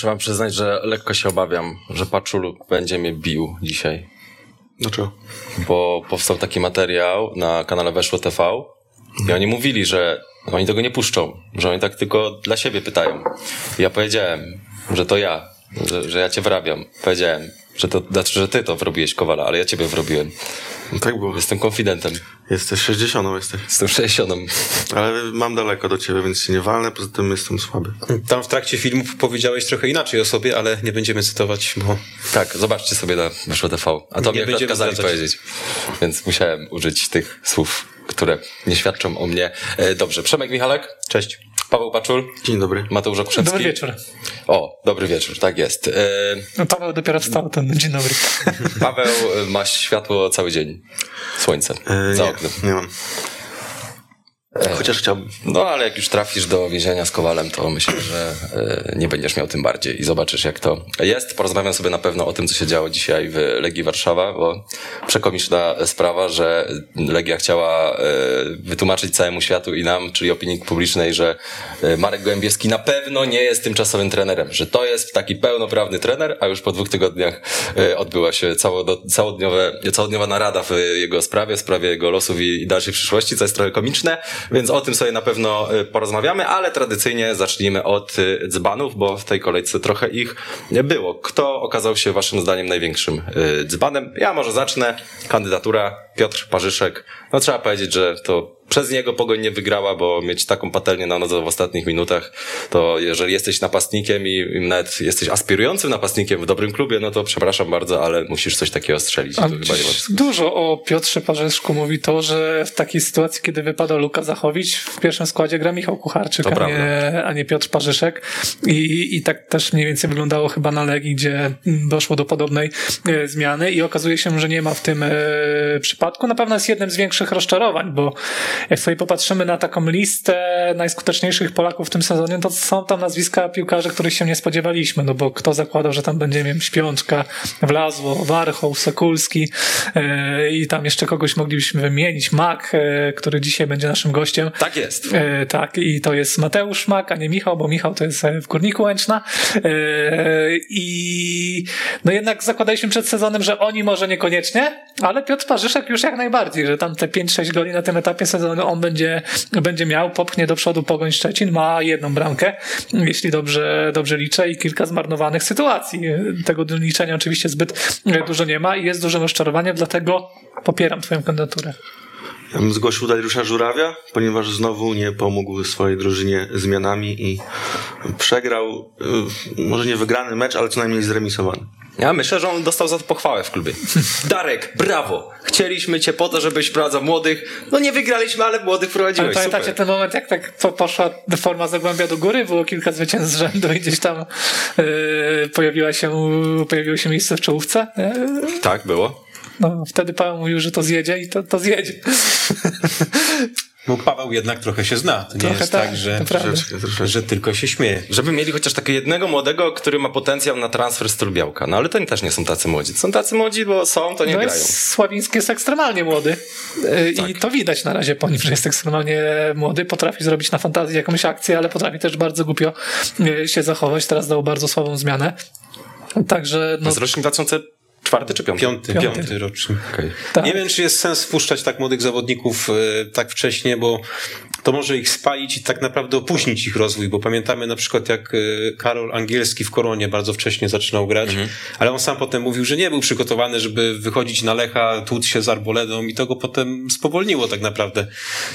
muszę wam przyznać, że lekko się obawiam, że Paczul będzie mnie bił dzisiaj. Dlaczego? Bo powstał taki materiał na kanale Weszło TV i oni mówili, że oni tego nie puszczą, że oni tak tylko dla siebie pytają. Ja powiedziałem, że to ja, że ja cię wrabiam. Powiedziałem, że to znaczy, że ty to wrobiłeś, Kowala, ale ja ciebie wrobiłem. Tak było. Jestem konfidentem. Jesteś 60, jesteś. Jestem 60. Ale mam daleko do ciebie, więc się nie walnę, poza tym jestem słaby. Tam w trakcie filmów powiedziałeś trochę inaczej o sobie, ale nie będziemy cytować, bo... Tak, zobaczcie sobie na Weszło TV. A to nie mnie kazali powiedzieć. Więc musiałem użyć tych słów, które nie świadczą o mnie. Dobrze, Przemek Michalek. Cześć. Paweł Paczul. Dzień dobry. Mateusz Okrzewski. Dobry wieczór. O, dobry wieczór, tak jest. No Paweł dopiero wstał, ten dzień dobry. Paweł ma światło cały dzień. Słońce. Za oknem. Nie mam. Chociaż chciałbym. No ale jak już trafisz do więzienia z Kowalem, to myślę, że nie będziesz miał tym bardziej i zobaczysz, jak to jest. Porozmawiam sobie na pewno o tym, co się działo dzisiaj w Legii Warszawa, bo przekomiczna sprawa, że Legia chciała wytłumaczyć całemu światu i nam, czyli opinii publicznej, że Marek Gołębiewski na pewno nie jest tymczasowym trenerem, że to jest taki pełnoprawny trener, a już po 2 tygodniach odbyła się całodniowa narada w jego sprawie, jego losów i dalszej przyszłości, co jest trochę komiczne. Więc o tym sobie na pewno porozmawiamy, ale tradycyjnie zacznijmy od dzbanów, bo w tej kolejce trochę ich było. Kto okazał się waszym zdaniem największym dzbanem? Ja może zacznę. Kandydatura Piotr Parzyszek. No trzeba powiedzieć, że to przez niego Pogoń nie wygrała, bo mieć taką patelnię na nodze w ostatnich minutach, to jeżeli jesteś napastnikiem i nawet jesteś aspirującym napastnikiem w dobrym klubie, no to przepraszam bardzo, ale musisz coś takiego strzelić. Dużo o Piotrze Parzyszku mówi to, że w takiej sytuacji, kiedy wypada Luka Zachowicz, w pierwszym składzie gra Michał Kucharczyk, a nie Piotr Parzyszek. I tak też mniej więcej wyglądało chyba na Legii, gdzie doszło do podobnej zmiany i okazuje się, że nie ma w tym przypadku. Na pewno jest jednym z większych rozczarowań, bo jak sobie popatrzymy na taką listę najskuteczniejszych Polaków w tym sezonie, to są tam nazwiska piłkarzy, których się nie spodziewaliśmy, no bo kto zakładał, że tam będzie, nie wiem, Śpiączka, Wlazło, Warchoł, Sokulski i tam jeszcze kogoś moglibyśmy wymienić, Mak, który dzisiaj będzie naszym gościem. Tak jest. Tak, i to jest Mateusz Mak, a nie Michał, bo Michał to jest w Górniku Łęczna i no jednak zakładaliśmy przed sezonem, że oni może niekoniecznie, ale Piotr Parzyszek już jak najbardziej, że tam te 5-6 goli na tym etapie on będzie miał, popchnie do przodu Pogoń Szczecin, ma 1 bramkę, jeśli dobrze liczę, i kilka zmarnowanych sytuacji. Tego liczenia oczywiście zbyt dużo nie ma i jest duże rozczarowanie, dlatego popieram twoją kandydaturę. Ja bym zgłosił Dariusza Żurawia, ponieważ znowu nie pomógł swojej drużynie zmianami i przegrał, może nie wygrany mecz, ale co najmniej zremisowany. Ja myślę, że on dostał za to pochwałę w klubie. Darek, brawo! Chcieliśmy cię po to, żebyś prowadzał młodych. No nie wygraliśmy, ale młodych prowadziłeś. Ale pamiętacie ten moment, jak tak poszła forma Zagłębia do góry? Było kilka zwycięstw z rzędu i gdzieś tam pojawiło się miejsce w czołówce? Tak, było. No, wtedy Paweł mówił, że to zjedzie i to zjedzie. Bo Paweł jednak trochę się zna. To nie jest tak, że tylko się śmieje. Żeby mieli chociaż takiego jednego młodego, który ma potencjał na transfer z Trójbiałka. No ale to też nie są tacy młodzi. Są tacy młodzi, bo są, to nie grają. Sławiński jest ekstremalnie młody. Tak. I to widać na razie po nim, że jest ekstremalnie młody. Potrafi zrobić na fantazji jakąś akcję, ale potrafi też bardzo głupio się zachować. Teraz dał bardzo słabą zmianę. Także... No... Z rocznik 2004 czy 2005? Piąty rocznik. Okay. Tak. Nie wiem, czy jest sens wpuszczać tak młodych zawodników tak wcześnie, bo to może ich spalić i tak naprawdę opóźnić ich rozwój, bo pamiętamy na przykład jak Karol Angielski w Koronie bardzo wcześnie zaczynał grać, ale on sam potem mówił, że nie był przygotowany, żeby wychodzić na Lecha, tłuc się z Arboledą i to go potem spowolniło tak naprawdę.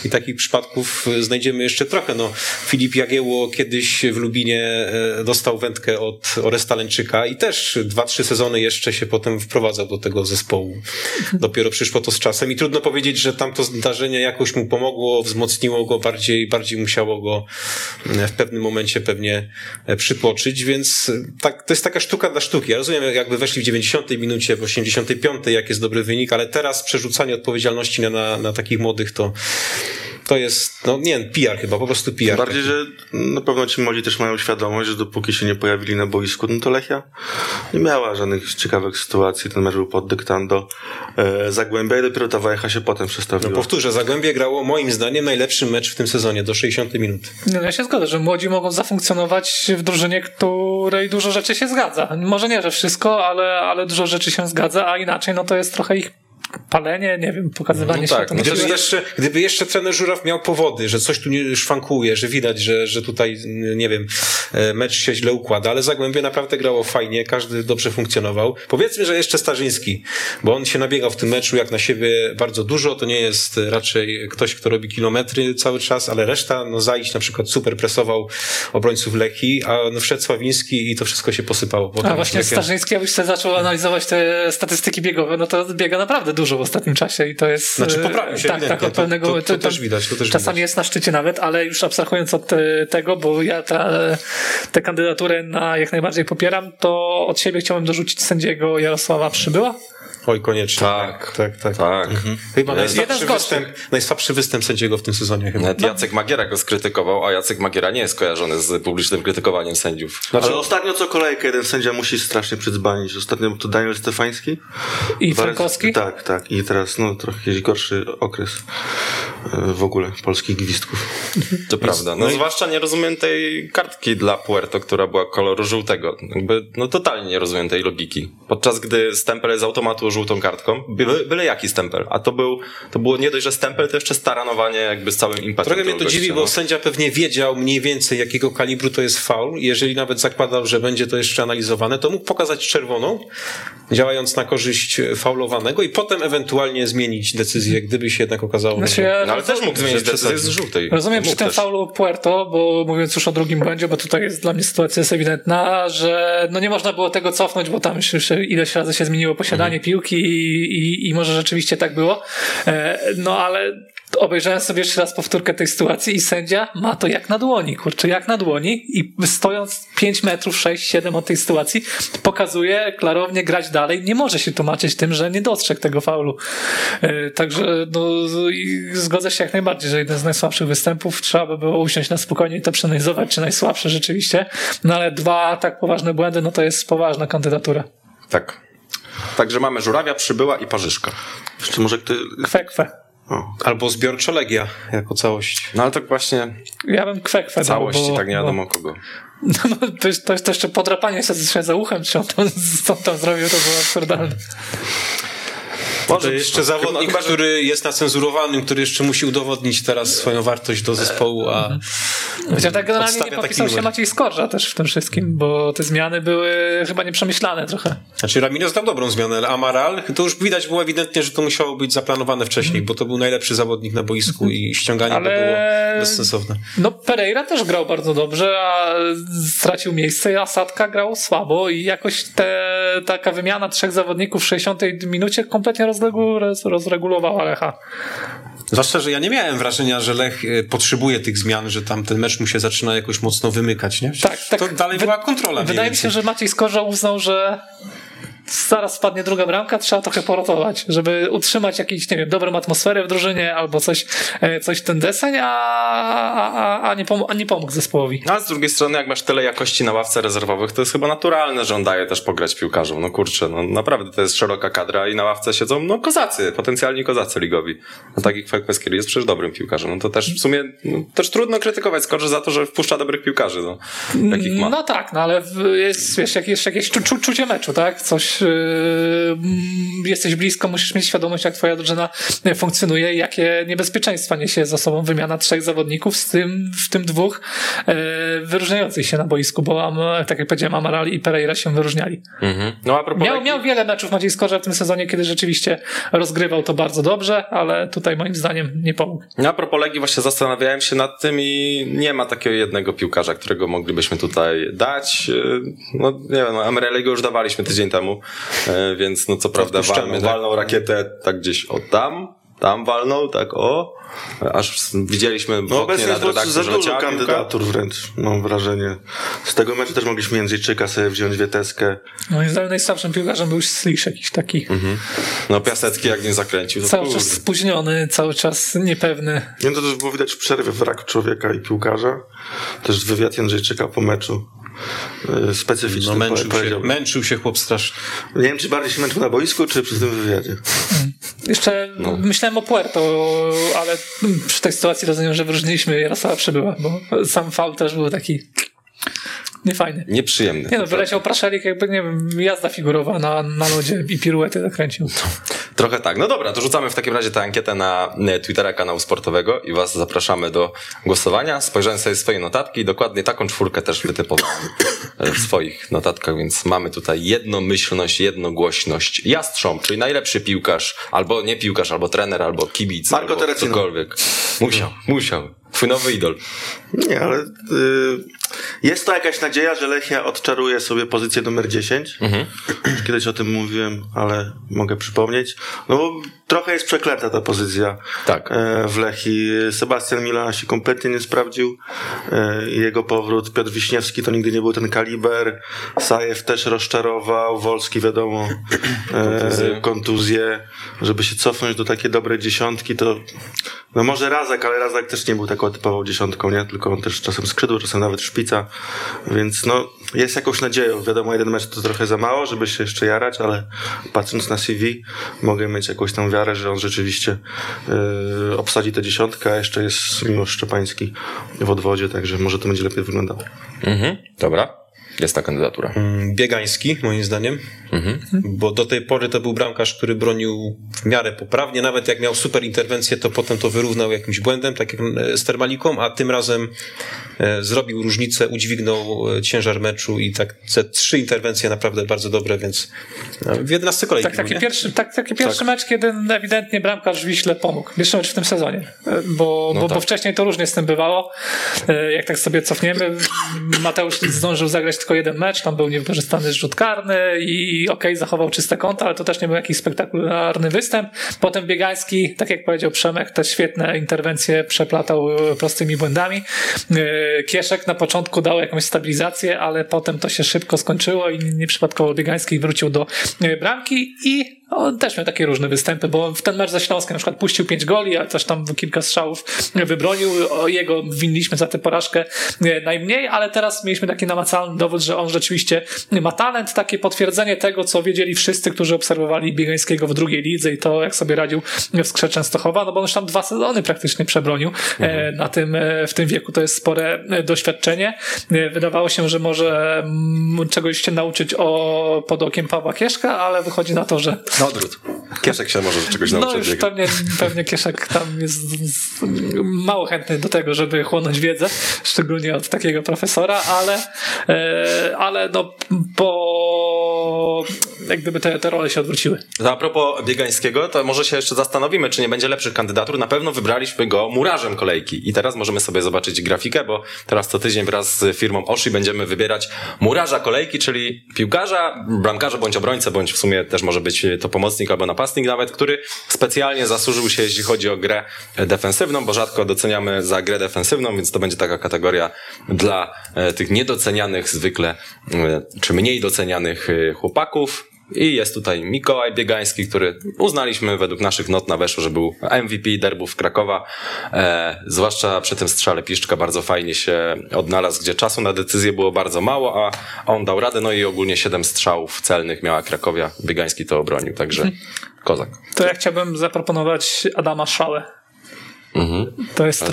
I takich przypadków znajdziemy jeszcze trochę. No, Filip Jagiełło kiedyś w Lubinie dostał wędkę od Orestaleńczyka i też 2-3 sezony jeszcze się potem wprowadzał do tego zespołu. Dopiero przyszło to z czasem i trudno powiedzieć, że tamto zdarzenie jakoś mu pomogło, wzmocniło go, bardziej musiało go w pewnym momencie pewnie przytłoczyć, więc tak, to jest taka sztuka dla sztuki. Ja rozumiem, jakby weszli w 90 minucie, w 85, jak jest dobry wynik, ale teraz przerzucanie odpowiedzialności na takich młodych, to to jest, no nie wiem, PR chyba, po prostu PR. Bardziej, że na pewno ci młodzi też mają świadomość, że dopóki się nie pojawili na boisku, no to Lechia nie miała żadnych ciekawych sytuacji. Ten mecz był pod dyktando Zagłębia i dopiero ta wajcha się potem przestawiła. No powtórzę, Zagłębie grało moim zdaniem najlepszy mecz w tym sezonie, do 60 minut. No ja się zgodzę, że młodzi mogą zafunkcjonować w drużynie, której dużo rzeczy się zgadza. Może nie, że wszystko, ale dużo rzeczy się zgadza, a inaczej no to jest trochę ich palenie, nie wiem, pokazywanie no tak. Świata. Gdyby jeszcze trener Żuraw miał powody, że coś tu nie szwankuje, że widać, że tutaj, nie wiem, mecz się źle układa, ale Zagłębie naprawdę grało fajnie, każdy dobrze funkcjonował. Powiedzmy, że jeszcze Starzyński, bo on się nabiegał w tym meczu jak na siebie bardzo dużo, to nie jest raczej ktoś, kto robi kilometry cały czas, ale reszta, no Zaić na przykład super presował obrońców Lechii, a no wszedł Sławiński i to wszystko się posypało. Potem a właśnie Starzyński, jakbyś sobie zaczął analizować te statystyki biegowe, no to biega naprawdę dużo w ostatnim czasie i to jest... Znaczy poprawił się, tak, od pewnego... To też widać, to też czasami widać. Jest na szczycie nawet, ale już abstrahując od tego, bo ja tę kandydaturę na jak najbardziej popieram, to od siebie chciałem dorzucić sędziego Jarosława Przybyła. Oj, koniecznie. Tak. Mhm. Chyba najsłabszy występ sędziego w tym sezonie chyba. Nawet Jacek Magiera go skrytykował, a Jacek Magiera nie jest kojarzony z publicznym krytykowaniem sędziów. Znaczy, ale ostatnio co kolejkę jeden sędzia musi strasznie przedzbanić. Ostatnio to Daniel Stefański. I Frankowski? Tak. I teraz no trochę jakiś gorszy okres w ogóle polskich gwizdków. To prawda. No zwłaszcza nie rozumiem tej kartki dla Puerto, która była koloru żółtego. No totalnie nie rozumiem tej logiki. Podczas gdy stempel z automatu żółtą kartką, byle jaki stempel. A to było nie dość, że stempel, to jeszcze staranowanie jakby z całym impetem. Trochę mnie to dziwi, bo sędzia pewnie wiedział mniej więcej jakiego kalibru to jest faul. Jeżeli nawet zakładał, że będzie to jeszcze analizowane, to mógł pokazać czerwoną, działając na korzyść faulowanego i potem ewentualnie zmienić decyzję, gdyby się jednak okazało. Znaczy, ale też mógł zmienić decyzję z żółtej. Rozumiem przy tym faulu Puerto, bo mówiąc już o drugim błędzie, bo tutaj jest dla mnie sytuacja jest ewidentna, że no nie można było tego cofnąć, bo tam już ileś razy się zmieniło posiadanie piłki. I może rzeczywiście tak było, no ale obejrzałem sobie jeszcze raz powtórkę tej sytuacji i sędzia ma to jak na dłoni, i stojąc 5 metrów, 6, 7 od tej sytuacji pokazuje klarownie grać dalej, nie może się tłumaczyć tym, że nie dostrzegł tego faulu, także no, zgodzę się jak najbardziej, że jeden z najsłabszych występów, trzeba by było usiąść na spokojnie i to przeanalizować, czy najsłabsze rzeczywiście, no ale 2 tak poważne błędy, no to jest poważna kandydatura. Tak. Także mamy Żurawia, Przybyła i Parzyszka. Jeszcze może ktoś... Kwekwe. Albo zbiorczo Legia jako całość. No ale tak właśnie... Ja bym Kwekwe. Całości, tak nie wiadomo kogo. No, to jeszcze podrapanie się za uchem, czy on tam zrobił, to było absurdalne. Może jeszcze zawodnik, który jest na cenzurowanym, który jeszcze musi udowodnić teraz swoją wartość do zespołu, a chociaż tak generalnie nie popisał się Maciej Skorża też w tym wszystkim, bo te zmiany były chyba nieprzemyślane trochę. Znaczy Ramirez dał dobrą zmianę, ale Amaral to już widać było ewidentnie, że to musiało być zaplanowane wcześniej, bo to był najlepszy zawodnik na boisku i ściąganie ale... było bezsensowne. No Pereira też grał bardzo dobrze, a stracił miejsce, a Sadka grał słabo i jakoś taka wymiana 3 zawodników w 60 minucie kompletnie rozregulowała Lecha. Zwłaszcza, że ja nie miałem wrażenia, że Lech potrzebuje tych zmian, że tam ten mecz mu się zaczyna jakoś mocno wymykać, nie? Tak. To dalej była kontrola. Wydaje mi się, że Maciej Skorża uznał, że zaraz spadnie druga bramka, trzeba trochę porotować, żeby utrzymać jakąś, nie wiem, dobrą atmosferę w drużynie albo coś w ten deseń, a nie pomógł zespołowi. A z drugiej strony, jak masz tyle jakości na ławce rezerwowych, to jest chyba naturalne, że on daje też pograć piłkarzom. No kurczę, no naprawdę to jest szeroka kadra i na ławce siedzą no kozacy, potencjalni kozacy ligowi. No tak jak Kwekweskier jest przecież dobrym piłkarzem. No to też w sumie też trudno krytykować Skorżę za to, że wpuszcza dobrych piłkarzy. No, takich ma. No tak, no ale jest, wiesz, jakieś czucie meczu, tak? Coś jesteś blisko, musisz mieć świadomość, jak twoja drużyna funkcjonuje i jakie niebezpieczeństwa niesie za sobą wymiana 3 zawodników, w tym 2 wyróżniających się na boisku, bo tak jak powiedziałem, Amaral i Pereira się wyróżniali. Mm-hmm. No, a propos miał wiele meczów Maciej Skorża w tym sezonie, kiedy rzeczywiście rozgrywał to bardzo dobrze, ale tutaj moim zdaniem nie pomógł. No, a propos Legii właśnie zastanawiałem się nad tym i nie ma takiego jednego piłkarza, którego moglibyśmy tutaj dać. No nie wiem, Amaraliego już dawaliśmy tydzień temu. Więc no co prawda walną rakietę tak gdzieś oddam. tam walnął, tak o. Aż widzieliśmy w oknie nad redaktorem. Za dużo kandydatur wręcz, mam wrażenie. Z tego meczu też mogliśmy Jędrzejczyka sobie wziąć, Wieteskę. Moim zdaniem najsłabszym piłkarzem był już Slisz jakiś taki. Mhm. No Piasecki jak nie zakręcił. To cały czas spóźniony, cały czas niepewny. Nie, to też było widać w przerwie brak człowieka i piłkarza. Też wywiad Jędrzejczyka po meczu. Specyficzny. No, męczył się chłop strasznie. Nie wiem, czy bardziej się męczył na boisku, czy przy tym wywiadzie. Jeszcze myślałem o Puerto, ale przy tej sytuacji rozumiem, że wyróżniliśmy Jarosława Przybyła, bo sam faul też był taki niefajny. Nieprzyjemny. Nie no, wyleciał Praszelik, jakby, nie wiem, jazda figurowa na lodzie i piruety zakręcił. Trochę tak. No dobra, to rzucamy w takim razie tę ankietę na Twittera kanału sportowego i was zapraszamy do głosowania. Spojrzałem sobie swoje notatki i dokładnie taką czwórkę też wytypowałem w swoich notatkach, więc mamy tutaj jednomyślność, jednogłośność. Jastrząb, czyli najlepszy piłkarz, albo nie piłkarz, albo trener, albo kibic, Marco albo Terecino. Cokolwiek. Musiał. Twój nowy idol. Nie, ale jest to jakaś nadzieja, że Lechia odczaruje sobie pozycję numer 10. Mhm. Kiedyś o tym mówiłem, ale mogę przypomnieć. No bo trochę jest przeklęta ta pozycja w Lechii. Sebastian Mila się kompletnie nie sprawdził. Jego powrót. Piotr Wiśniewski to nigdy nie był ten kaliber. Sajew też rozczarował. Wolski wiadomo kontuzje. Żeby się cofnąć do takiej dobrej dziesiątki to no może Razak, ale Razak też nie był taką typową dziesiątką, nie? Tylko on też czasem skrzydło, czasem nawet szpica, więc no jest jakąś nadzieją. Wiadomo, jeden mecz to trochę za mało, żeby się jeszcze jarać, ale patrząc na CV mogę mieć jakąś tam wiarę, że on rzeczywiście obsadzi tę dziesiątkę, a jeszcze jest mimo Szczepański w odwodzie, także może to będzie lepiej wyglądało. Mhm, dobra. Jest ta kandydatura. Biegański, moim zdaniem, bo do tej pory to był bramkarz, który bronił w miarę poprawnie, nawet jak miał super interwencję, to potem to wyrównał jakimś błędem, tak jak z Termaliką, a tym razem zrobił różnicę, udźwignął ciężar meczu i tak te 3 interwencje naprawdę bardzo dobre, więc w 11 kolejki. Tak, taki pierwszy mecz, kiedy ewidentnie bramkarz Wiśle pomógł. Pierwszy mecz w tym sezonie, bo wcześniej to różnie z tym bywało. Jak tak sobie cofniemy, Mateusz zdążył zagrać tylko jeden mecz, tam był niewykorzystany rzut karny i okej, zachował czyste konto, ale to też nie był jakiś spektakularny występ. Potem Biegański, tak jak powiedział Przemek, te świetne interwencje przeplatał prostymi błędami. Kieszek na początku dał jakąś stabilizację, ale potem to się szybko skończyło i nieprzypadkowo Biegański wrócił do bramki i on też miał takie różne występy, bo w ten mecz ze Śląskiem na przykład puścił 5 goli, a też tam kilka strzałów wybronił. Jego winiliśmy za tę porażkę najmniej, ale teraz mieliśmy taki namacalny dowód, że on rzeczywiście ma talent, takie potwierdzenie tego, co wiedzieli wszyscy, którzy obserwowali Biegańskiego w drugiej lidze i to, jak sobie radził w Skrze Częstochowa, no bo on już tam 2 sezony praktycznie przebronił. W tym wieku to jest spore doświadczenie. Wydawało się, że może czegoś się nauczyć pod okiem Pawła Kieszka, ale wychodzi na to, że odwrót. Kieszek się może czegoś nauczyć. No już pewnie Kieszek tam jest mało chętny do tego, żeby chłonąć wiedzę, szczególnie od takiego profesora, ale no bo jak gdyby te role się odwróciły. A propos Biegańskiego, to może się jeszcze zastanowimy, czy nie będzie lepszych kandydatur. Na pewno wybraliśmy go murarzem kolejki i teraz możemy sobie zobaczyć grafikę, bo teraz co tydzień wraz z firmą Oshi będziemy wybierać murarza kolejki, czyli piłkarza, bramkarza bądź obrońcę, bądź w sumie też może być to pomocnik albo napastnik nawet, który specjalnie zasłużył się, jeśli chodzi o grę defensywną, bo rzadko doceniamy za grę defensywną, więc to będzie taka kategoria dla tych niedocenianych zwykle, czy mniej docenianych chłopaków. I jest tutaj Mikołaj Biegański, który uznaliśmy według naszych not na Weszu, że był MVP derbów Krakowa. Zwłaszcza przy tym strzale Piszczka bardzo fajnie się odnalazł, gdzie czasu na decyzję było bardzo mało, a on dał radę. No i ogólnie 7 strzałów celnych miała Krakowia. Biegański to obronił, także kozak. To ja chciałbym zaproponować Adama Szałę. To jest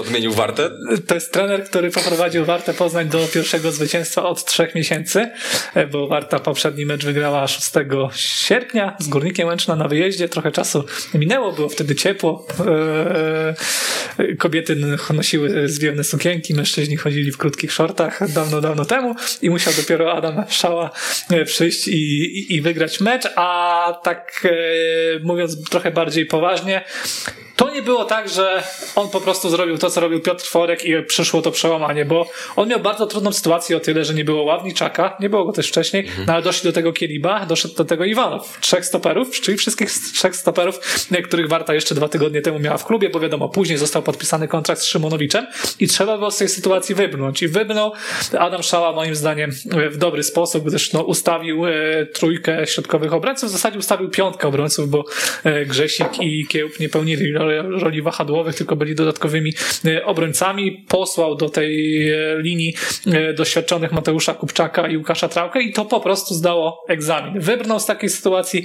odmienił Wartę? To jest trener, który poprowadził Wartę Poznań do pierwszego zwycięstwa od 3 miesięcy, bo Warta poprzedni mecz wygrała 6 sierpnia z Górnikiem Łęczna na wyjeździe. Trochę czasu minęło, było wtedy ciepło. Kobiety nosiły zwiewne sukienki, mężczyźni chodzili w krótkich szortach dawno temu i musiał dopiero Adam Szała przyjść i wygrać mecz, a tak mówiąc trochę bardziej poważnie, to nie było tak, że on po prostu zrobił to, co robił Piotr Tworek i przyszło to przełamanie, bo on miał bardzo trudną sytuację o tyle, że nie było Ławniczaka, nie było go też wcześniej, no ale doszli do tego Kieliba, doszedł do tego Iwanow, trzech stoperów, czyli wszystkich trzech stoperów, których Warta jeszcze 2 tygodnie temu miała w klubie, bo wiadomo, później został podpisany kontrakt z Szymonowiczem i trzeba było z tej sytuacji wybrnąć i wybrnął Adam Szała moim zdaniem w dobry sposób, gdyż no, ustawił trójkę środkowych obrońców, w zasadzie ustawił 5 obrońców, bo Grzesik i Kiełb nie pełnili roli wahadłowych, tylko byli dodatkowymi obrońcami. Posłał do tej linii doświadczonych Mateusza Kupczaka i Łukasza Trałkę i to po prostu zdało egzamin. Wybrnął z takiej sytuacji,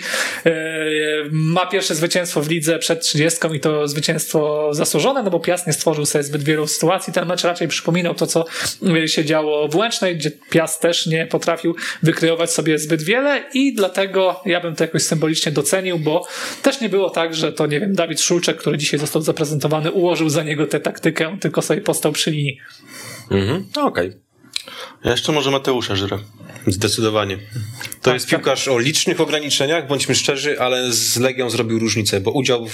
ma pierwsze zwycięstwo w lidze przed 30 i to zwycięstwo zasłużone, no bo Piast nie stworzył sobie zbyt wielu sytuacji. Ten mecz raczej przypominał to, co się działo w Łęcznej, gdzie Piast też nie potrafił wykreować sobie zbyt wiele i dlatego ja bym to jakoś symbolicznie docenił, bo też nie było tak, że to, nie wiem, Dawid Szulczek, który dzisiaj został zaprezentowany, ułożył za niego tę taktykę, tylko sobie postał przy linii. Okej. Ja jeszcze może Mateusza Żyra. Zdecydowanie. To tak, jest piłkarz tak. O licznych ograniczeniach, bądźmy szczerzy, ale z Legią zrobił różnicę, bo udział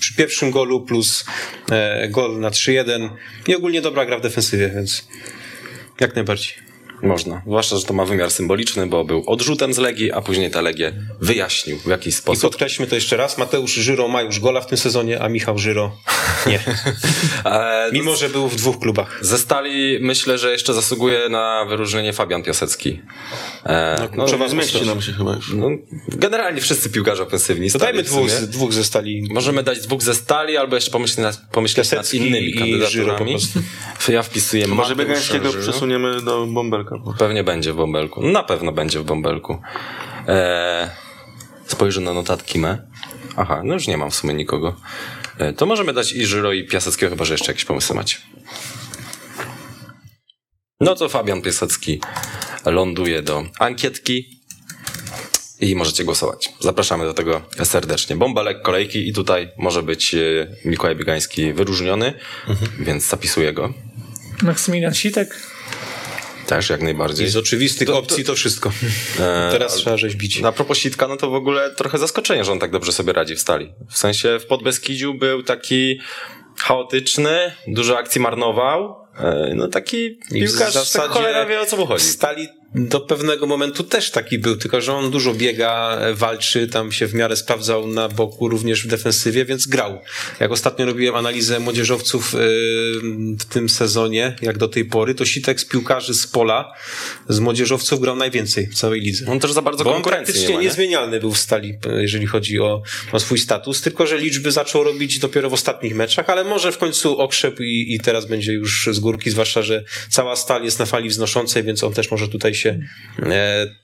przy pierwszym golu plus gol na 3-1 i ogólnie dobra gra w defensywie, więc jak najbardziej. Można. Zwłaszcza, że to ma wymiar symboliczny, bo był odrzutem z Legii, a później ta Legię wyjaśnił w jakiś sposób. I podkreślmy to jeszcze raz. Mateusz Żyro ma już gola w tym sezonie, a Michał Żyro nie. Mimo, że był w 2 klubach. Ze Stali myślę, że jeszcze zasługuje na wyróżnienie Fabian Piasecki. Zmieści nam się chyba już. No, generalnie wszyscy piłkarze ofensywni. To dajmy dwóch ze Stali. Możemy dać 2 ze Stali, albo jeszcze pomyśleć nad innymi kandydaturami. Ja wpisuję Mateusza. Może Biegańskiego przesuniemy do Bąbelka. Pewnie będzie w Bąbelku. Na pewno będzie w Bąbelku. Spojrzę na notatki me. Aha, no już nie mam w sumie nikogo. To możemy dać i Żyro, i Piaseckiego, chyba że jeszcze jakieś pomysły macie. No to Fabian Piasecki ląduje do ankietki i możecie głosować. Zapraszamy do tego serdecznie. Bąbelek, kolejki i tutaj może być Mikołaj Biegański wyróżniony, więc zapisuję go. Maksymilian Sitek. Też jak najbardziej. I z oczywistych opcji to wszystko. Teraz trzeba rzeźbić. Na propos Sitka, no to w ogóle trochę zaskoczenie, że on tak dobrze sobie radzi w Stali. W sensie w Podbeskidziu był taki chaotyczny, dużo akcji marnował. No taki piłkarz, tak cholera wie, o co mu chodzi. W Stali do pewnego momentu też taki był, tylko że on dużo biega, walczy, tam się w miarę sprawdzał na boku, również w defensywie, więc grał. Jak ostatnio robiłem analizę młodzieżowców w tym sezonie, jak do tej pory, to Sitek z piłkarzy z pola, z młodzieżowców grał najwięcej w całej lidze. On też za bardzo konkurencji praktycznie nie ma, niezmienialny był w Stali, jeżeli chodzi o swój status, tylko że liczby zaczął robić dopiero w ostatnich meczach, ale może w końcu okrzep i teraz będzie już z górki, zwłaszcza, że cała Stal jest na fali wznoszącej, więc on też może tutaj się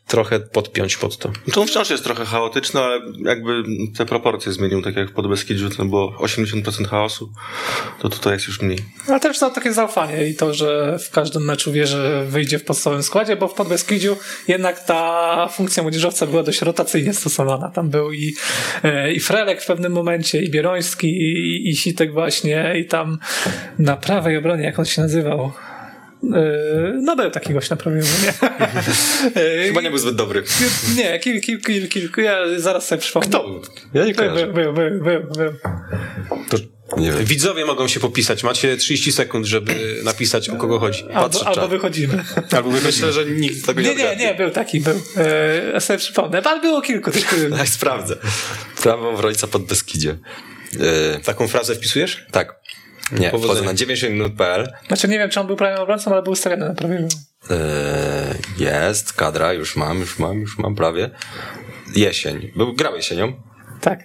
trochę podpiąć pod to. To on wciąż jest trochę chaotyczny, ale jakby te proporcje zmienił, tak jak w Podbeskidziu, to było 80% chaosu, to tutaj jest już mniej. Ale też to takie zaufanie i to, że w każdym meczu wie, że wyjdzie w podstawowym składzie, bo w Podbeskidziu jednak ta funkcja młodzieżowca była dość rotacyjnie stosowana. Tam był i Frelek w pewnym momencie, i Bieroński, i Sitek właśnie, i tam na prawej obronie, jak on się nazywał, no był taki gość na prawie chyba nie był zbyt dobry. Nie, kilku. Ja zaraz sobie przypomnę. Kto był? Ja nie kojarzę. Był. Widzowie mogą się popisać. Macie 30 sekund, żeby napisać, o kogo chodzi. Albo wychodzimy. Albo myślę, że nikt tego nie odgadnie. Nie, był taki. Ja sobie przypomnę. Ale było kilku. Tak, sprawdzę. Prawo obrońca Podbeskidzie. Taką frazę wpisujesz? Tak. Nie, wchodzę na 90minut.pl. Znaczy nie wiem, czy on był prawym obrońcą, ale był ustawiony na prawie. Jest, kadra, już mam prawie. Jesień. Grał jesienią? Tak.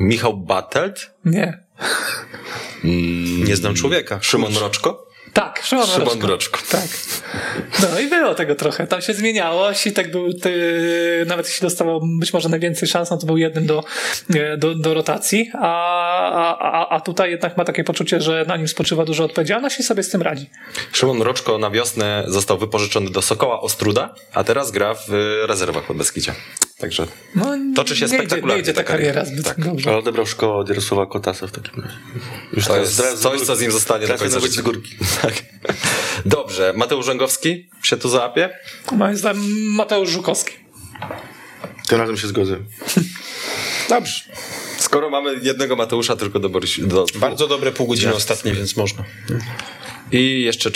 Michał Bartelt? Nie. Nie znam człowieka. Szymon Mroczko? Tak, Szymon Mroczko. Tak. No i było tego trochę. Tam się zmieniało. Sitek był, nawet jeśli dostawał być może najwięcej szans, no to był jednym do rotacji, a tutaj jednak ma takie poczucie, że na nim spoczywa duża odpowiedzialność i sobie z tym radzi. Szymon Mroczko na wiosnę został wypożyczony do Sokoła Ostróda, a teraz gra w rezerwach Podbeskidzia. Także toczy się spektakularnie. Nie idzie ta kariera zbyt dobrze. Ale odebrał szkołę od Jarosława Kotasa w takim razie. Już to jest coś, co z nim zostanie do końca życia. Tak. Dobrze. Mateusz Rzęgowski się tu załapie? Mateusz Żukowski. Tym razem się zgodzę. Dobrze. Skoro mamy jednego Mateusza tylko do Borysi... Bardzo dobre pół godziny ostatnie, więc można. I jeszcze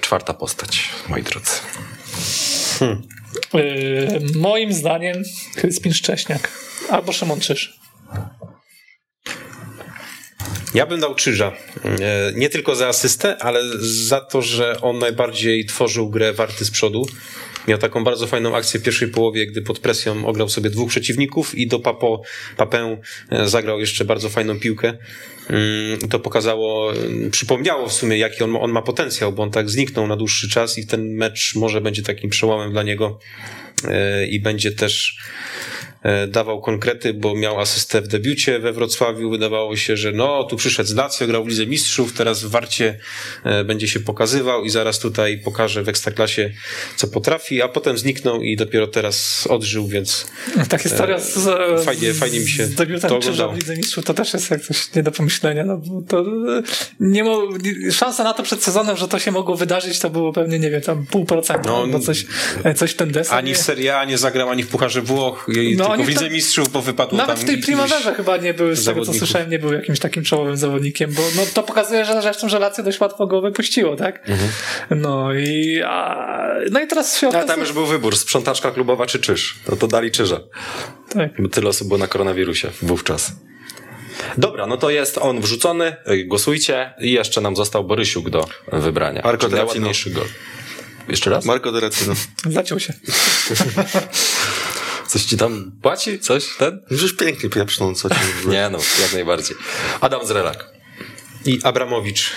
czwarta postać, moi drodzy. Moim zdaniem Kryspin Szcześniak albo Szymon Czyż. Ja bym dał Czyża. Nie tylko za asystę, ale za to, że on najbardziej tworzył grę Warty z przodu. Miał taką bardzo fajną akcję w pierwszej połowie, gdy pod presją ograł sobie dwóch przeciwników i do Papę zagrał jeszcze bardzo fajną piłkę. To pokazało, przypomniało w sumie, jaki on ma potencjał, bo on tak zniknął na dłuższy czas i ten mecz może będzie takim przełomem dla niego i będzie też dawał konkrety, bo miał asystę w debiucie we Wrocławiu. Wydawało się, że no, tu przyszedł z Lazio, grał w Lidze Mistrzów, teraz w Warcie będzie się pokazywał i zaraz tutaj pokaże w Ekstraklasie, co potrafi, a potem zniknął i dopiero teraz odżył, więc... Ta historia fajnie mi się z debiutem Czyża w Lidze Mistrzów to też jest jak coś nie do pomyślenia. No, bo to nie szansa na to przed sezonem, że to się mogło wydarzyć, to było pewnie, nie wiem, tam 0,5%, no, albo coś w ten deser. Ani w Serie A nie zagrał, ani w Pucharze Włoch. Tylko w Lidze Mistrzów, bo wypadło tam. Nawet w tej Primaverze chyba nie był, z tego co słyszałem, nie był jakimś takim czołowym zawodnikiem, bo no, to pokazuje, że w tym relację dość łatwo go wypuściło, tak? Mhm. No i teraz się okazuje... tam już był wybór, sprzątaczka klubowa czy Czyż. To dali Czyża. Tak. Tyle osób było na koronawirusie wówczas. Dobra, no to jest on wrzucony, głosujcie i jeszcze nam został Borysiuk do wybrania. Marko Deracino. Jeszcze raz? Marko Deracino. Zaciął się. Coś ci tam płaci? Coś ten? Już pięknie pieprzną, co ci nie no, jak najbardziej. Adam Zrelak. I Abramowicz.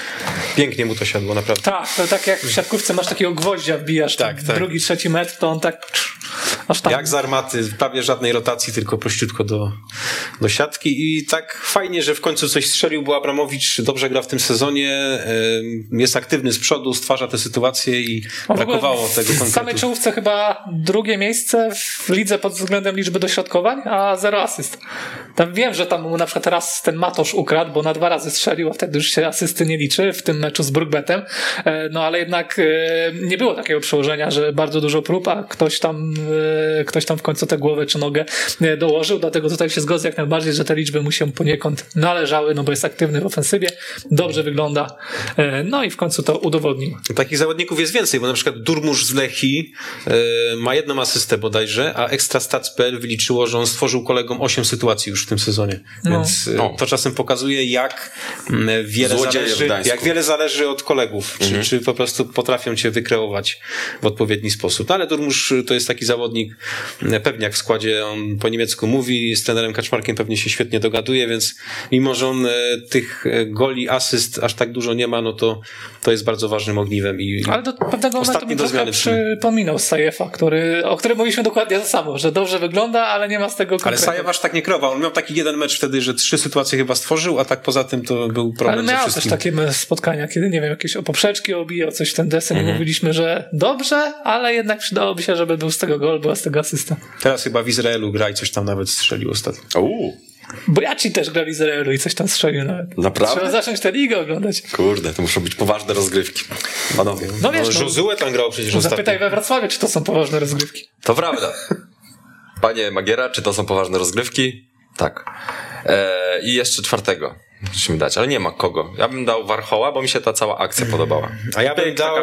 Pięknie mu to siadło, naprawdę. Tak, to tak jak w siatkówce masz takiego gwoździa, wbijasz tak. Drugi, trzeci metr, to on tak... Aż tam. Jak z armaty, prawie żadnej rotacji, tylko prościutko do siatki i tak fajnie, że w końcu coś strzelił, bo Abramowicz dobrze gra w tym sezonie, jest aktywny z przodu, stwarza tę sytuację i brakowało tego konkretu. W samej czołówce chyba drugie miejsce w lidze pod względem liczby dośrodkowań, a zero asyst. Tam wiem, że tam na przykład raz ten Matosz ukradł, bo na 2 razy strzelił, a wtedy już się asysty nie liczy w tym meczu z Brookbetem, no ale jednak nie było takiego przełożenia, że bardzo dużo prób, a ktoś tam w końcu tę głowę czy nogę dołożył, dlatego tutaj się zgodzę jak najbardziej, że te liczby mu się poniekąd należały, no bo jest aktywny w ofensywie, dobrze wygląda, no i w końcu to udowodnił. Takich zawodników jest więcej, bo na przykład Durmusz z Lechii ma jedną asystę bodajże, a Ekstrastats.pl wyliczyło, że on stworzył kolegom 8 sytuacji już w tym sezonie, więc to czasem pokazuje, jak wiele zależy od kolegów, czy po prostu potrafią cię wykreować w odpowiedni sposób. No, ale Durmusz to jest taki zawodnik, pewniak w składzie, on po niemiecku mówi, z trenerem Kaczmarkiem pewnie się świetnie dogaduje, więc mimo, że on tych goli, asyst aż tak dużo nie ma, no to jest bardzo ważnym ogniwem. Ale do pewnego momentu mi trochę przypominał Sajefa, o którym mówiliśmy dokładnie to samo, że dobrze wygląda, ale nie ma z tego konkretu. Ale Sajef aż tak nie krował, on miał taki jeden mecz wtedy, że 3 sytuacje chyba stworzył, a tak poza tym to był problem ze wszystkim. Ale miał też takie spotkania, kiedy nie wiem, jakieś o poprzeczki obijał, coś w ten desen i mówiliśmy, że dobrze, ale jednak przydałoby się, żeby był z tego gol, była z tego asysta. Teraz chyba w Izraelu gra i coś tam nawet strzelił ostatnio. Bo ja ci też gra w Izraelu i coś tam strzelił nawet. Naprawdę? Trzeba zacząć tę ligę oglądać. Kurde, to muszą być poważne rozgrywki. Panowie. No wiesz, Josue tam grał przecież ostatnio. Zapytaj we Wrocławiu, czy to są poważne rozgrywki. To prawda. Panie Magiera, czy to są poważne rozgrywki? Tak. I jeszcze 4. Musimy dać, ale nie ma kogo. Ja bym dał Warchoła, bo mi się ta cała akcja podobała. A ja bym dał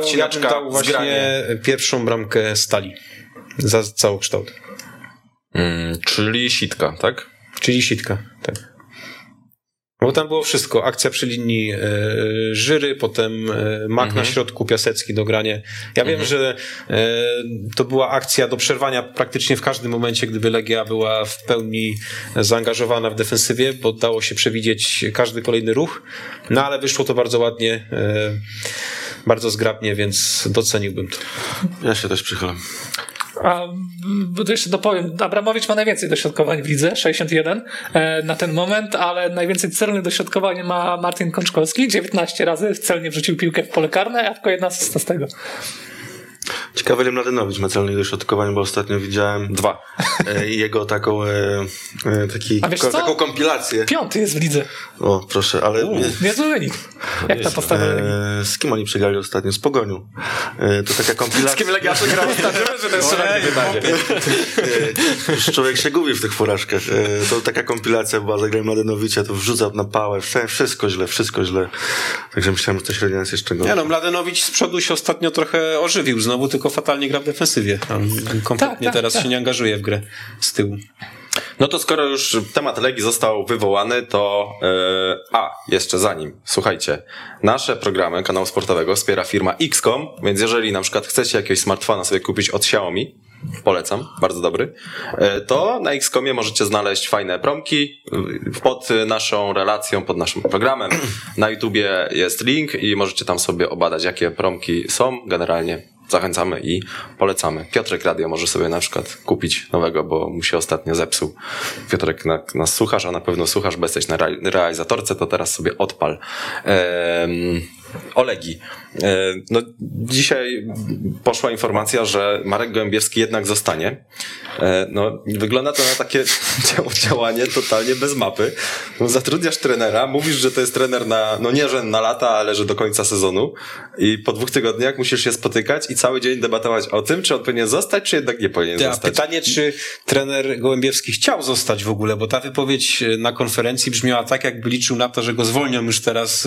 właśnie pierwszą bramkę Stali. Za całokształt. Czyli Sitka, tak? Czyli Sitka, tak. Bo tam było wszystko. Akcja przy linii Żyry, potem Mak na środku, Piasecki dogranie. Ja wiem, że to była akcja do przerwania praktycznie w każdym momencie, gdyby Legia była w pełni zaangażowana w defensywie, bo dało się przewidzieć każdy kolejny ruch. No ale wyszło to bardzo ładnie, bardzo zgrabnie, więc doceniłbym to. Ja się też przychylam. A to jeszcze dopowiem, Abramowicz ma najwięcej dośrodkowań w lidze, 61 na ten moment, ale najwięcej celnych dośrodkowań ma Martin Kączkowski, 19 razy celnie wrzucił piłkę w pole karne, a tylko 1 asysta z tego. Ciekawe, ile Mladenowicz ma celnych dośrodkowań, bo ostatnio widziałem 2. Jego taką kompilację. 5. jest w lidze. O, proszę, ale... Niezły wynik. Jak ta postawa Legii? Z kim oni przegrali ostatnio? Z Pogonią. To taka kompilacja. Z kim Legia przegrała ostatnio? Że ten człowiek się gubi w tych porażkach. To taka kompilacja była, zagrałem Mladenowicza, to wrzucał na pałę, wszystko źle. Także myślałem, że to średnia jest jeszcze gorzej. Nie no, Mladenowicz z przodu się ostatnio trochę ożywił znowu, tylko fatalnie gra w defensywie. On kompletnie teraz się nie angażuje w grę z tyłu. No to skoro już temat Legii został wywołany, to jeszcze zanim, słuchajcie, nasze programy kanału sportowego wspiera firma X.com, więc jeżeli na przykład chcecie jakiegoś smartfona sobie kupić od Xiaomi, polecam, bardzo dobry, to na X.comie możecie znaleźć fajne promki pod naszą relacją, pod naszym programem. Na YouTubie jest link i możecie tam sobie obadać, jakie promki są. Generalnie zachęcamy i polecamy. Piotrek Radio może sobie na przykład kupić nowego, bo mu się ostatnio zepsuł. Piotrek, nas słuchasz, a na pewno słuchasz, bo jesteś na realizatorce, to teraz sobie odpal. Olegi. No, dzisiaj poszła informacja, że Marek Gołębiewski jednak zostanie. No, wygląda to na takie działanie totalnie bez mapy. No, zatrudniasz trenera, mówisz, że to jest trener na lata, ale że do końca sezonu, i po 2 tygodniach musisz się spotykać i cały dzień debatować o tym, czy on powinien zostać, czy jednak nie powinien zostać. Pytanie, czy trener Gołębiewski chciał zostać w ogóle, bo ta wypowiedź na konferencji brzmiała tak, jakby liczył na to, że go zwolnią już teraz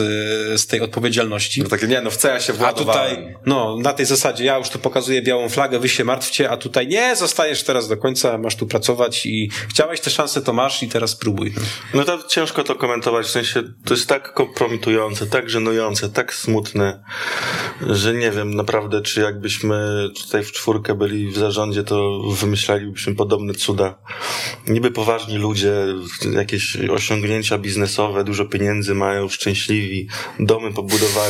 z tej odpowiedzialności. No takie, nie, no w co ja się władowałem. A tutaj, no, na tej zasadzie ja już tu pokazuję białą flagę, wy się martwcie, a tutaj nie, zostajesz teraz do końca, masz tu pracować i chciałeś tę szansę, to masz i teraz próbuj. No to ciężko to komentować, w sensie to jest tak kompromitujące, tak żenujące, tak smutne, że nie wiem naprawdę, czy jakbyśmy tutaj w 4 byli w zarządzie, to wymyślalibyśmy podobne cuda. Niby poważni ludzie, jakieś osiągnięcia biznesowe, dużo pieniędzy mają, szczęśliwi, domy pobudowali.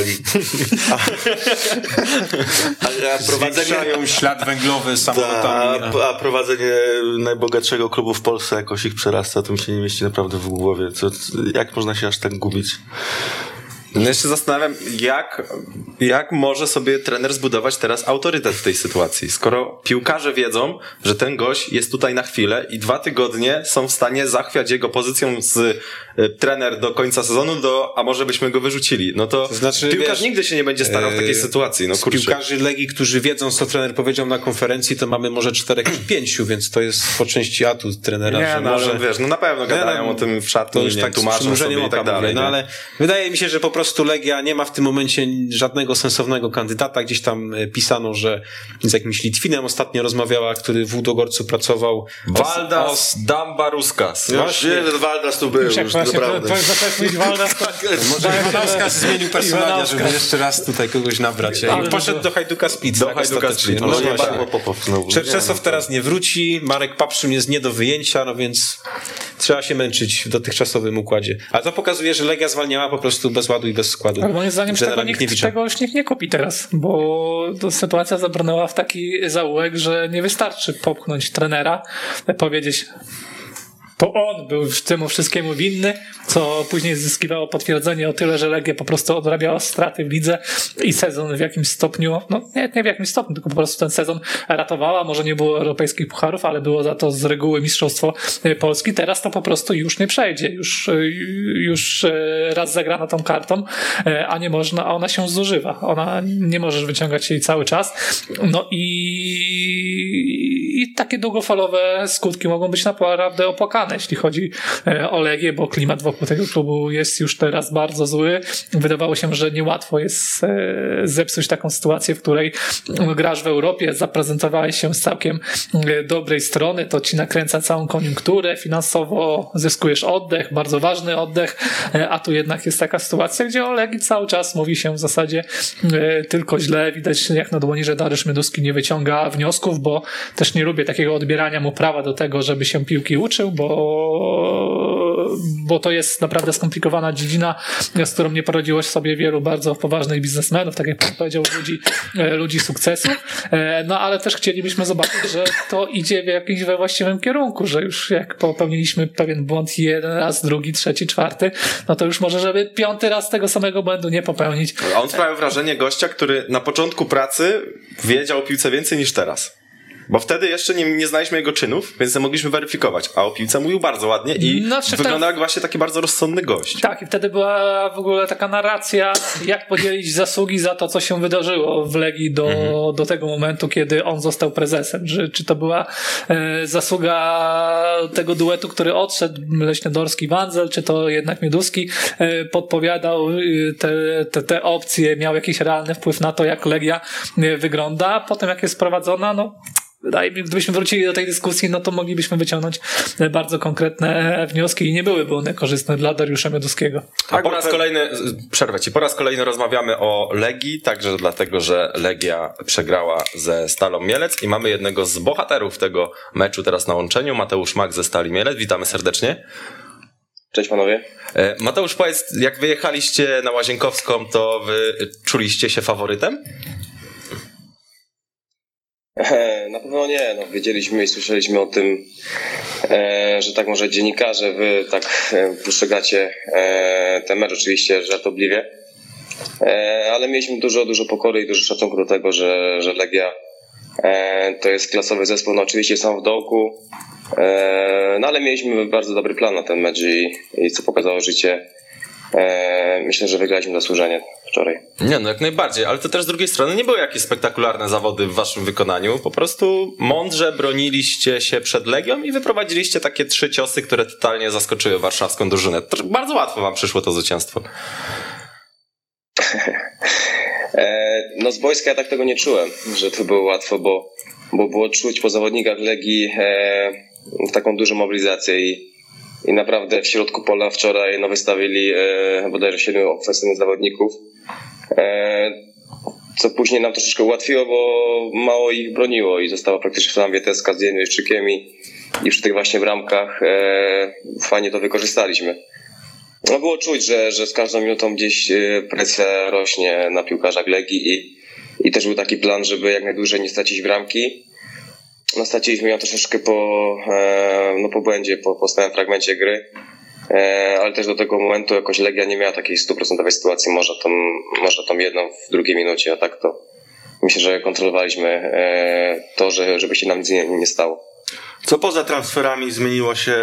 A prowadzenie ślad węglowy samolotami. A prowadzenie najbogatszego klubu w Polsce jakoś ich przerasta, to mi się nie mieści naprawdę w głowie. Jak można się aż tak gubić? No, jeszcze zastanawiam, jak może sobie trener zbudować teraz autorytet w tej sytuacji, skoro piłkarze wiedzą, że ten gość jest tutaj na chwilę i 2 tygodnie są w stanie zachwiać jego pozycją z trener do końca sezonu a może byśmy go wyrzucili. No to znaczy, piłkarz nigdy się nie będzie starał w takiej sytuacji. No, z piłkarzy Legii, którzy wiedzą, co trener powiedział na konferencji, to mamy może 4 czy 5, więc to jest po części atut trenera. Nie, że no, może, wiesz, no na pewno gadają o tym w szatni, już tak tłumaczą sobie i tak dalej. No ale wydaje mi się, że po prostu Legia nie ma w tym momencie żadnego sensownego kandydata. Gdzieś tam pisano, że z jakimś Litwinem ostatnio rozmawiała, który w Łudogorcu pracował. Valdas Dambaruskas. Valdas tu był już, naprawdę. Valdas zmienił personalia, żeby jeszcze raz tutaj kogoś nabrać. I poszedł do Hajduka Split. Czerczesow teraz nie wróci, Marek Papszym jest nie do wyjęcia, no więc trzeba się męczyć w dotychczasowym układzie. A to pokazuje, że Legia zwalniała po prostu bez ładu i bez składu. Ale moim zdaniem tego nikt nie kupi teraz, bo to sytuacja zabrnęła w taki zaułek, że nie wystarczy popchnąć trenera, powiedzieć, bo on był temu wszystkiemu winny, co później zyskiwało potwierdzenie o tyle, że Legia po prostu odrabiała straty w lidze i sezon w jakimś stopniu, nie w jakimś stopniu, tylko po prostu ten sezon ratowała, może nie było europejskich pucharów, ale było za to z reguły mistrzostwo Polski. Teraz to po prostu już nie przejdzie, już raz zagrana tą kartą, a nie można, a ona się zużywa, ona nie możesz wyciągać jej cały czas, no i takie długofalowe skutki mogą być naprawdę opłakane, jeśli chodzi o Legię, bo klimat wokół tego klubu jest już teraz bardzo zły. Wydawało się, że niełatwo jest zepsuć taką sytuację, w której grasz w Europie, zaprezentowałeś się z całkiem dobrej strony, to ci nakręca całą koniunkturę, finansowo zyskujesz oddech, bardzo ważny oddech, a tu jednak jest taka sytuacja, gdzie o Legii cały czas mówi się w zasadzie tylko źle. Widać jak na dłoni, że Dariusz Mioduski nie wyciąga wniosków, bo też nie lubię takiego odbierania mu prawa do tego, żeby się piłki uczył, bo to jest naprawdę skomplikowana dziedzina, z którą nie poradziło sobie wielu bardzo poważnych biznesmenów, tak jak pan powiedział, ludzi sukcesu, no ale też chcielibyśmy zobaczyć, że to idzie we właściwym kierunku, że już jak popełniliśmy pewien błąd 1 raz, 2, 3, 4, no to już może, żeby 5. raz tego samego błędu nie popełnić. A on sprawił wrażenie gościa, który na początku pracy wiedział o piłce więcej niż teraz. Bo wtedy jeszcze nie znaliśmy jego czynów, więc nie mogliśmy weryfikować. A o piłce mówił bardzo ładnie i wyglądał jak właśnie taki bardzo rozsądny gość. Tak, i wtedy była w ogóle taka narracja, jak podzielić zasługi za to, co się wydarzyło w Legii do tego momentu, kiedy on został prezesem. Czy to była zasługa tego duetu, który odszedł, Leśniodorski-Wandzel, czy to jednak Mioduski podpowiadał te opcje, miał jakiś realny wpływ na to, jak Legia wygląda. Potem jak jest prowadzona, no wydaje mi, gdybyśmy wrócili do tej dyskusji, no to moglibyśmy wyciągnąć bardzo konkretne wnioski i nie byłyby one korzystne dla Dariusza Mioduskiego. A po raz kolejny, przerwę ci, po raz kolejny rozmawiamy o Legii, także dlatego, że Legia przegrała ze Stalą Mielec i mamy jednego z bohaterów tego meczu teraz na łączeniu, Mateusz Mak ze Stali Mielec. Witamy serdecznie. Cześć panowie. Mateusz, powiedz, jak wyjechaliście na Łazienkowską, to wy czuliście się faworytem? Na pewno nie. No, wiedzieliśmy i słyszeliśmy o tym, że tak może dziennikarze, wy tak postrzegacie ten mecz oczywiście żartobliwie, ale mieliśmy dużo pokory i dużo szacunku do tego, że Legia to jest klasowy zespół. No oczywiście są w dołku, no ale mieliśmy bardzo dobry plan na ten mecz i co pokazało życie. Myślę, że wygraliśmy zasłużenie wczoraj. Nie, no jak najbardziej, ale to też z drugiej strony nie były jakieś spektakularne zawody w waszym wykonaniu. Po prostu mądrze broniliście się przed Legią i wyprowadziliście takie 3 ciosy, które totalnie zaskoczyły warszawską drużynę. Bardzo łatwo wam przyszło to zwycięstwo. No z boiska ja tak tego nie czułem, że to było łatwo, bo było czuć po zawodnikach Legii taką dużą mobilizację i naprawdę w środku pola wczoraj no, wystawili bodajże 7 ofensywnych zawodników, co później nam troszeczkę ułatwiło, bo mało ich broniło i została praktycznie sama Wieteska z Jędrzejczykiem i przy tych właśnie bramkach fajnie to wykorzystaliśmy. No, było czuć, że z każdą minutą gdzieś presja rośnie na piłkarzach Legii i też był taki plan, żeby jak najdłużej nie stracić bramki. No, straciliśmy ją troszeczkę po błędzie, po stałym fragmencie gry, ale też do tego momentu jakoś Legia nie miała takiej 100% sytuacji, może tą jedną w drugiej minucie, a tak to myślę, że kontrolowaliśmy to, żeby się nam nic nie stało. Co poza transferami zmieniło się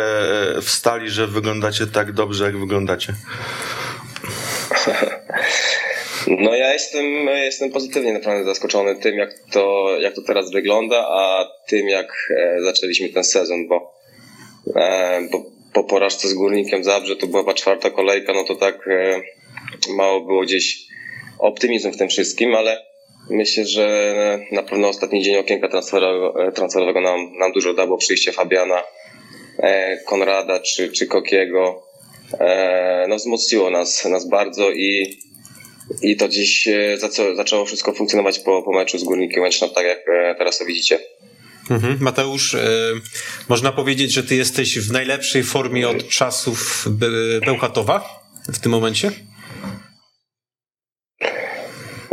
w Stali, że wyglądacie tak dobrze, jak wyglądacie? No ja jestem pozytywnie naprawdę zaskoczony tym, jak to teraz wygląda, a tym, jak zaczęliśmy ten sezon, bo po porażce z Górnikiem Zabrze to była chyba 4. kolejka, no to tak mało było gdzieś optymizmu w tym wszystkim, ale myślę, że na pewno ostatni dzień okienka transferowego nam dużo dało, przyjście Fabiana, Konrada czy Kokiego, no wzmocniło nas bardzo i to dziś zaczęło wszystko funkcjonować po meczu z Górnikiem Łęczna, tak jak teraz to widzicie. Mateusz, można powiedzieć, że ty jesteś w najlepszej formie od czasów Bełchatowa w tym momencie?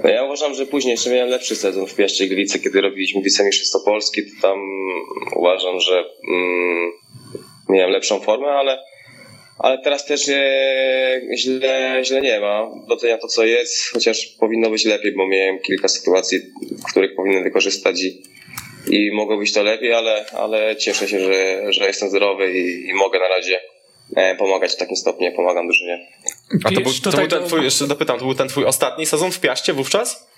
Ja uważam, że później jeszcze miałem lepszy sezon w Piaście Gliwice, kiedy robiliśmy wicemistrzostwo Polski, to tam uważam, że miałem lepszą formę, ale teraz też źle nie ma. Doceniam to, co jest, chociaż powinno być lepiej, bo miałem kilka sytuacji, w których powinienem wykorzystać i mogło być to lepiej, ale cieszę się, że jestem zdrowy i mogę na razie pomagać w takim stopniu, pomagam drużynie. A to był ten twój ostatni sezon w Piaście wówczas?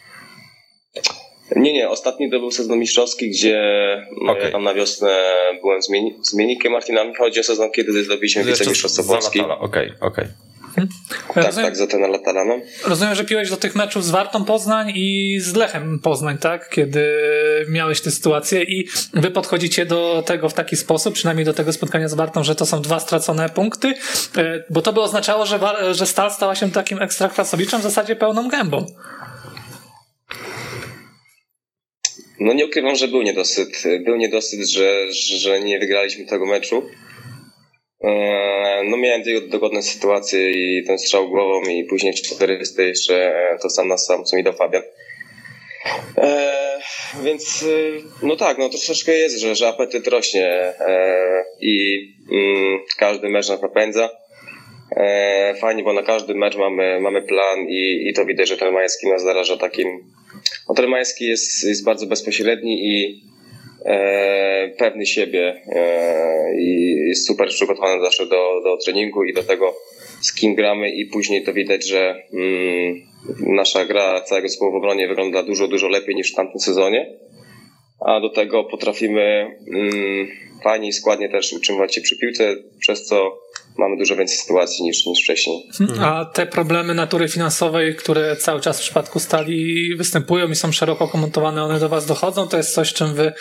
Nie, ostatni to był sezon mistrzowski, gdzie ja tam na wiosnę byłem z Mienikiem Martinami. Chodzi o sezon, kiedy zdobyliśmy wicemistrzostwo Polski. Okej. Tak, za ten Latala. Rozumiem, że piłeś do tych meczów z Wartą Poznań i z Lechem Poznań, tak? Kiedy miałeś tę sytuację i wy podchodzicie do tego w taki sposób, przynajmniej do tego spotkania z Wartą, że to są 2 stracone punkty, bo to by oznaczało, że Stal stała się takim ekstraklasowiczem w zasadzie pełną gębą. No nie ukrywam, że był niedosyt, że nie wygraliśmy tego meczu. No miałem dogodne sytuacje i ten strzał głową i później w 400 jeszcze to sam na sam, co mi dał Fabian. Więc no tak, no troszeczkę jest, że apetyt rośnie i każdy mecz nas napędza. Fajnie, bo na każdy mecz mamy plan i to widać, że ten Majewski nas zaraża takim. Otel Majewski jest bardzo bezpośredni i pewny siebie i jest super przygotowany zawsze do treningu i do tego, z kim gramy, i później to widać, że nasza gra całego zespołu w obronie wygląda dużo, dużo lepiej niż w tamtym sezonie, a do tego potrafimy fajnie i składnie też utrzymywać się przy piłce, przez co mamy dużo więcej sytuacji niż wcześniej. A te problemy natury finansowej, które cały czas w przypadku Stali występują i są szeroko komentowane, one do was dochodzą? To jest coś, czym wy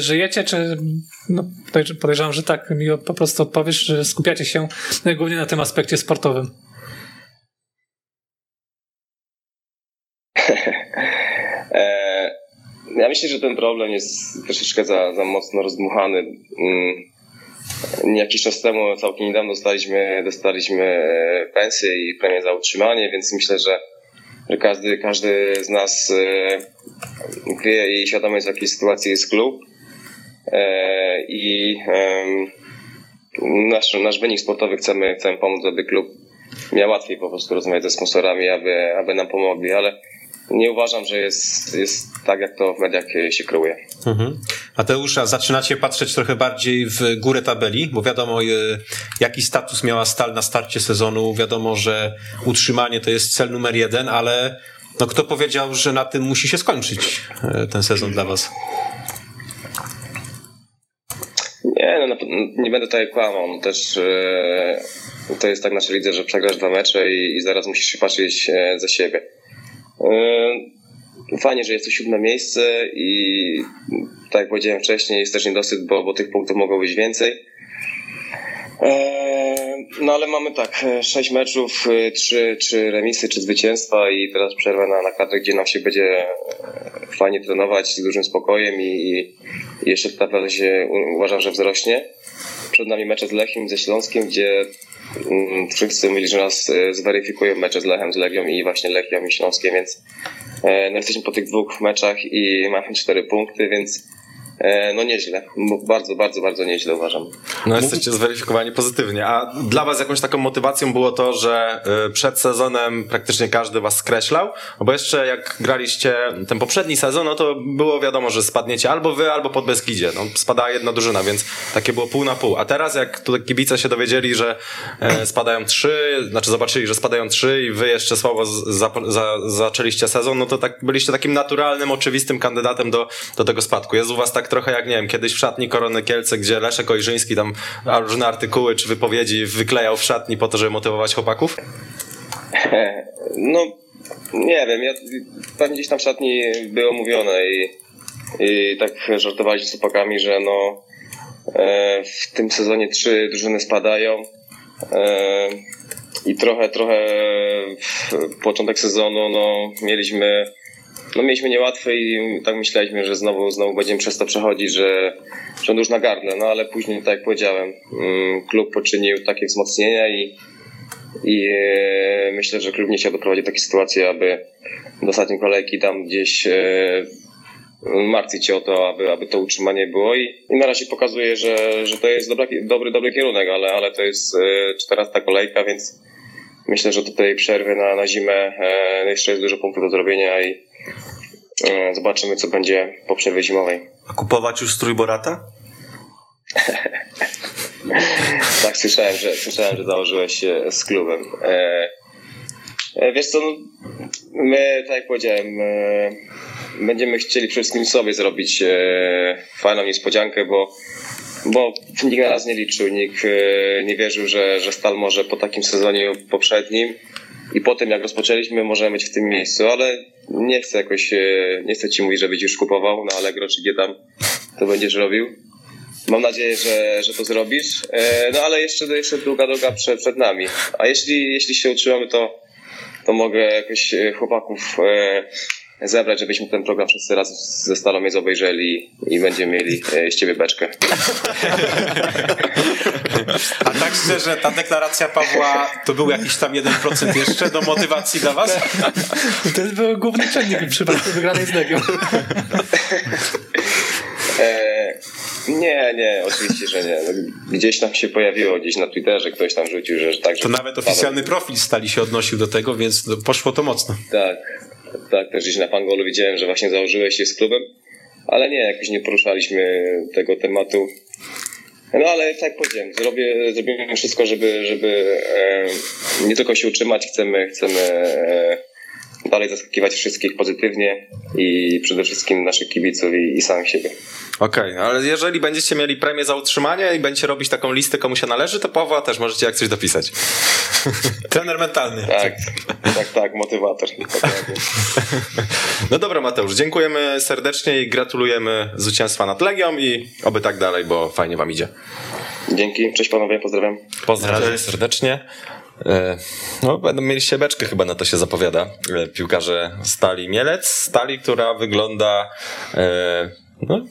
żyjecie? Czy, no, podejrzewam, że tak mi po prostu odpowiesz, że skupiacie się głównie na tym aspekcie sportowym. Ja myślę, że ten problem jest troszeczkę za mocno rozdmuchany. Jakiś czas temu, całkiem niedawno dostaliśmy pensję i premię za utrzymanie, więc myślę, że każdy z nas wie i świadomy jest, w jakiej sytuacji jest klub, i nasz wynik sportowy chcemy pomóc, aby klub miał łatwiej po prostu rozmawiać ze sponsorami, aby nam pomogli, ale nie uważam, że jest tak, jak to w mediach się kreuje. Mhm. Mateusza, zaczynacie patrzeć trochę bardziej w górę tabeli, bo wiadomo, jaki status miała Stal na starcie sezonu. Wiadomo, że utrzymanie to jest cel numer 1, ale no kto powiedział, że na tym musi się skończyć ten sezon dla was? Nie, no, nie będę tutaj kłamał. No też to jest tak w naszej lidze, że przegrasz 2 mecze i zaraz musisz się patrzeć za siebie. Fajnie, że jest to 7 miejsce i tak jak powiedziałem wcześniej, jest też niedosyt, bo tych punktów mogło być więcej. No ale mamy tak, 6 meczów, 3 remisy, 3 zwycięstwa i teraz przerwa na kadrę, gdzie nam się będzie fajnie trenować z dużym spokojem i jeszcze ta pewność się, uważam, że wzrośnie. Przed nami mecze z Lechem, ze Śląskiem, gdzie wszyscy mówili, że nas zweryfikują mecze z Lechem, z Legią i właśnie Lechią i Śląskiem, więc no jesteśmy po tych 2 meczach i mamy 4 punkty, więc no nieźle, bardzo, bardzo, bardzo nieźle uważam. No jesteście zweryfikowani pozytywnie, a dla was jakąś taką motywacją było to, że przed sezonem praktycznie każdy was skreślał, bo jeszcze jak graliście ten poprzedni sezon, no to było wiadomo, że spadniecie albo wy, albo Podbeskidzie, no spadała jedna drużyna, więc takie było pół na pół, a teraz jak tu kibice się dowiedzieli, że spadają 3, znaczy zobaczyli, że spadają 3 i wy jeszcze słabo zaczęliście sezon, no to tak byliście takim naturalnym, oczywistym kandydatem do tego spadku. Jest u was tak trochę jak, nie wiem, kiedyś w szatni Korony Kielce, gdzie Leszek Ojrzyński tam różne artykuły czy wypowiedzi wyklejał w szatni po to, żeby motywować chłopaków? No, nie wiem, pewnie gdzieś tam w szatni było mówione i tak żartowaliśmy z chłopakami, że no w tym sezonie 3 drużyny spadają i trochę w początek sezonu no mieliśmy niełatwe i tak myśleliśmy, że znowu będziemy przez to przechodzić, że już na gardle, no ale później, tak jak powiedziałem, klub poczynił takie wzmocnienia i myślę, że klub nie chciał doprowadzić do takiej sytuacji, aby do ostatniej kolejki tam gdzieś martwić się o to, aby to utrzymanie było i na razie pokazuje, że to jest dobry kierunek, ale to jest 14. kolejka, więc myślę, że tutaj przerwy na zimę jeszcze jest dużo punktów do zrobienia i zobaczymy, co będzie po przerwie zimowej. A kupować już strój Borata? Tak, słyszałem, że założyłeś się z klubem. Wiesz co, no, my, tak jak powiedziałem, będziemy chcieli przede wszystkim sobie zrobić fajną niespodziankę, bo nikt na nas nie liczył, nikt nie wierzył, że Stal może po takim sezonie poprzednim i po tym, jak rozpoczęliśmy, możemy być w tym miejscu, ale nie chcę ci mówić, żebyś już kupował na Allegro, czy gdzie tam to będziesz robił. Mam nadzieję, że to zrobisz, no ale jeszcze długa droga przed nami. A jeśli się utrzymamy, to mogę jakoś chłopaków zebrać, żebyśmy ten program wszyscy razem ze Stalą je obejrzeli i będziemy mieli z ciebie beczkę. A tak szczerze, ta deklaracja Pawła to był jakiś tam 1% jeszcze do motywacji dla was? To był główny czynnik w przypadku wygranej z Legią. Nie, oczywiście, że nie. Gdzieś tam się pojawiło, gdzieś na Twitterze ktoś tam rzucił, że tak. To nawet oficjalny profil Stali się odnosił do tego, więc poszło to mocno. Tak, też gdzieś na Fangolu widziałem, że właśnie założyłeś się z klubem. ale nie, jakoś nie poruszaliśmy tego tematu. No ale tak powiedziałem, zrobimy wszystko, żeby nie tylko się utrzymać, chcemy dalej zaskakiwać wszystkich pozytywnie i przede wszystkim naszych kibiców i sam siebie. Okej, ale jeżeli będziecie mieli premię za utrzymanie i będziecie robić taką listę, komu się należy, to Pawła też możecie jak coś dopisać. Trener mentalny. Tak, motywator. No dobra, Mateusz, dziękujemy serdecznie i gratulujemy zwycięstwa nad Legią i oby tak dalej, bo fajnie wam idzie. Dzięki, cześć panowie, pozdrawiam. Pozdrawiam serdecznie. No, będą mieli siebeczkę, chyba na to się zapowiada. Piłkarze Stali Mielec. Stali, która wygląda, no,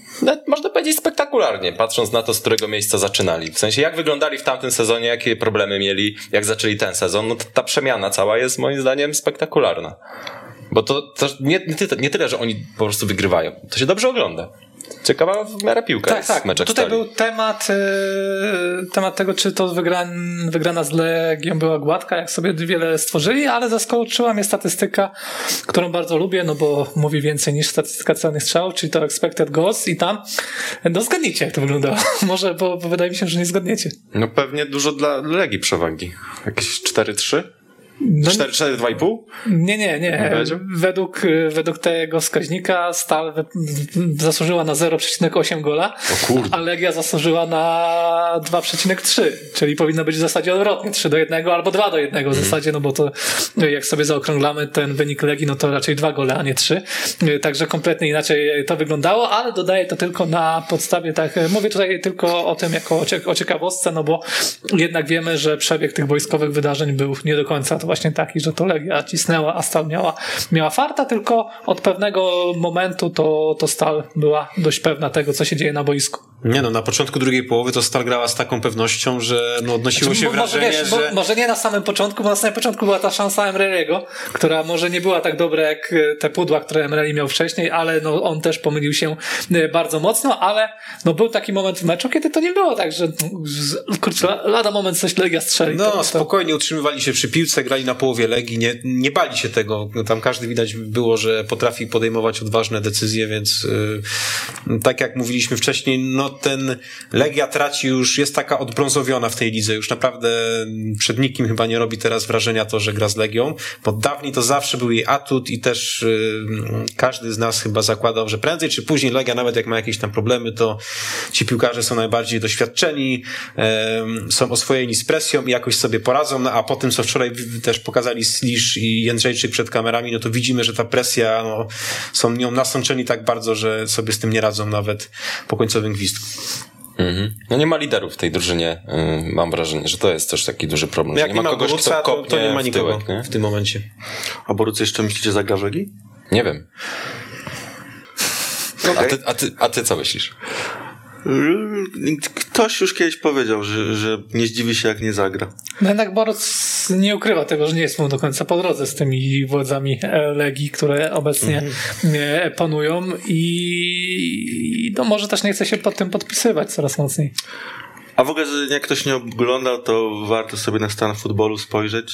można powiedzieć, spektakularnie, patrząc na to, z którego miejsca zaczynali. W sensie, jak wyglądali w tamtym sezonie, jakie problemy mieli, jak zaczęli ten sezon. No, ta przemiana cała jest moim zdaniem spektakularna. Bo to nie tyle, że oni po prostu wygrywają. To się dobrze ogląda. Ciekawa w miarę piłka tak, jest tak. Meczek tutaj Stali. Był temat tego, czy to wygrana z Legią była gładka, jak sobie wiele stworzyli, ale zaskoczyła mnie statystyka, którą bardzo lubię, no bo mówi więcej niż statystyka celnych strzałów, czyli to expected goals i tam, no zgadnijcie jak to wyglądało, może, bo wydaje mi się, że nie zgadniecie. No pewnie dużo dla Legii przewagi, jakieś 4-3? No, 4,2,5? Nie. Według tego wskaźnika Stal zasłużyła na 0,8 gola, a Legia zasłużyła na 2,3, czyli powinno być w zasadzie odwrotnie, 3-1 albo 2-1 w zasadzie, no bo to jak sobie zaokrąglamy ten wynik Legii, no to raczej 2 gole, a nie 3, także kompletnie inaczej to wyglądało, ale dodaję to tylko na podstawie, tak mówię tutaj tylko o tym jako o ciekawostce, no bo jednak wiemy, że przebieg tych wojskowych wydarzeń był nie do końca właśnie taki, że to Legia cisnęła, a Stal miała farta, tylko od pewnego momentu to Stal była dość pewna tego, co się dzieje na boisku. Nie no, na początku drugiej połowy to Stal grała z taką pewnością, że no odnosiło się wrażenie, że... Może nie na samym początku, bo na samym początku była ta szansa Emreliego, która może nie była tak dobra jak te pudła, które Emreli miał wcześniej, ale no on też pomylił się bardzo mocno, ale no był taki moment w meczu, kiedy to nie było tak, że kurczę, lada moment coś Legia strzeli. No, spokojnie utrzymywali się przy piłce, grali na połowie Legii, nie bali się tego. Tam każdy widać było, że potrafi podejmować odważne decyzje, więc tak jak mówiliśmy wcześniej, no ten Legia traci już, jest taka odbrązowiona w tej lidze. Już naprawdę przed nikim chyba nie robi teraz wrażenia to, że gra z Legią, bo dawniej to zawsze był jej atut i też każdy z nas chyba zakładał, że prędzej czy później Legia, nawet jak ma jakieś tam problemy, to ci piłkarze są najbardziej doświadczeni, są oswojeni z presją i jakoś sobie poradzą, no, a po tym, co wczoraj też pokazali Slisz i Jędrzejczyk przed kamerami, no to widzimy, że ta presja, no, są nią nasączeni tak bardzo, że sobie z tym nie radzą nawet po końcowym gwizdku. Mm-hmm. No nie ma liderów w tej drużynie, mam wrażenie, że to jest też taki duży problem. No jak nie ma kogoś, Boruca, kto kopnie to nie ma nikogo w tyłek, nie? W tym momencie. A Borucy jeszcze myślicie zagarżeli? Nie wiem. Okay. A ty co myślisz? Ktoś już kiedyś powiedział, że nie zdziwi się jak nie zagra. No jednak Boruc nie ukrywa tego, że nie jest mu do końca po drodze z tymi władzami Legii, które obecnie panują i no może też nie chce się pod tym podpisywać coraz mocniej. A w ogóle jak ktoś nie oglądał, to warto sobie na stan futbolu spojrzeć,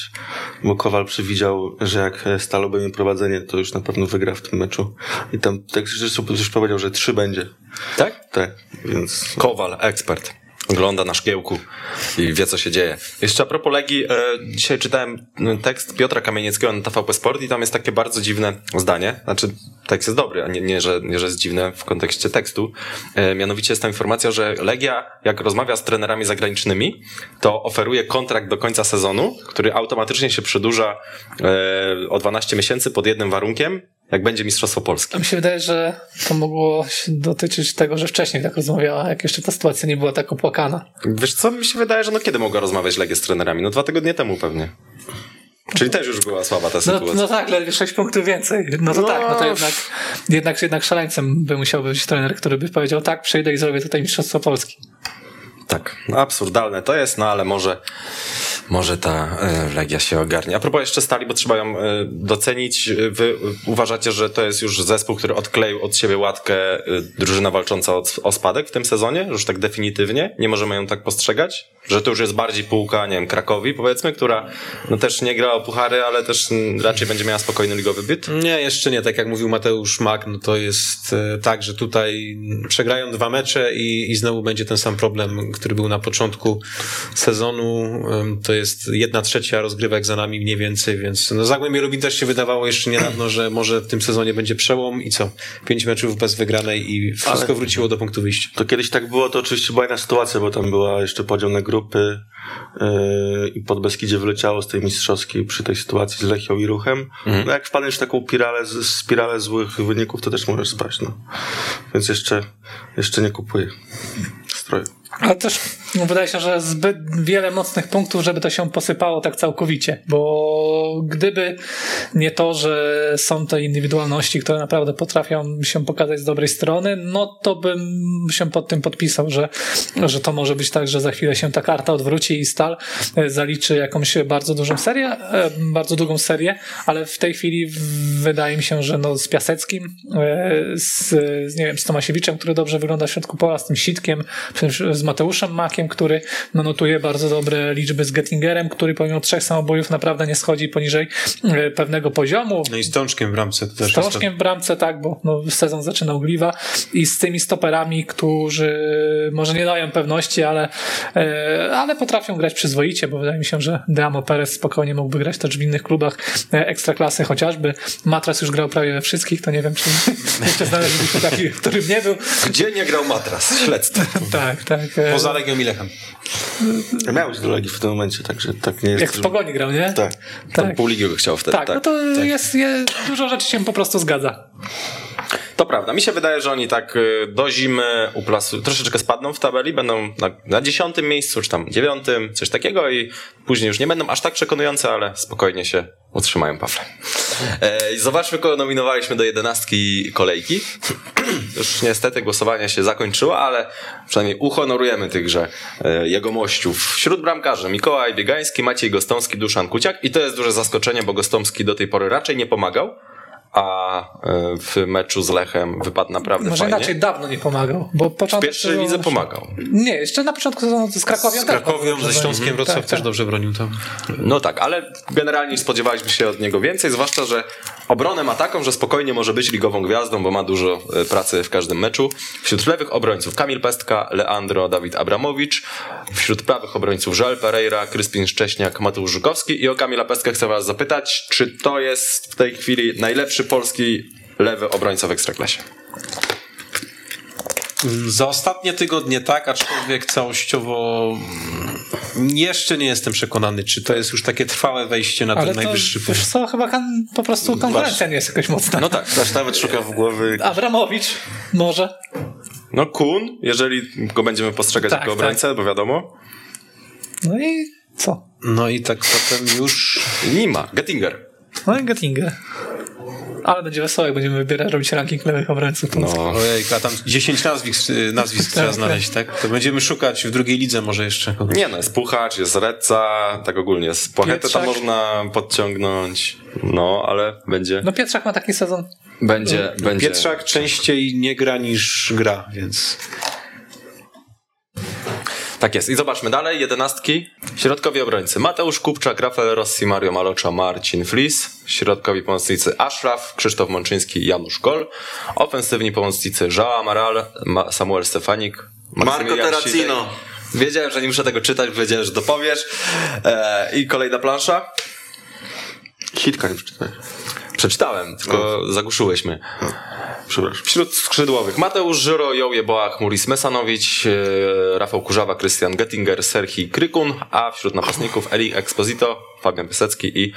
bo Kowal przewidział, że jak Stal obejmie prowadzenie, to już na pewno wygra w tym meczu. I tam tak już powiedział, że 3 będzie. Tak? Tak. Więc... Kowal, ekspert. Ogląda na szkiełku i wie, co się dzieje. Jeszcze a propos Legii, dzisiaj czytałem tekst Piotra Kamienieckiego na TVP Sport i tam jest takie bardzo dziwne zdanie. Znaczy, tekst jest dobry, a nie że jest dziwne w kontekście tekstu. Mianowicie jest tam informacja, że Legia, jak rozmawia z trenerami zagranicznymi, to oferuje kontrakt do końca sezonu, który automatycznie się przedłuża o 12 miesięcy pod jednym warunkiem, jak będzie Mistrzostwo Polski. Mi się wydaje, że to mogło się dotyczyć tego, że wcześniej tak rozmawiała, jak jeszcze ta sytuacja nie była tak opłakana. Wiesz co, mi się wydaje, że no kiedy mogła rozmawiać Legia z trenerami? No 2 tygodnie temu pewnie. Czyli też już była słaba ta sytuacja. No tak, ale 6 punktów więcej. No to no. Tak, no to jednak szaleńcem by musiał być trener, który by powiedział tak, przyjdę i zrobię tutaj Mistrzostwo Polski. Tak, absurdalne to jest, no ale może Może ta Legia się ogarnie. A propos jeszcze Stali, bo trzeba ją docenić. Wy uważacie, że to jest już zespół, który odkleił od siebie łatkę drużyna walcząca o spadek w tym sezonie? Już tak definitywnie? Nie możemy ją tak postrzegać? Że to już jest bardziej półka, nie wiem, Krakowi powiedzmy, która no też nie gra o puchary, ale też raczej będzie miała spokojny ligowy byt? Nie, jeszcze nie. Tak jak mówił Mateusz Mak, no to jest tak, że tutaj przegrają 2 mecze i znowu będzie ten sam problem, który był na początku sezonu. To jest 1/3 rozgrywek za nami mniej więcej, więc no Zagłębie Lubin też się wydawało jeszcze niedawno, że może w tym sezonie będzie przełom i co? 5 meczów bez wygranej i wszystko wróciło do punktu wyjścia. To kiedyś tak było, to oczywiście była inna sytuacja, bo tam była jeszcze podział na grupy i Podbeskidzie wyleciało z tej mistrzowskiej przy tej sytuacji z Lechią i Ruchem. No jak wpadniesz w taką spiralę złych wyników, to też możesz spać. No. Więc jeszcze nie kupuję stroju. Ale też wydaje się, że zbyt wiele mocnych punktów, żeby to się posypało tak całkowicie, bo gdyby nie to, że są te indywidualności, które naprawdę potrafią się pokazać z dobrej strony, no to bym się pod tym podpisał, że to może być tak, że za chwilę się ta karta odwróci i Stal zaliczy jakąś bardzo długą serię, ale w tej chwili wydaje mi się, że no z Piaseckim, z Tomasiewiczem, który dobrze wygląda w środku pola, z tym Sitkiem, z Mateuszem Makiem, który notuje bardzo dobre liczby, z Gettingerem, który pomimo 3 samobojów naprawdę nie schodzi poniżej pewnego poziomu. No i z Tączkiem w bramce to też. Z Tączkiem w bramce, tak, bo no, sezon zaczynał Gliwa i z tymi stoperami, którzy może nie dają pewności, ale potrafią grać przyzwoicie, bo wydaje mi się, że Deamo Perez spokojnie mógłby grać też w innych klubach ekstraklasy chociażby. Matras już grał prawie we wszystkich, to nie wiem, czy jeszcze znaleźliśmy taki, w którym nie był. Gdzie nie grał Matras? Śledztwo. Tak. Poza Legią i Lechem. Miałeś do Legii w tym momencie, także tak nie jest. Jak w Pogoni grał, nie? Tak. Tam pół ligi go chciał wtedy. Tak. No to tak. Jest, dużo rzeczy się po prostu zgadza. To prawda. Mi się wydaje, że oni tak do zimy troszeczkę spadną w tabeli, będą na 10. miejscu, czy tam 9., coś takiego i później już nie będą aż tak przekonujące, ale spokojnie się utrzymają, Pawle. Zobaczmy, kogo nominowaliśmy do 11 kolejki. Już niestety głosowanie się zakończyło, ale przynajmniej uhonorujemy tychże jegomościów. Wśród bramkarzy Mikołaj Biegański, Maciej Gostomski, Duszan Kuciak i to jest duże zaskoczenie, bo Gostomski do tej pory raczej nie pomagał, a w meczu z Lechem wypadł naprawdę może fajnie. Może inaczej, dawno nie pomagał, bo początku... W pierwszej lidze pomagał. Nie, jeszcze na początku z Krakowią. Z Krakowią, ze Śląskiem Wrocław tak. Też dobrze bronił tam. No tak, ale generalnie spodziewaliśmy się od niego więcej, zwłaszcza, że obronę ma taką, że spokojnie może być ligową gwiazdą, bo ma dużo pracy w każdym meczu. Wśród lewych obrońców Kamil Pestka, Leandro, Dawid Abramowicz, wśród prawych obrońców Joel Pereira, Kryspin Szcześniak, Mateusz Żukowski i o Kamila Pestkę chcę was zapytać, czy to jest w tej chwili najlepszy polski lewy obrońca w Ekstraklasie? Za ostatnie tygodnie tak, aczkolwiek całościowo jeszcze nie jestem przekonany, czy to jest już takie trwałe wejście na ten najwyższy poziom. Wiesz co, chyba po prostu konkurencja nie jest jakaś mocna. No tak, też nawet szuka w głowy. Abramowicz może. No Kun, jeżeli go będziemy postrzegać jako obrońcę, bo wiadomo. No i co? No i tak potem już nie ma. Gettinger. No i Gettinger. Ale będzie wesoło, jak będziemy robić ranking lewych obrońców. No. Ojej, a tam 10 nazwisk trzeba znaleźć, tak? To będziemy szukać w drugiej lidze może jeszcze. Nie, no jest Puchacz, jest Reca, tak ogólnie jest Płachetę tam można podciągnąć, no ale będzie... No Pietrzak ma taki sezon. Będzie. Pietrzak częściej nie gra niż gra, więc... Tak jest. I zobaczmy dalej. 11. Środkowi obrońcy. Mateusz Kupczak, Rafael Rossi, Mario Malocza, Marcin Flis. Środkowi pomocnicy Ashraf, Krzysztof Mączyński, Janusz Gol. Ofensywni pomocnicy Joao Amaral, Samuel Stefanik, Marco Terracino. Wiedziałem, że nie muszę tego czytać, wiedziałem, że to powiesz. I kolejna plansza. Sitka nie przeczytałem. Przeczytałem, tylko zagłuszyłeś mnie. Przepraszam. Wśród skrzydłowych Mateusz Żyro, Joje Boach, Muris Mesanowicz, Rafał Kurzawa, Krystian Gettinger, Serhii Krykun, a wśród napastników Eli Exposito, Fabian Piasecki i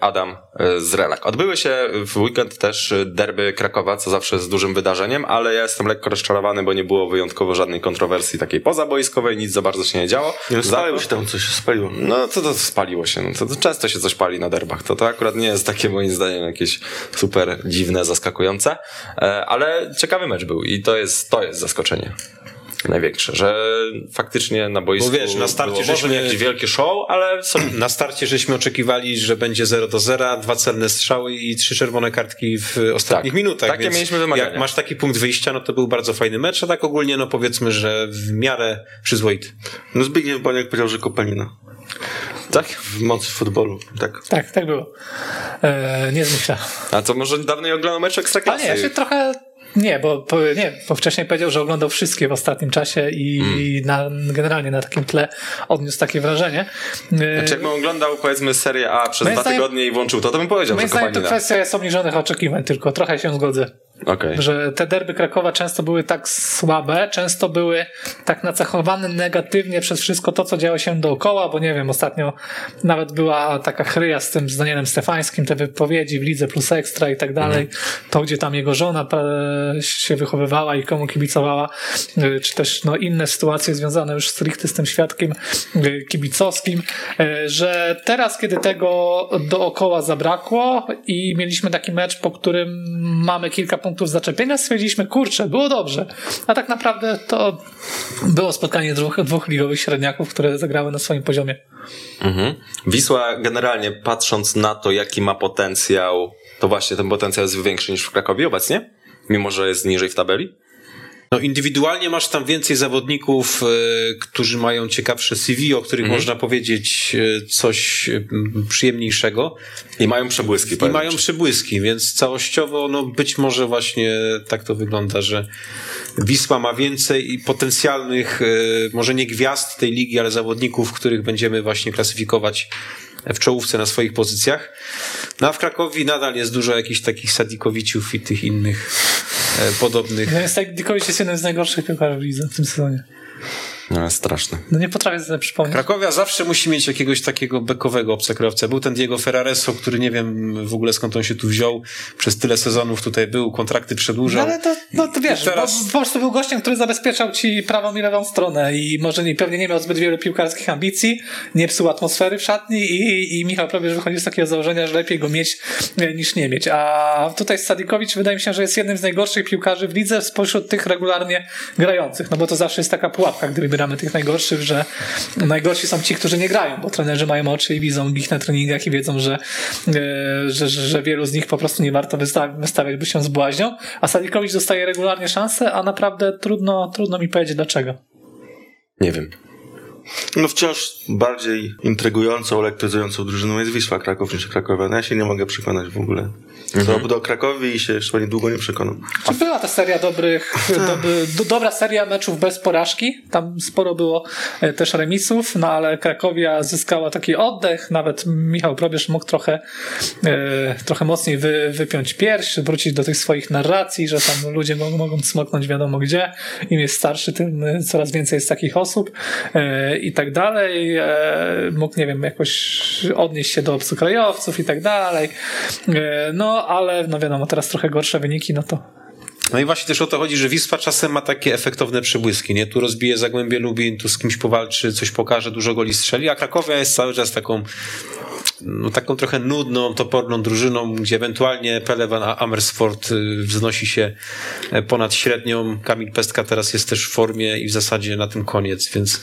Adam Zrelak. Odbyły się w weekend też derby Krakowa, co zawsze z dużym wydarzeniem, ale ja jestem lekko rozczarowany, bo nie było wyjątkowo żadnej kontrowersji takiej pozaboiskowej, nic za bardzo się nie działo. Nie spaliło się tam coś, spaliło. No to spaliło się, no, to często się coś pali na derbach, to akurat nie jest takie moim zdaniem jakieś super dziwne, zaskakujące, ale ciekawy mecz był i to jest zaskoczenie. zjawisko największe, że faktycznie na boisku wiesz, na starcie żeśmy jakieś wielkie show, ale na starcie żeśmy oczekiwali, że będzie 0-0, 2 celne strzały i 3 czerwone kartki w ostatnich minutach. Takie mieliśmy wymagania. Jak masz taki punkt wyjścia, no to był bardzo fajny mecz, a tak ogólnie no powiedzmy, że w miarę przyzwoity. No Zbigniew Boniek powiedział, że Kopalina. Tak? W mocy futbolu. Tak było. Nie zmyślałem. A to może dawniej oglądał mecz Ekstraklasy? A nie, ja się trochę... Bo wcześniej powiedział, że oglądał wszystkie w ostatnim czasie i generalnie na takim tle odniósł takie wrażenie. Znaczy jakbym oglądał powiedzmy Serię A przez dwa tygodnie i włączył to, to bym powiedział, że Kopalina. To kwestia jest obniżonych oczekiwań tylko, trochę się zgodzę. Okay. Że te derby Krakowa często były tak słabe, często były tak nacechowane negatywnie przez wszystko to, co działo się dookoła, bo nie wiem, ostatnio nawet była taka chryja z tym, z Danielem Stefańskim, te wypowiedzi w Lidze Plus Ekstra i tak dalej, to gdzie tam jego żona się wychowywała i komu kibicowała, czy też no, inne sytuacje związane już stricte z tym świadkiem kibicowskim, że teraz, kiedy tego dookoła zabrakło i mieliśmy taki mecz, po którym mamy kilka punktów zaczepienia, stwierdziliśmy, kurczę, było dobrze. A tak naprawdę to było spotkanie dwóch ligowych średniaków, które zagrały na swoim poziomie. Mhm. Wisła generalnie, patrząc na to, jaki ma potencjał, to właśnie ten potencjał jest większy niż w Krakowie obecnie, mimo że jest niżej w tabeli. No indywidualnie masz tam więcej zawodników, którzy mają ciekawsze CV, o których można powiedzieć coś przyjemniejszego. I mają przebłyski. Więc całościowo no być może właśnie tak to wygląda, że Wisła ma więcej i potencjalnych, może nie gwiazd tej ligi, ale zawodników, których będziemy właśnie klasyfikować w czołówce na swoich pozycjach. No a w Krakowie nadal jest dużo jakichś takich Sadikowiciów i tych innych podobnych. No jest Sadikowicz jest jednym z najgorszych piłkarzy w lidze w tym sezonie. No, straszny. No nie potrafię sobie przypomnieć. Krakowia zawsze musi mieć jakiegoś takiego bekowego obcokrajowca. Był ten Diego Ferraresso, który nie wiem w ogóle skąd on się tu wziął. Przez tyle sezonów tutaj był, kontrakty przedłużał. No ale to, no to wiesz, teraz... bo po prostu był gościem, który zabezpieczał ci prawą i lewą stronę i może pewnie nie miał zbyt wielu piłkarskich ambicji, nie psuł atmosfery w szatni i Michał Probierz wychodził z takiego założenia, że lepiej go mieć niż nie mieć. A tutaj Sadikowicz wydaje mi się, że jest jednym z najgorszych piłkarzy w lidze spośród tych regularnie grających, no bo to zawsze jest taka pułapka, gdyby wybieramy tych najgorszych, że najgorsi są ci, którzy nie grają, bo trenerzy mają oczy i widzą ich na treningach i wiedzą, że wielu z nich po prostu nie warto wystawiać, by się zbłaźnią, a Sadikowicz dostaje regularnie szansę, a naprawdę trudno mi powiedzieć dlaczego. Nie wiem. No wciąż bardziej intrygującą, elektryzującą drużyną jest Wisła Kraków niż Krakowa. No ja się nie mogę przekonać w ogóle. Do Krakowi i się jeszcze niedługo nie przekonam. Czy była ta seria dobra seria meczów bez porażki? Tam sporo było też remisów, no ale Krakowia zyskała taki oddech, nawet Michał Probierz mógł trochę mocniej wypiąć pierś, wrócić do tych swoich narracji, że tam ludzie mogą smoknąć wiadomo gdzie. Im jest starszy, tym coraz więcej jest takich osób i tak dalej. Mógł, nie wiem, jakoś odnieść się do obcokrajowców i tak dalej. No, ale no wiadomo, teraz trochę gorsze wyniki, no to... No i właśnie też o to chodzi, że Wisła czasem ma takie efektowne przebłyski, nie? Tu rozbije Zagłębie Lubin, tu z kimś powalczy, coś pokaże, dużo goli strzeli, a Krakowia jest cały czas taką trochę nudną, toporną drużyną, gdzie ewentualnie Pelevan Amersfoort wznosi się ponad średnią. Kamil Pestka teraz jest też w formie i w zasadzie na tym koniec, więc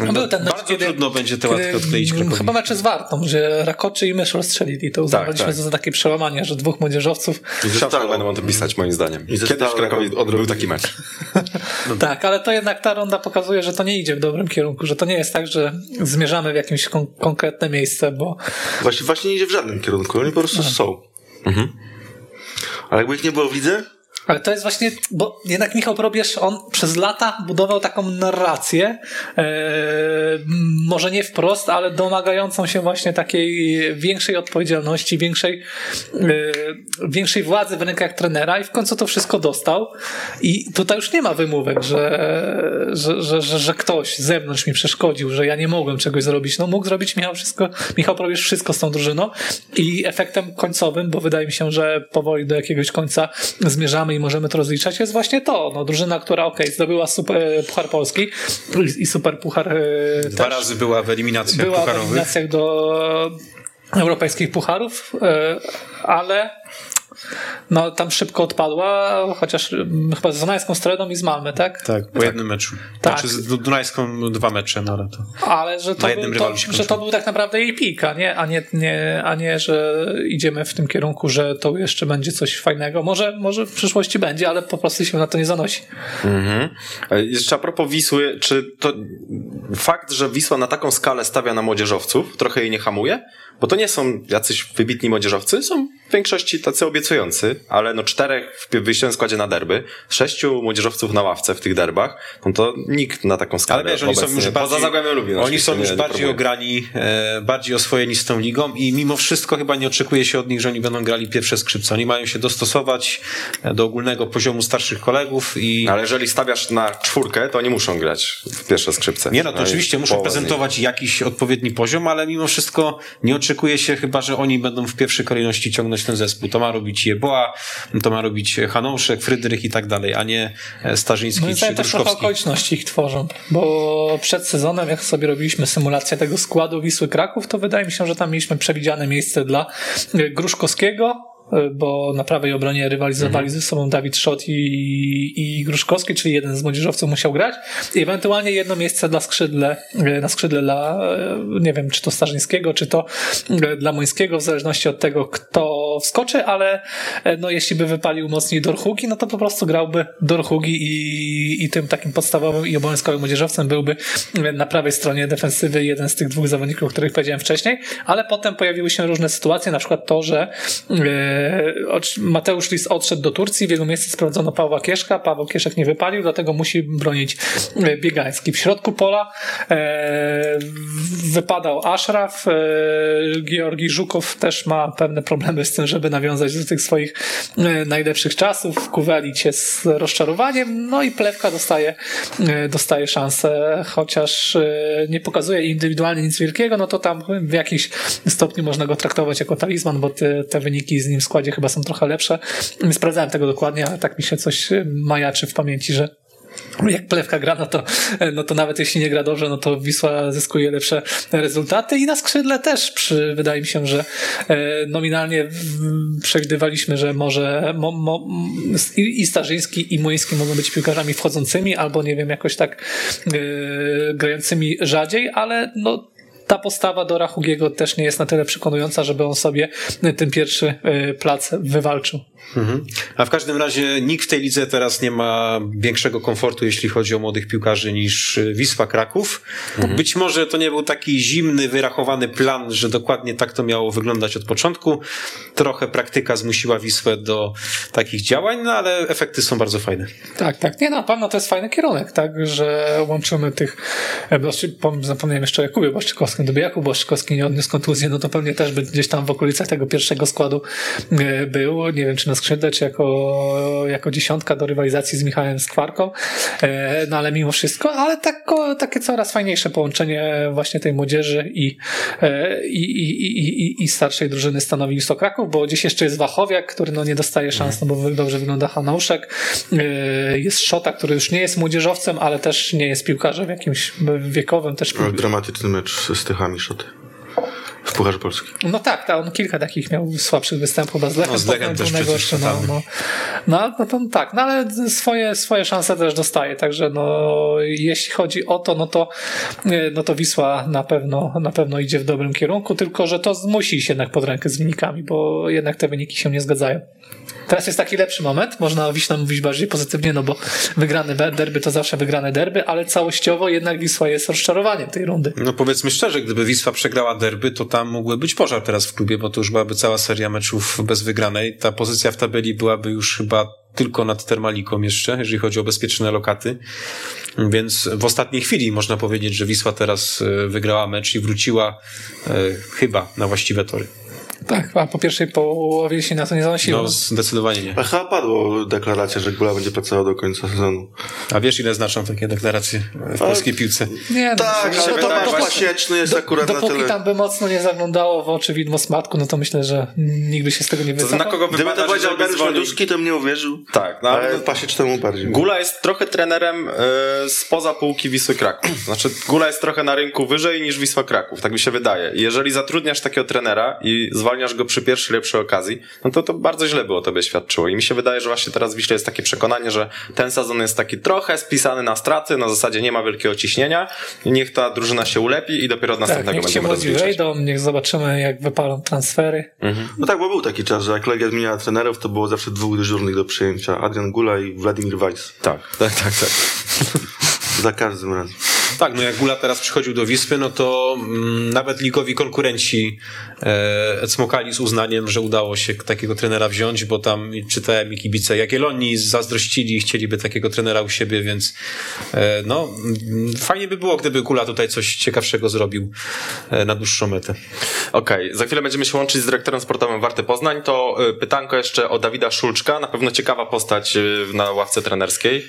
bardzo trudno będzie tę łatkę odkleić Krakowi. Chyba mecz z Wartą, że Rakoczy i Mysz rozstrzelili, to uznaliśmy za takie przełamanie, że dwóch młodzieżowców... Tak, będą to pisać moim zdaniem. Kiedyś Krakowi odrobił taki mecz. Tak, ale to jednak ta runda pokazuje, że to nie idzie w dobrym kierunku, że to nie jest tak, że zmierzamy w jakieś konkretne miejsce, bo... Właśnie nie idzie w żadnym kierunku, oni po prostu są. Mhm. Ale jakby ich nie było w lidze? Ale to jest właśnie, bo jednak Michał Probierz, on przez lata budował taką narrację, może nie wprost, ale domagającą się właśnie takiej większej odpowiedzialności, większej władzy w rękach trenera i w końcu to wszystko dostał i tutaj już nie ma wymówek, że ktoś z zewnątrz mi przeszkodził, że ja nie mogłem czegoś zrobić. No mógł zrobić Michał Probierz wszystko z tą drużyną i efektem końcowym, bo wydaje mi się, że powoli do jakiegoś końca zmierzamy i możemy to rozliczać, jest właśnie to. No, drużyna, która zdobyła Puchar Polski i Super Puchar dwa razy była w eliminacjach pucharowych. Była w eliminacjach do europejskich pucharów, ale No, tam szybko odpadła, chociaż chyba z Dunajską Stroną i z Malmy, tak? Tak, po jednym meczu. Tak. Znaczy z Dunajską 2 mecze na rato. Ale że to był tak naprawdę jej pik, a nie, że idziemy w tym kierunku, że to jeszcze będzie coś fajnego. Może w przyszłości będzie, ale po prostu się na to nie zanosi. Mhm. Jeszcze a propos Wisły, czy to fakt, że Wisła na taką skalę stawia na młodzieżowców, trochę jej nie hamuje? Bo to nie są jacyś wybitni młodzieżowcy, są w większości tacy obiecujący, ale 4 w wyjściowym składzie na derby, 6 młodzieżowców na ławce w tych derbach, no to nikt na taką skalę. Ale wiesz, oni są już bardziej, oni są już bardziej ograni, bardziej oswojeni z tą ligą i mimo wszystko chyba nie oczekuje się od nich, że oni będą grali pierwsze skrzypce. Oni mają się dostosować do ogólnego poziomu starszych kolegów i... Ale jeżeli stawiasz na 4, to oni muszą grać w pierwsze skrzypce. Nie, no to oczywiście muszą prezentować jakiś odpowiedni poziom, ale mimo wszystko nie oczekuje się chyba, że oni będą w pierwszej kolejności ciągnąć ten zespół. To ma robić Jeboa, to ma robić Hanouszek, Frydrych i tak dalej, a nie Starzyński czy Gruszkowski. No i też trochę okoliczności ich tworzą, bo przed sezonem, jak sobie robiliśmy symulację tego składu Wisły Kraków, to wydaje mi się, że tam mieliśmy przewidziane miejsce dla Gruszkowskiego, bo na prawej obronie rywalizowali ze sobą Dawid Szot i Gruszkowski, czyli jeden z młodzieżowców musiał grać i ewentualnie jedno miejsce na skrzydle dla, nie wiem, czy to Starzyńskiego, czy to dla Mońskiego, w zależności od tego, kto wskoczy, ale no, jeśli by wypalił mocniej Dorhugi, no to po prostu grałby Dorhugi i tym takim podstawowym i obowiązkowym młodzieżowcem byłby na prawej stronie defensywy jeden z tych 2 zawodników, o których powiedziałem wcześniej, ale potem pojawiły się różne sytuacje, na przykład to, że Mateusz Lis odszedł do Turcji, w jego miejscu sprawdzono Pawła Kieszka, Paweł Kieszek nie wypalił, dlatego musi bronić Biegański. W środku pola wypadał Ashraf, Georgi Żukow też ma pewne problemy z tym, żeby nawiązać do tych swoich najlepszych czasów, Kuwelić się z rozczarowaniem, no i Plewka dostaje szansę, chociaż nie pokazuje indywidualnie nic wielkiego, no to tam w jakimś stopniu można go traktować jako talizman, bo te wyniki z nim w składzie chyba są trochę lepsze. Nie sprawdzałem tego dokładnie, ale tak mi się coś majaczy w pamięci, że jak Plewka gra, no to nawet jeśli nie gra dobrze, no to Wisła zyskuje lepsze rezultaty i na skrzydle też wydaje mi się, że nominalnie przewidywaliśmy, że może i Starzyński i Młyński mogą być piłkarzami wchodzącymi albo nie wiem, jakoś tak grającymi rzadziej, ale no ta postawa Dora Hugiego też nie jest na tyle przekonująca, żeby on sobie ten pierwszy plac wywalczył. Mhm. A w każdym razie nikt w tej lidze teraz nie ma większego komfortu, jeśli chodzi o młodych piłkarzy, niż Wisła Kraków. Mhm. Być może to nie był taki zimny, wyrachowany plan, że dokładnie tak to miało wyglądać od początku. Trochę praktyka zmusiła Wisłę do takich działań, no ale efekty są bardzo fajne. Tak. Nie, na pewno to jest fajny kierunek, tak, że łączymy tych... Zapomniałem jeszcze o Jakubie Błaszczykowskim. Gdyby Jakub Błaszczykowski nie odniósł kontuzji, no to pewnie też by gdzieś tam w okolicach tego pierwszego składu był. Nie wiem, czy na skrzydle, czy jako dziesiątka do rywalizacji z Michałem Skwarką. No ale mimo wszystko, ale takie coraz fajniejsze połączenie właśnie tej młodzieży i starszej drużyny stanowi Wisła Kraków, bo gdzieś jeszcze jest Wachowiak, który no nie dostaje szans, no bo dobrze wygląda Hanouszek. Jest Szota, który już nie jest młodzieżowcem, ale też nie jest piłkarzem jakimś wiekowym. Też dramatyczny mecz z Tychami Szoty w Pucharze Polski. No tak, on kilka takich miał słabszych występów, a z Lechem był najgorszy. No ale swoje szanse też dostaje, także no, jeśli chodzi o to, no to Wisła na pewno idzie w dobrym kierunku, tylko że to musi się jednak pod rękę z wynikami, bo jednak te wyniki się nie zgadzają. Teraz jest taki lepszy moment, można o Wiśle mówić bardziej pozytywnie, no bo wygrane derby to zawsze wygrane derby, ale całościowo jednak Wisła jest rozczarowaniem tej rundy. No powiedzmy szczerze, gdyby Wisła przegrała derby, to tam mógłby być pożar teraz w klubie, bo to już byłaby cała seria meczów bez wygranej. Ta pozycja w tabeli byłaby już chyba tylko nad Termaliką jeszcze, jeżeli chodzi o bezpieczne lokaty. Więc w ostatniej chwili można powiedzieć, że Wisła teraz wygrała mecz i wróciła chyba na właściwe tory. Tak, a po pierwszej połowie się na to nie zanosiło. No, zdecydowanie nie. Chyba padła deklaracja, że Gula będzie pracował do końca sezonu. A wiesz, ile znaczą takie deklaracje w polskiej piłce? Nie, tak, ale to masz pasieczny jest akurat na tyle. Dopóki tam by mocno nie zaglądało w oczy widmo smatku, no to myślę, że nikt by się z tego nie wycofał. Gdyby to powiedział Bernard Szwanduszki, to bym nie uwierzył. Tak, no ale pasiecznemu bardziej. Gula jest trochę trenerem spoza półki Wisły Kraków. Znaczy, Gula jest trochę na rynku wyżej niż Wisła Kraków, tak mi się wydaje. Jeżeli zatrudniasz takiego trenera i zwalisz zwalniasz go przy pierwszej lepszej okazji, no to bardzo źle było tobie świadczyło. I mi się wydaje, że właśnie teraz w Wiśle jest takie przekonanie, że ten sezon jest taki trochę spisany na straty, na zasadzie nie ma wielkiego ciśnienia, niech ta drużyna się ulepi i dopiero od następnego będziemy rozliczać. Niech się wejdą, niech zobaczymy, jak wypalą transfery. Mhm. No tak, bo był taki czas, że jak Legia zmieniała trenerów, to było zawsze dwóch dyżurnych do przyjęcia. Adrian Gula i Wladimir Weiss. Tak. Za każdym razem. Tak, no jak Gula teraz przychodził do Wisły, no to nawet ligowi konkurenci cmokali z uznaniem, że udało się takiego trenera wziąć, bo tam czytałem i kibice Jagiellonii zazdrościli i chcieliby takiego trenera u siebie, więc fajnie by było, gdyby Gula tutaj coś ciekawszego zrobił na dłuższą metę. Okej, za chwilę będziemy się łączyć z dyrektorem sportowym Warty Poznań, to pytanko jeszcze o Dawida Szulczka, na pewno ciekawa postać na ławce trenerskiej,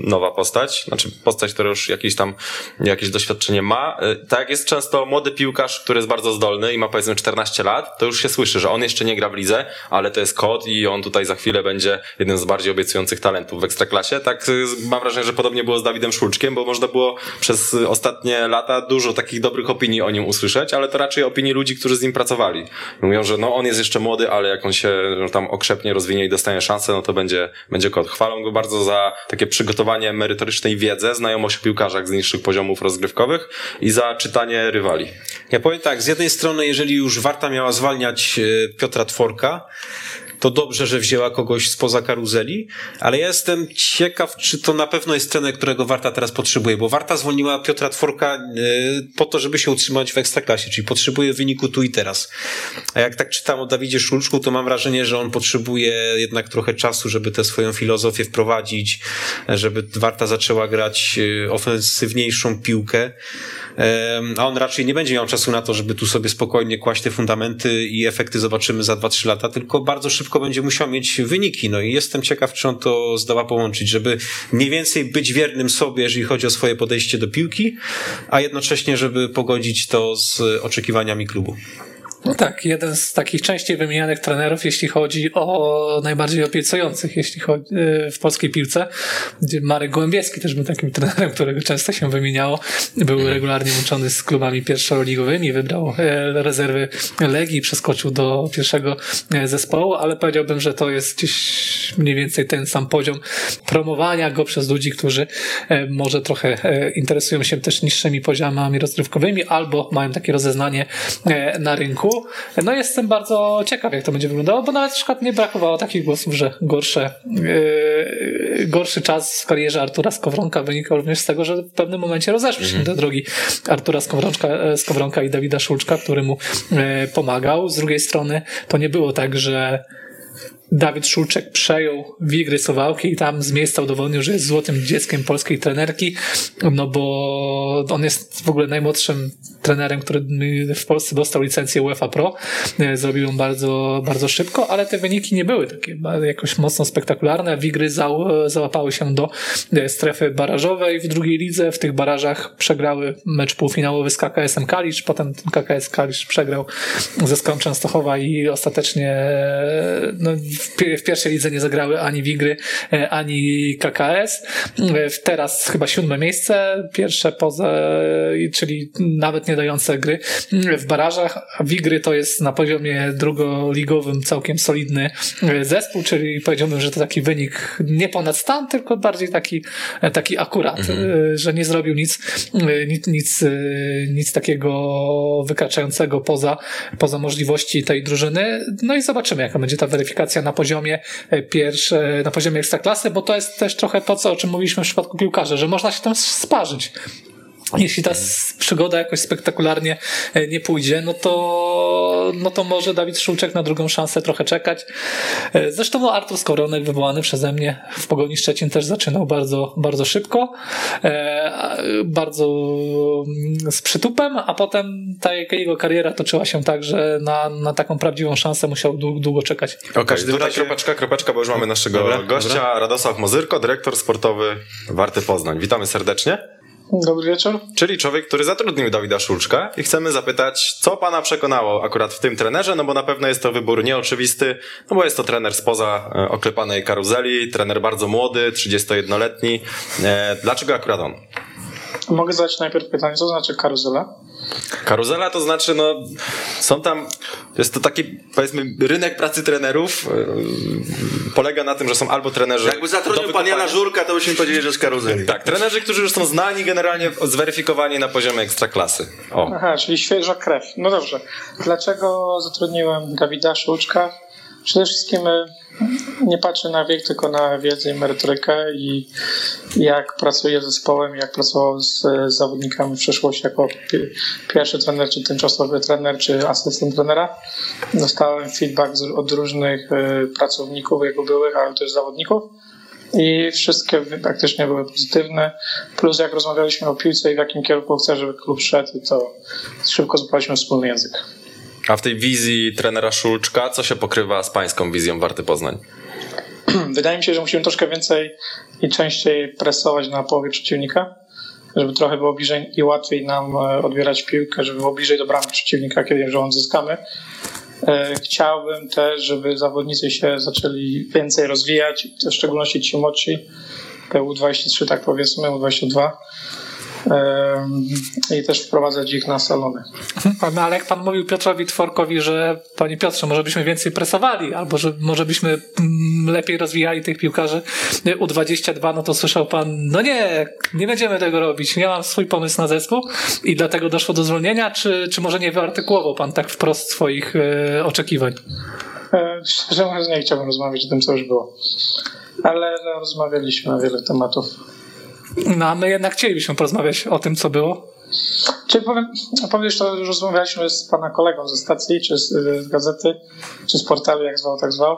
nowa postać, znaczy postać, która już jakieś doświadczenie ma. Tak, jest często młody piłkarz, który jest bardzo zdolny i ma powiedzmy 14 lat, to już się słyszy, że on jeszcze nie gra w lidze, ale to jest kot i on tutaj za chwilę będzie jeden z bardziej obiecujących talentów w Ekstraklasie. Tak, mam wrażenie, że podobnie było z Dawidem Szulczkiem, bo można było przez ostatnie lata dużo takich dobrych opinii o nim usłyszeć, ale to raczej opinii ludzi, którzy z nim pracowali. Mówią, że on jest jeszcze młody, ale jak on się tam okrzepnie rozwinie i dostanie szansę, no to będzie kot. Chwalą go bardzo za takie przygotowanie merytoryczne i wiedzę, znajomość o piłkarzach z niższych poziomów rozgrywkowych i za czytanie rywali. Ja powiem tak, z jednej strony, jeżeli już Warta miała zwalniać Piotra Tworka, to dobrze, że wzięła kogoś spoza karuzeli, ale ja jestem ciekaw, czy to na pewno jest trener, którego Warta teraz potrzebuje, bo Warta zwolniła Piotra Tworka po to, żeby się utrzymać w Ekstraklasie, czyli potrzebuje wyniku tu i teraz. A jak tak czytam o Dawidzie Szulczku, to mam wrażenie, że on potrzebuje jednak trochę czasu, żeby tę swoją filozofię wprowadzić, żeby Warta zaczęła grać ofensywniejszą piłkę, a on raczej nie będzie miał czasu na to, żeby tu sobie spokojnie kłaść te fundamenty i efekty zobaczymy za 2-3 lata, tylko bardzo szybko będzie musiał mieć wyniki, no i jestem ciekaw, czy on to zdoła połączyć, żeby mniej więcej być wiernym sobie, jeżeli chodzi o swoje podejście do piłki, a jednocześnie, żeby pogodzić to z oczekiwaniami klubu. No tak, jeden z takich częściej wymienianych trenerów, jeśli chodzi o najbardziej obiecujących, jeśli chodzi w polskiej piłce, gdzie Marek Gołębiewski też był takim trenerem, którego często się wymieniało, był regularnie łączony z klubami pierwszoligowymi, wybrał rezerwy Legii, przeskoczył do pierwszego zespołu, ale powiedziałbym, że to jest gdzieś mniej więcej ten sam poziom promowania go przez ludzi, którzy może trochę interesują się też niższymi poziomami rozgrywkowymi albo mają takie rozeznanie na rynku. No jestem bardzo ciekaw, jak to będzie wyglądało, bo nawet na przykład nie brakowało takich głosów, że gorszy czas w karierze Artura Skowronka wynikał również z tego, że w pewnym momencie rozeszły się do drogi Artura Skowronka i Dawida Szulczka, który mu pomagał. Z drugiej strony to nie było tak, że Dawid Szulczek przejął Wigry Suwałki i tam z miejsca udowodnił, że jest złotym dzieckiem polskiej trenerki, no bo on jest w ogóle najmłodszym trenerem, który w Polsce dostał licencję UEFA Pro. Zrobił ją bardzo, bardzo szybko, ale te wyniki nie były takie jakoś mocno spektakularne. Wigry załapały się do strefy barażowej w drugiej lidze. W tych barażach przegrały mecz półfinałowy z KKS-em Kalisz, potem KKS Kalisz przegrał ze Skalą Częstochowa i ostatecznie w pierwszej lidze nie zagrały ani Wigry, ani KKS. Teraz chyba 7 miejsce, pierwsze poza, czyli nawet nie dające gry w barażach. Wigry to jest na poziomie drugoligowym całkiem solidny zespół, czyli powiedziałbym, że to taki wynik nie ponad stan, tylko bardziej taki akurat, że nie zrobił nic takiego wykraczającego poza możliwości tej drużyny. No i zobaczymy, jaka będzie ta weryfikacja na poziomie Ekstraklasy, bo to jest też trochę to, o czym mówiliśmy w przypadku piłkarza, że można się tam sparzyć. Jeśli ta przygoda jakoś spektakularnie nie pójdzie, no to może Dawid Szulczek na drugą szansę trochę czekać. Zresztą Artur Skowronek, wywołany przeze mnie w Pogoni Szczecin, też zaczynał bardzo, bardzo szybko, bardzo z przytupem, a potem ta jego kariera toczyła się tak, że na taką prawdziwą szansę musiał długo czekać. Tutaj kropeczka, bo już mamy naszego gościa. Radosław Mozyrko, dyrektor sportowy Warty Poznań. Witamy serdecznie. Dobry wieczór. Czyli człowiek, który zatrudnił Dawida Szulczka i chcemy zapytać, co pana przekonało akurat w tym trenerze, no bo na pewno jest to wybór nieoczywisty, no bo jest to trener spoza oklepanej karuzeli, trener bardzo młody, 31-letni. Dlaczego akurat on? Mogę zadać najpierw pytanie, co znaczy karuzela? Karuzela to znaczy, no, są tam, jest to taki, powiedzmy, rynek pracy trenerów, polega na tym, że są albo trenerzy... Jakby zatrudnił pan Jana Żurka, to byśmy powiedzieli, że jest karuzeli. Tak, trenerzy, którzy już są znani, generalnie zweryfikowani na poziomie ekstraklasy. O. Aha, czyli świeża krew. No dobrze. Dlaczego zatrudniłem Dawida Szulczka? Przede wszystkim nie patrzę na wiek, tylko na wiedzę i merytorykę i jak pracuję z zespołem, jak pracował z zawodnikami w przeszłości jako pierwszy trener, czy tymczasowy trener, czy asystent trenera. Dostałem feedback od różnych pracowników, jego byłych, ale też zawodników i wszystkie praktycznie były pozytywne. Plus jak rozmawialiśmy o piłce i w jakim kierunku chcę, żeby klub szedł, to szybko złapaliśmy wspólny język. A w tej wizji trenera Szulczka, co się pokrywa z pańską wizją Warty Poznań? Wydaje mi się, że musimy troszkę więcej i częściej presować na połowie przeciwnika, żeby trochę było bliżej i łatwiej nam odbierać piłkę, żeby było bliżej do bramki przeciwnika, kiedy ją odzyskamy. Chciałbym też, żeby zawodnicy się zaczęli więcej rozwijać, w szczególności ci młodsi, te U23, tak powiedzmy, U22. I też wprowadzać ich na salony. No ale jak pan mówił Piotrowi Tworkowi, że panie Piotrze, może byśmy więcej presowali, albo że może byśmy lepiej rozwijali tych piłkarzy U22, no to słyszał pan, no nie będziemy tego robić, ja mam swój pomysł na zespół i dlatego doszło do zwolnienia, czy może nie wyartykułował pan tak wprost swoich oczekiwań? Szczerze mówiąc, nie chciałbym rozmawiać o tym, co już było. Ale rozmawialiśmy na wiele tematów. No, a my jednak chcielibyśmy porozmawiać o tym, co było. Czyli powiem, że to już rozmawialiśmy z pana kolegą ze stacji, czy z gazety, czy z portalu, jak zwał, tak zwał.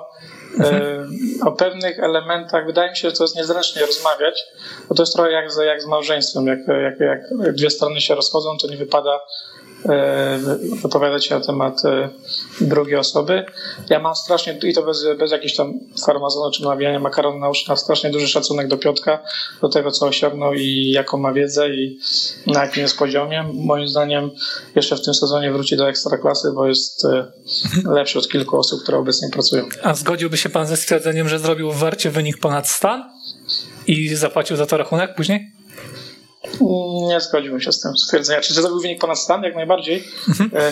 O pewnych elementach wydaje mi się, że to jest niezręcznie rozmawiać, bo to jest trochę jak z małżeństwem. Jak dwie strony się rozchodzą, to nie wypada wypowiadać się na temat drugiej osoby. Ja mam strasznie, i to bez jakichś tam farmazonu czy nawijania makaronu na uszy, strasznie duży szacunek do Piotka, do tego, co osiągnął i jaką ma wiedzę i na jakim jest poziomie. Moim zdaniem jeszcze w tym sezonie wróci do ekstraklasy, bo jest lepszy od kilku osób, które obecnie pracują. A zgodziłby się pan ze stwierdzeniem, że zrobił w Warcie wynik ponad stan i zapłacił za to rachunek później? Nie zgodziłbym się z tym stwierdzeniem. Czy to był wynik ponad stan? Jak najbardziej.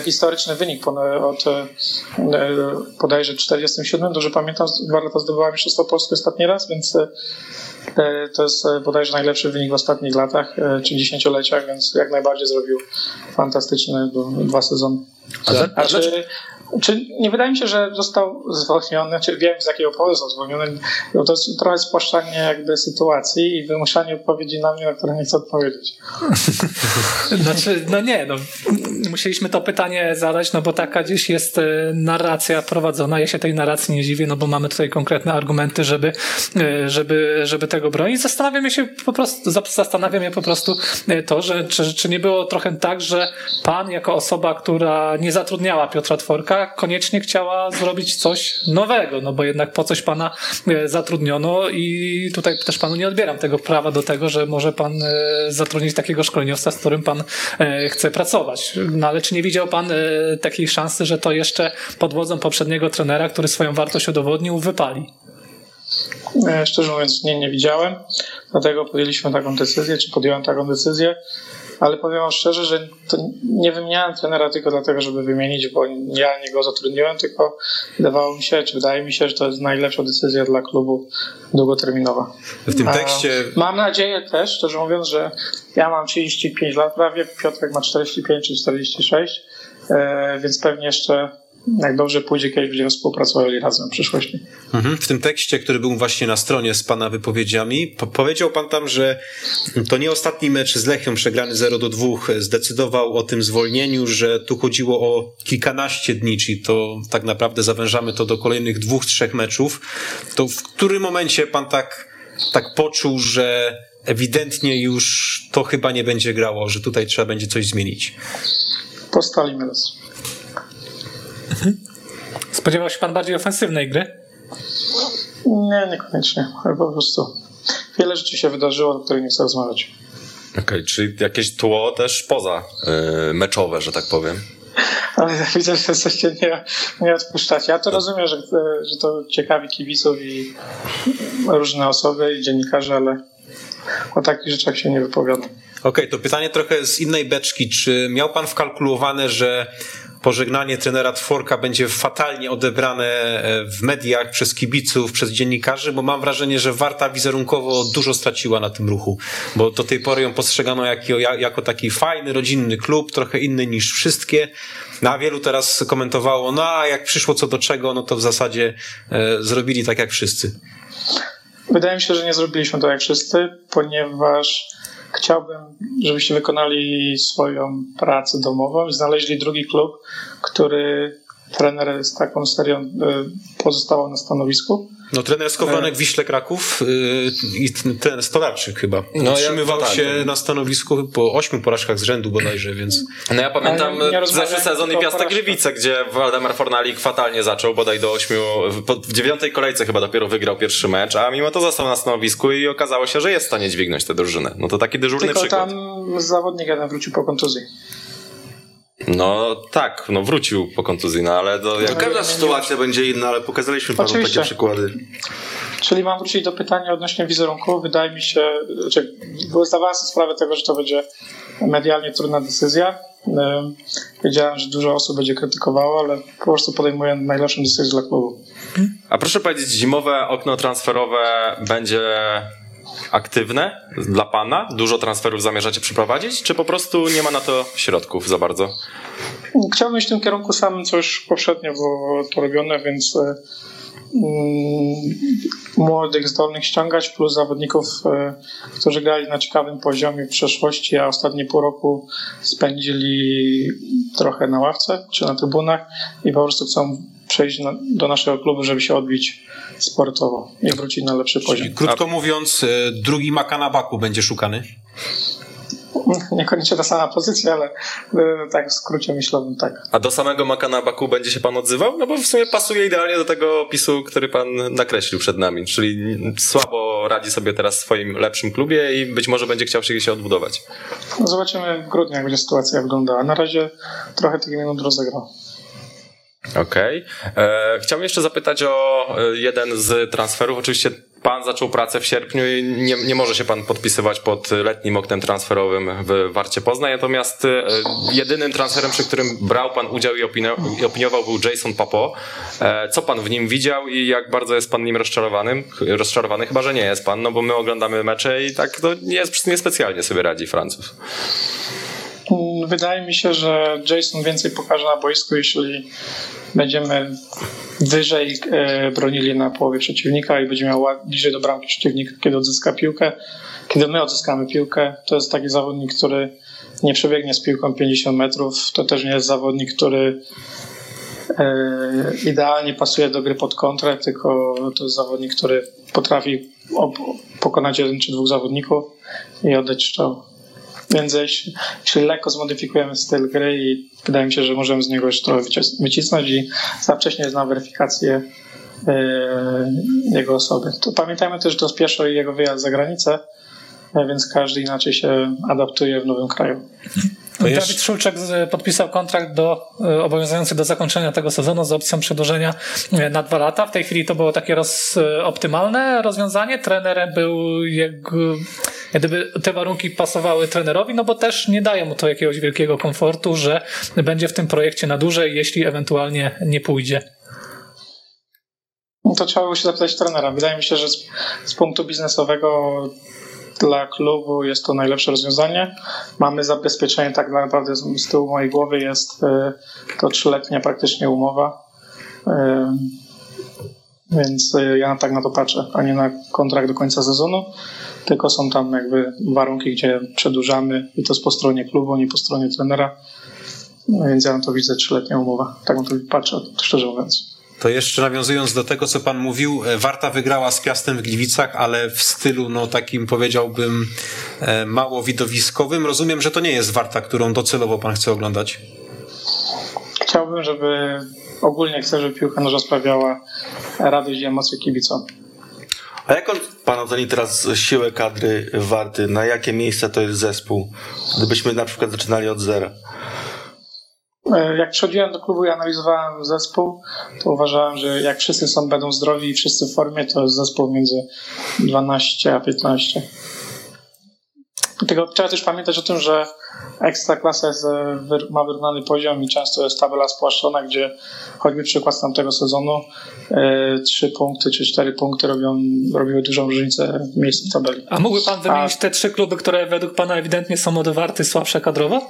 Historyczny wynik od bodajże 47, dobrze pamiętam, 2 lata zdobyła mistrzostwo Polski ostatni raz, więc to jest bodajże najlepszy wynik w ostatnich latach czy dziesięcioleciach, więc jak najbardziej zrobił fantastyczne 2 sezony. Czy nie wydaje mi się, że został zwolniony, czy wiem z jakiego powodu został zwolniony, bo to jest trochę spłaszczanie jakby sytuacji i wymuszanie odpowiedzi na mnie, na które nie chcę odpowiedzieć. Znaczy, musieliśmy to pytanie zadać, no bo taka dziś jest narracja prowadzona, ja się tej narracji nie dziwię, no bo mamy tutaj konkretne argumenty, żeby tego bronić. Zastanawia mnie po prostu to, że czy nie było trochę tak, że pan jako osoba, która nie zatrudniała Piotra Tworka, koniecznie chciała zrobić coś nowego, no bo jednak po coś pana zatrudniono i tutaj też panu nie odbieram tego prawa do tego, że może pan zatrudnić takiego szkoleniowca, z którym pan chce pracować. No ale czy nie widział pan takiej szansy, że to jeszcze pod wodzą poprzedniego trenera, który swoją wartość udowodnił, wypali? Szczerze mówiąc nie widziałem, dlatego podjąłem taką decyzję. Ale powiem wam szczerze, że to nie wymieniałem trenera tylko dlatego, żeby wymienić, bo ja nie go zatrudniłem, tylko wydaje mi się, że to jest najlepsza decyzja dla klubu długoterminowa. W tym tekście... Mam nadzieję też, szczerze mówiąc, że ja mam 35 lat prawie, Piotrek ma 45 czy 46, więc pewnie jeszcze... Jak dobrze pójdzie, kiedyś będziemy współpracowali razem w przyszłości. W tym tekście, który był właśnie na stronie z pana wypowiedziami, powiedział pan tam, że to nie ostatni mecz z Lechią przegrany 0-2 zdecydował o tym zwolnieniu, że tu chodziło o kilkanaście dni, czyli to tak naprawdę zawężamy to do kolejnych 2-3 meczów. To w którym momencie pan tak poczuł, że ewidentnie już to chyba nie będzie grało, że tutaj trzeba będzie coś zmienić? Postalimy raz. Spodziewał się pan bardziej ofensywnej gry? Nie, niekoniecznie. Po prostu wiele rzeczy się wydarzyło, o których nie chcę rozmawiać. Okej, czyli jakieś tło też poza meczowe, że tak powiem. Ale widzę, że coś się nie odpuszczacie. Ja to rozumiem, że to ciekawi kibiców i różne osoby i dziennikarzy, ale o takich rzeczach się nie wypowiadam. Okej, to pytanie trochę z innej beczki. Czy miał pan wkalkulowane, że pożegnanie trenera Tworka będzie fatalnie odebrane w mediach, przez kibiców, przez dziennikarzy, bo mam wrażenie, że Warta wizerunkowo dużo straciła na tym ruchu, bo do tej pory ją postrzegano jako taki fajny, rodzinny klub, trochę inny niż wszystkie, a wielu teraz komentowało, a jak przyszło co do czego, to w zasadzie zrobili tak jak wszyscy. Wydaje mi się, że nie zrobiliśmy tak jak wszyscy, ponieważ chciałbym, żebyście wykonali swoją pracę domową i znaleźli drugi klub, który trener z taką serią pozostawał na stanowisku. Trener Skowronek, Wiśle Kraków i ten Stolarczyk chyba. Utrzymywał się na stanowisku po 8 porażkach z rzędu bodajże, więc... Ja pamiętam zeszły sezon i Piasta Gliwice, gdzie Waldemar Fornalik fatalnie zaczął, bodaj do 8, w 9 kolejce chyba dopiero wygrał pierwszy mecz, a mimo to został na stanowisku i okazało się, że jest w stanie dźwignąć tę drużynę. To taki dyżurny przykład. Tylko tam zawodnik jeden wrócił po kontuzji. Wrócił po kontuzji, ale każda sytuacja będzie inna, ale pokazaliśmy panu takie przykłady. Czyli mam wrócić do pytania odnośnie wizerunku. Wydaje mi się, bo zdawała sobie sprawę tego, że to będzie medialnie trudna decyzja. Wiedziałem, że dużo osób będzie krytykowało, ale po prostu podejmuję najlepszą decyzję dla klubu. A proszę powiedzieć, zimowe okno transferowe będzie aktywne dla pana? Dużo transferów zamierzacie przeprowadzić? Czy po prostu nie ma na to środków za bardzo? Chciałbym iść w tym kierunku samym, co już poprzednio było to robione, więc młodych, zdolnych ściągać, plus zawodników, którzy grali na ciekawym poziomie w przeszłości, a ostatnie pół roku spędzili trochę na ławce czy na trybunach i po prostu chcą przejść do naszego klubu, żeby się odbić sportowo i wrócić na lepszy poziom. Krótko mówiąc, drugi Maka na Baku będzie szukany? Niekoniecznie ta sama pozycja, ale tak w skrócie myślałbym tak. A do samego Maka na Baku będzie się pan odzywał? Bo w sumie pasuje idealnie do tego opisu, który pan nakreślił przed nami, czyli słabo radzi sobie teraz w swoim lepszym klubie i być może będzie chciał się odbudować. Zobaczymy w grudniu, jak będzie sytuacja wyglądała. Na razie trochę tych minut rozegrał. Okej. Chciałbym jeszcze zapytać o jeden z transferów. Oczywiście pan zaczął pracę w sierpniu i nie może się pan podpisywać pod letnim oknem transferowym w Warcie Poznań, natomiast jedynym transferem, przy którym brał pan udział i opiniował, był Jason Papo. Co pan w nim widział i jak bardzo jest pan nim rozczarowany? Chyba że nie jest pan, bo my oglądamy mecze i tak to niespecjalnie sobie radzi Francuz. Wydaje mi się, że Jason więcej pokaże na boisku, jeśli będziemy wyżej bronili na połowie przeciwnika i będzie miał bliżej do bramki przeciwnika, kiedy odzyska piłkę. Kiedy my odzyskamy piłkę, to jest taki zawodnik, który nie przebiegnie z piłką 50 metrów. To też nie jest zawodnik, który idealnie pasuje do gry pod kontrę, tylko to jest zawodnik, który potrafi pokonać jeden czy dwóch zawodników i oddać strzał. Więc jeśli lekko zmodyfikujemy styl gry i wydaje mi się, że możemy z niego jeszcze trochę wycisnąć i za wcześnie znam weryfikację jego osoby. To pamiętajmy też, że to jest pierwszy jego wyjazd za granicę, więc każdy inaczej się adaptuje w nowym kraju. Dawid Szulczek podpisał kontrakt obowiązujący do zakończenia tego sezonu z opcją przedłużenia na 2 lata. W tej chwili to było takie optymalne rozwiązanie. Trenerem był gdyby te warunki pasowały trenerowi, bo też nie daje mu to jakiegoś wielkiego komfortu, że będzie w tym projekcie na dłużej, jeśli ewentualnie nie pójdzie. To trzeba było się zapytać trenera. Wydaje mi się, że z punktu biznesowego dla klubu jest to najlepsze rozwiązanie. Mamy zabezpieczenie, tak naprawdę z tyłu mojej głowy jest to 3-letnia praktycznie umowa, więc ja tak na to patrzę, a nie na kontrakt do końca sezonu, tylko są tam warunki, gdzie przedłużamy i to jest po stronie klubu, nie po stronie trenera, więc ja na to widzę 3-letnia umowa, tak na to patrzę, szczerze mówiąc. To jeszcze nawiązując do tego, co pan mówił, Warta wygrała z Piastem w Gliwicach, ale w stylu takim, powiedziałbym, mało widowiskowym. Rozumiem, że to nie jest Warta, którą docelowo pan chce oglądać. Chciałbym, żeby piłka nożna sprawiała radość i emocje kibicom. A jak pan oceni teraz siłę kadry Warty? Na jakie miejsca to jest zespół? Gdybyśmy na przykład zaczynali od zera. Jak przychodziłem do klubu i analizowałem zespół, to uważałem, że jak wszyscy będą zdrowi i wszyscy w formie, to jest zespół między 12 a 15. Tylko trzeba też pamiętać o tym, że Ekstraklasa ma wyrównany poziom i często jest tabela spłaszczona, gdzie choćby przykład z tamtego sezonu 3 punkty czy 4 punkty robiły dużą różnicę w miejscu tabeli. A mógłby pan wymienić te trzy kluby, które według pana ewidentnie są odwarty, słabsze kadrowo?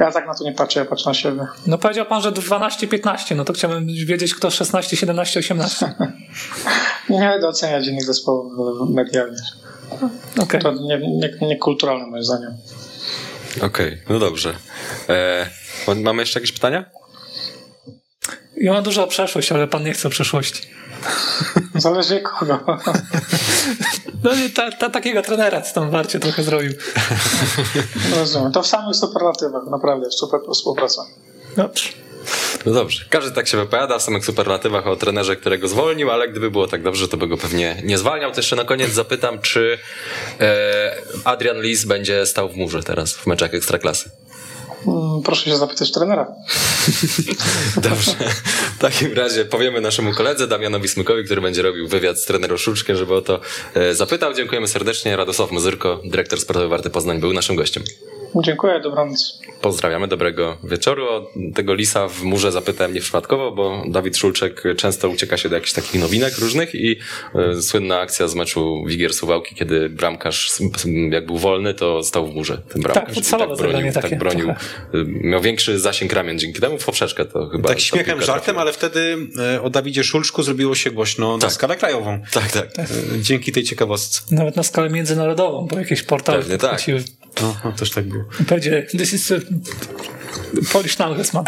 Ja tak na to nie patrzę, ja patrzę na siebie. No powiedział pan, że 12-15, no to chciałbym wiedzieć, kto 16, 17, 18. Nie będę oceniać innych zespołów medialnie. Okay. To niekulturalne moim zdaniem. Okej, no dobrze. Mamy jeszcze jakieś pytania? Ja mam dużo o przeszłość, ale pan nie chce o przeszłości. Zależy kogo. No nie, takiego trenera co tam Warcie trochę zrobił. Rozumiem, to w samych superlatywach, naprawdę, super współpraca. Dobrze. No dobrze, każdy tak się wypowiada w samych superlatywach o trenerze, którego zwolnił, ale gdyby było tak dobrze, to by go pewnie nie zwalniał. To jeszcze na koniec zapytam, czy Adrian Lis będzie stał w murze teraz w meczach Ekstraklasy? Proszę się zapytać trenera. Dobrze, w takim razie powiemy naszemu koledze Damianowi Smykowi, który będzie robił wywiad z trenerem Szuczkiem, żeby o to zapytał. Dziękujemy serdecznie. Radosław Mazurko, dyrektor sportowy Warty Poznań, był naszym gościem. Dziękuję, dobranoc. Pozdrawiamy, dobrego wieczoru. O tego Lisa w murze zapytałem nieprzypadkowo, bo Dawid Szulczek często ucieka się do jakichś takich nowinek różnych i słynna akcja z meczu Wigier-Suwałki, kiedy bramkarz jak był wolny, to stał w murze. Ten bramkarz tak bronił. Miał większy zasięg ramion dzięki temu, w poprzeczkę to chyba... Tak śmiechem, żartem, ale wtedy o Dawidzie Szulczku zrobiło się głośno na skalę krajową. Tak. Dzięki tej ciekawostce. Nawet na skalę międzynarodową, bo jakieś portale... Pewnie tak. Aha, też tak było. Będzie, this is Polish Nagelsmann.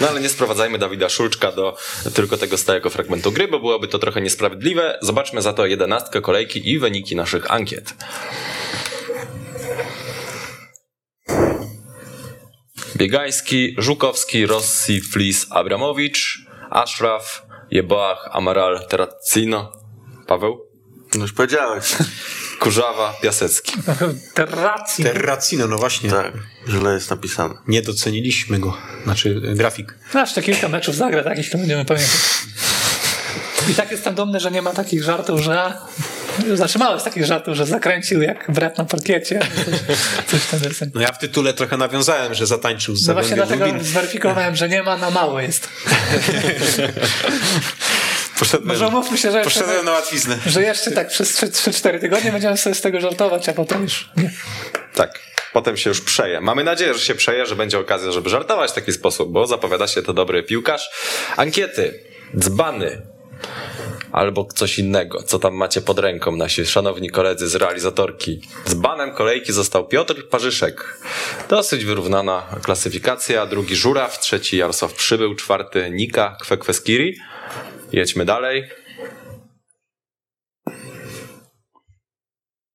No ale nie sprowadzajmy Dawida Szulczka do tylko tego stałego fragmentu gry, bo byłoby to trochę niesprawiedliwe. Zobaczmy za to 11 kolejki i wyniki naszych ankiet. Biegański, Żukowski, Rossi, Flis, Abramowicz, Ashraf, Jeboach, Amaral, Terracino. Paweł? No już powiedziałeś. Kurzawa, Piasecki. Terracino, no właśnie. Tak, źle jest napisane. Nie doceniliśmy go, znaczy grafik. Jeszcze kilka meczów zagra takich, to będziemy pamiętać. I tak jestem dumny, że nie ma takich żartów, że... Znaczy mało jest takich żartów, że zakręcił jak brat na parkiecie. Coś no ja w tytule trochę nawiązałem, że zatańczył z Zagłębiem Lubin. No właśnie dlatego zweryfikowałem, że nie ma, na mało jest. Może umówmy się, że jeszcze, na łatwiznę. Że jeszcze tak przez 3-4 tygodnie będziemy sobie z tego żartować, a potem już nie. Tak, potem się już przeje. Mamy nadzieję, że się przeje, że będzie okazja, żeby żartować w taki sposób, bo zapowiada się to dobry piłkarz. Ankiety, dzbany albo coś innego, co tam macie pod ręką nasi szanowni koledzy z realizatorki. Dzbanem kolejki został Piotr Parzyszek. Dosyć wyrównana klasyfikacja. Drugi Żuraw, trzeci Jarosław Przybył, czwarty Nika Kwekweskiri. Jedźmy dalej.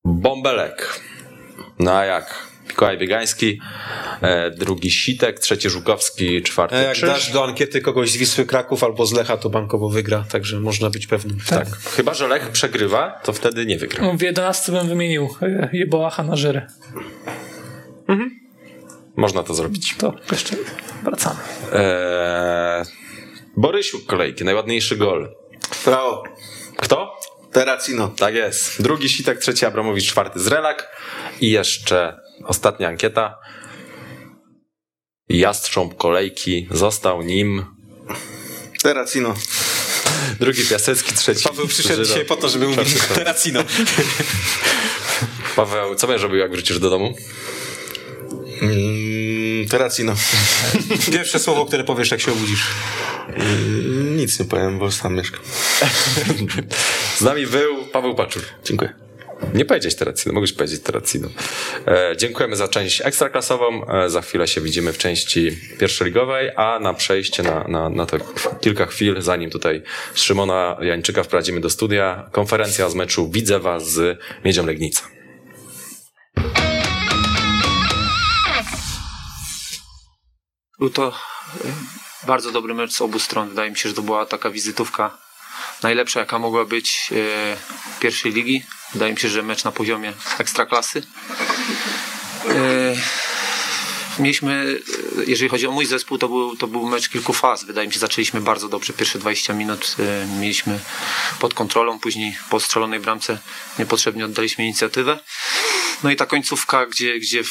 Bąbelek. No a jak? Mikołaj Biegański, drugi Sitek, trzeci Żukowski, czwarty Krzyż. Jak dasz do ankiety kogoś z Wisły Kraków albo z Lecha, to bankowo wygra, także można być pewnym. Tak. Chyba że Lech przegrywa, to wtedy nie wygra. W 11 bym wymienił Jeboacha na Żyrę. Mhm. Można to zrobić. To jeszcze wracamy. Borysiuk kolejki, najładniejszy gol. Frao. Kto? Terracino. Tak jest. Drugi Sitek, trzeci Abramowicz, czwarty Zrelak. I jeszcze ostatnia ankieta. Jastrząb kolejki. Został nim... Terracino. Drugi Piasecki, trzeci... Paweł przyszedł dzisiaj po to, żeby mówić Terracino. Paweł, co będziesz robił, jak wrócisz do domu? Terracino. Pierwsze słowo, które powiesz, jak się obudzisz. Nic nie powiem, bo sam mieszkam. Z nami był Paweł Paczur. Dziękuję. Nie powiedzieć Terracino, mogłeś powiedzieć Terracino. Dziękujemy za część ekstraklasową. Za chwilę się widzimy w części pierwszoligowej, a na przejście na te kilka chwil, zanim tutaj Szymona Jańczyka wprowadzimy do studia, konferencja z meczu Widzewa z Miedzią Legnica. Był to bardzo dobry mecz z obu stron. Wydaje mi się, że to była taka wizytówka najlepsza, jaka mogła być pierwszej ligi. Wydaje mi się, że mecz na poziomie ekstraklasy. mieliśmy, jeżeli chodzi o mój zespół, to był mecz kilku faz. Wydaje mi się, zaczęliśmy bardzo dobrze. Pierwsze 20 minut mieliśmy pod kontrolą, później po strzelonej bramce niepotrzebnie oddaliśmy inicjatywę. No i ta końcówka, gdzie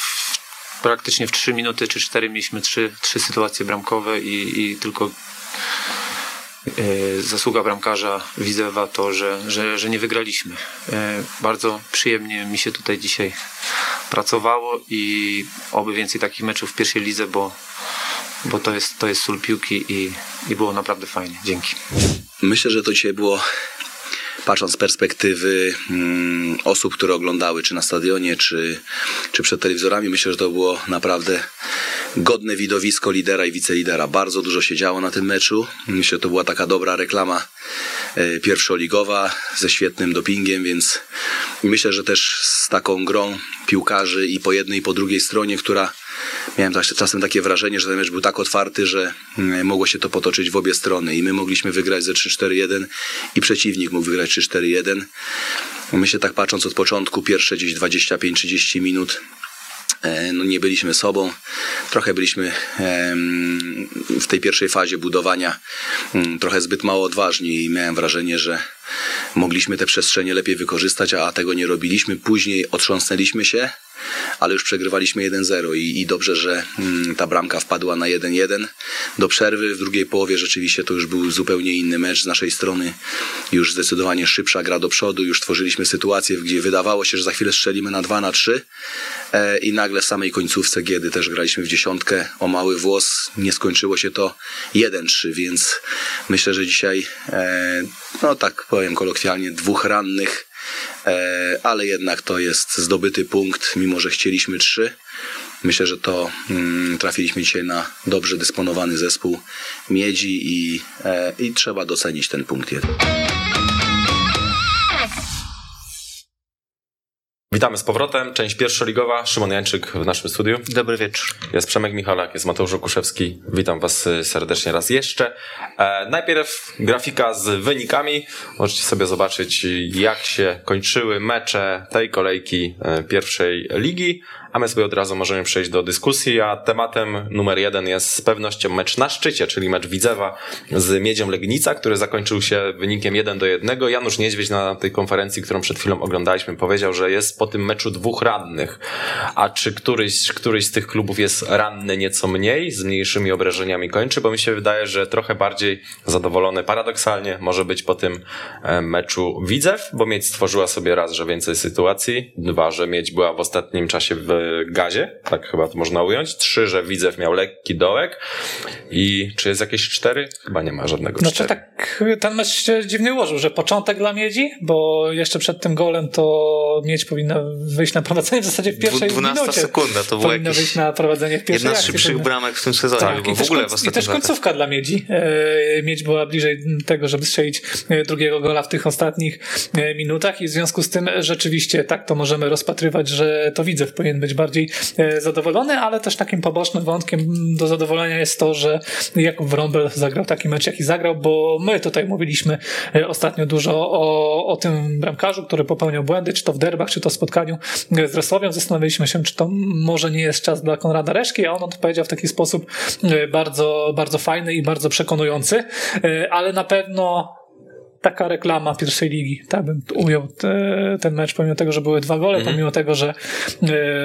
praktycznie w 3 minuty czy 4 mieliśmy 3 sytuacje bramkowe i tylko zasługa bramkarza Widzewa to, że nie wygraliśmy. Bardzo przyjemnie mi się tutaj dzisiaj pracowało i oby więcej takich meczów w pierwszej lidze, bo to jest sól piłki i było naprawdę fajnie. Dzięki. Myślę, że to dzisiaj było, patrząc z perspektywy osób, które oglądały czy na stadionie, czy przed telewizorami, myślę, że to było naprawdę godne widowisko lidera i wicelidera. Bardzo dużo się działo na tym meczu. Myślę, że to była taka dobra reklama pierwszoligowa ze świetnym dopingiem, więc myślę, że też z taką grą piłkarzy i po jednej, i po drugiej stronie, która miałem czasem takie wrażenie, że ten mecz był tak otwarty, że mogło się to potoczyć w obie strony i my mogliśmy wygrać ze 3-4-1 i przeciwnik mógł wygrać 3-4-1. Myślę, tak patrząc od początku, pierwsze gdzieś 25-30 minut no nie byliśmy sobą. Trochę byliśmy w tej pierwszej fazie budowania trochę zbyt mało odważni i miałem wrażenie, że mogliśmy te przestrzenie lepiej wykorzystać, a tego nie robiliśmy. Później otrząsnęliśmy się, ale już przegrywaliśmy 1-0 i dobrze, że ta bramka wpadła na 1-1 do przerwy. W drugiej połowie rzeczywiście to już był zupełnie inny mecz z naszej strony. Już zdecydowanie szybsza gra do przodu, już tworzyliśmy sytuację, gdzie wydawało się, że za chwilę strzelimy na 2, na 3 i nagle w samej końcówce, kiedy też graliśmy w dziesiątkę o mały włos, nie skończyło się to 1-3, więc myślę, że dzisiaj, no tak powiem kolokwialnie, dwóch rannych, ale jednak to jest zdobyty punkt, mimo że chcieliśmy 3. Myślę, że to trafiliśmy dzisiaj na dobrze dysponowany zespół Miedzi i trzeba docenić ten punkt 1. Witamy z powrotem. Część pierwszoligowa. Szymon Jańczyk w naszym studiu. Dobry wieczór. Jest Przemek Michalak, jest Mateusz Okuszewski. Witam was serdecznie raz jeszcze. Najpierw grafika z wynikami. Możecie sobie zobaczyć, jak się kończyły mecze tej kolejki pierwszej ligi. A my sobie od razu możemy przejść do dyskusji, a tematem numer 1 jest z pewnością mecz na szczycie, czyli mecz Widzewa z Miedzią Legnica, który zakończył się wynikiem 1-1. Janusz Niedźwiedź na tej konferencji, którą przed chwilą oglądaliśmy, powiedział, że jest po tym meczu 2 rannych. A czy któryś z tych klubów jest ranny nieco mniej, z mniejszymi obrażeniami kończy? Bo mi się wydaje, że trochę bardziej zadowolony paradoksalnie może być po tym meczu Widzew, bo Miedź stworzyła sobie raz, że więcej sytuacji, 2, że Miedź była w ostatnim czasie w gazie, tak chyba to można ująć, 3, że Widzew miał lekki dołek i czy jest jakieś 4? Chyba nie ma żadnego 4. Tak, ten mecz się dziwnie ułożył, że początek dla Miedzi, bo jeszcze przed tym golem to Miedź powinna wyjść na prowadzenie w zasadzie w pierwszej 12 minucie. 12 sekunda to było jakieś... wyjść na prowadzenie w pierwszej jedna z szybszych bramek w tym sezonie. Tak, bo i też końcówka dla Miedzi. Miedź była bliżej tego, żeby strzelić drugiego gola w tych ostatnich minutach i w związku z tym rzeczywiście tak to możemy rozpatrywać, że to Widzew powinien być bardziej zadowolony, ale też takim pobocznym wątkiem do zadowolenia jest to, że Jakub Wrąbel zagrał taki mecz, jaki zagrał, bo my tutaj mówiliśmy ostatnio dużo o tym bramkarzu, który popełniał błędy, czy to w derbach, czy to w spotkaniu z Wrocławią. Zastanawialiśmy się, czy to może nie jest czas dla Konrada Reszki, a on odpowiedział w taki sposób bardzo, bardzo fajny i bardzo przekonujący, ale na pewno taka reklama pierwszej ligi. Tak bym ujął ten mecz, pomimo tego, że były 2 gole, pomimo tego,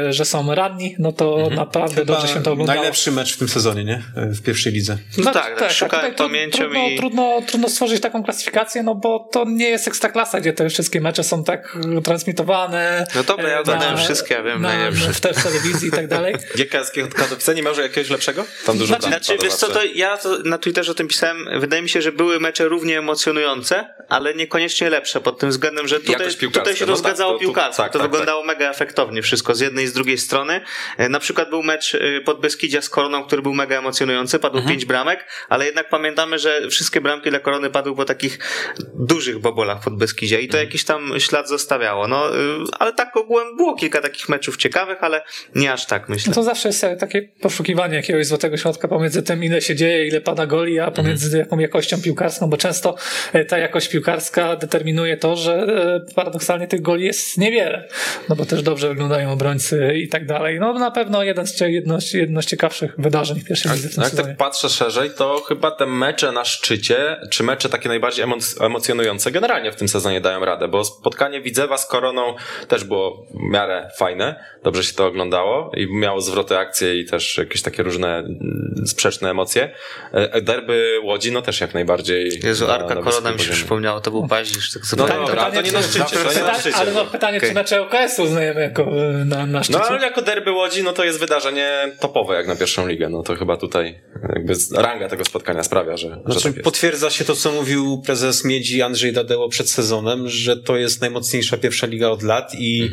że są ranni, no to naprawdę chyba dobrze się to oglądało. Najlepszy mecz w tym sezonie, nie? W pierwszej lidze. No tak, szukałem pamięcią i... Trudno stworzyć taką klasyfikację, no bo to nie jest ekstraklasa, gdzie te wszystkie mecze są tak transmitowane. No dobra, ja oglądałem wszystkie, ja wiem, najlepsze. W telewizji i tak dalej. GKS Katowice nie miał jakiegoś lepszego? Tam dużo wiesz co, to ja na Twitterze o tym pisałem, wydaje mi się, że były mecze równie emocjonujące, ale niekoniecznie lepsze pod tym względem, że tutaj się rozgadzało piłkarstwo. To wyglądało mega efektownie wszystko z jednej i z drugiej strony. Na przykład był mecz Podbeskidzia z Koroną, który był mega emocjonujący, padło 5 bramek, ale jednak pamiętamy, że wszystkie bramki dla Korony padły po takich dużych bobolach Podbeskidzia i to jakiś tam ślad zostawiało. No, ale tak ogółem było kilka takich meczów ciekawych, ale nie aż tak, myślę. No to zawsze jest takie poszukiwanie jakiegoś złotego środka pomiędzy tym, ile się dzieje, ile pada goli, a pomiędzy jaką jakością piłkarską, bo często ta jak jakość piłkarska determinuje to, że paradoksalnie tych goli jest niewiele, no bo też dobrze wyglądają obrońcy i tak dalej. No na pewno jedno z ciekawszych wydarzeń w pierwszej lidze w tym sezonie. Jak tak patrzę szerzej, to chyba te mecze na szczycie, czy mecze takie najbardziej emocjonujące generalnie w tym sezonie dają radę, bo spotkanie Widzewa z Koroną też było w miarę fajne, dobrze się to oglądało i miało zwroty akcje i też jakieś takie różne sprzeczne emocje. Derby Łodzi, no też jak najbardziej. Jezu, Arka Korona mi się przypomniało, to był paździerz. Tak no dobra, ale to nie na szczycie. Ale no pytanie, okay. Czy mecze OKS-u uznajemy jako na szczycie? No ale jako Derby Łodzi, no to jest wydarzenie topowe jak na pierwszą ligę, no to chyba tutaj jakby ranga tego spotkania sprawia, że znaczy, tak jest. Potwierdza się to, co mówił prezes Miedzi Andrzej Dadeło przed sezonem, że to jest najmocniejsza pierwsza liga od lat i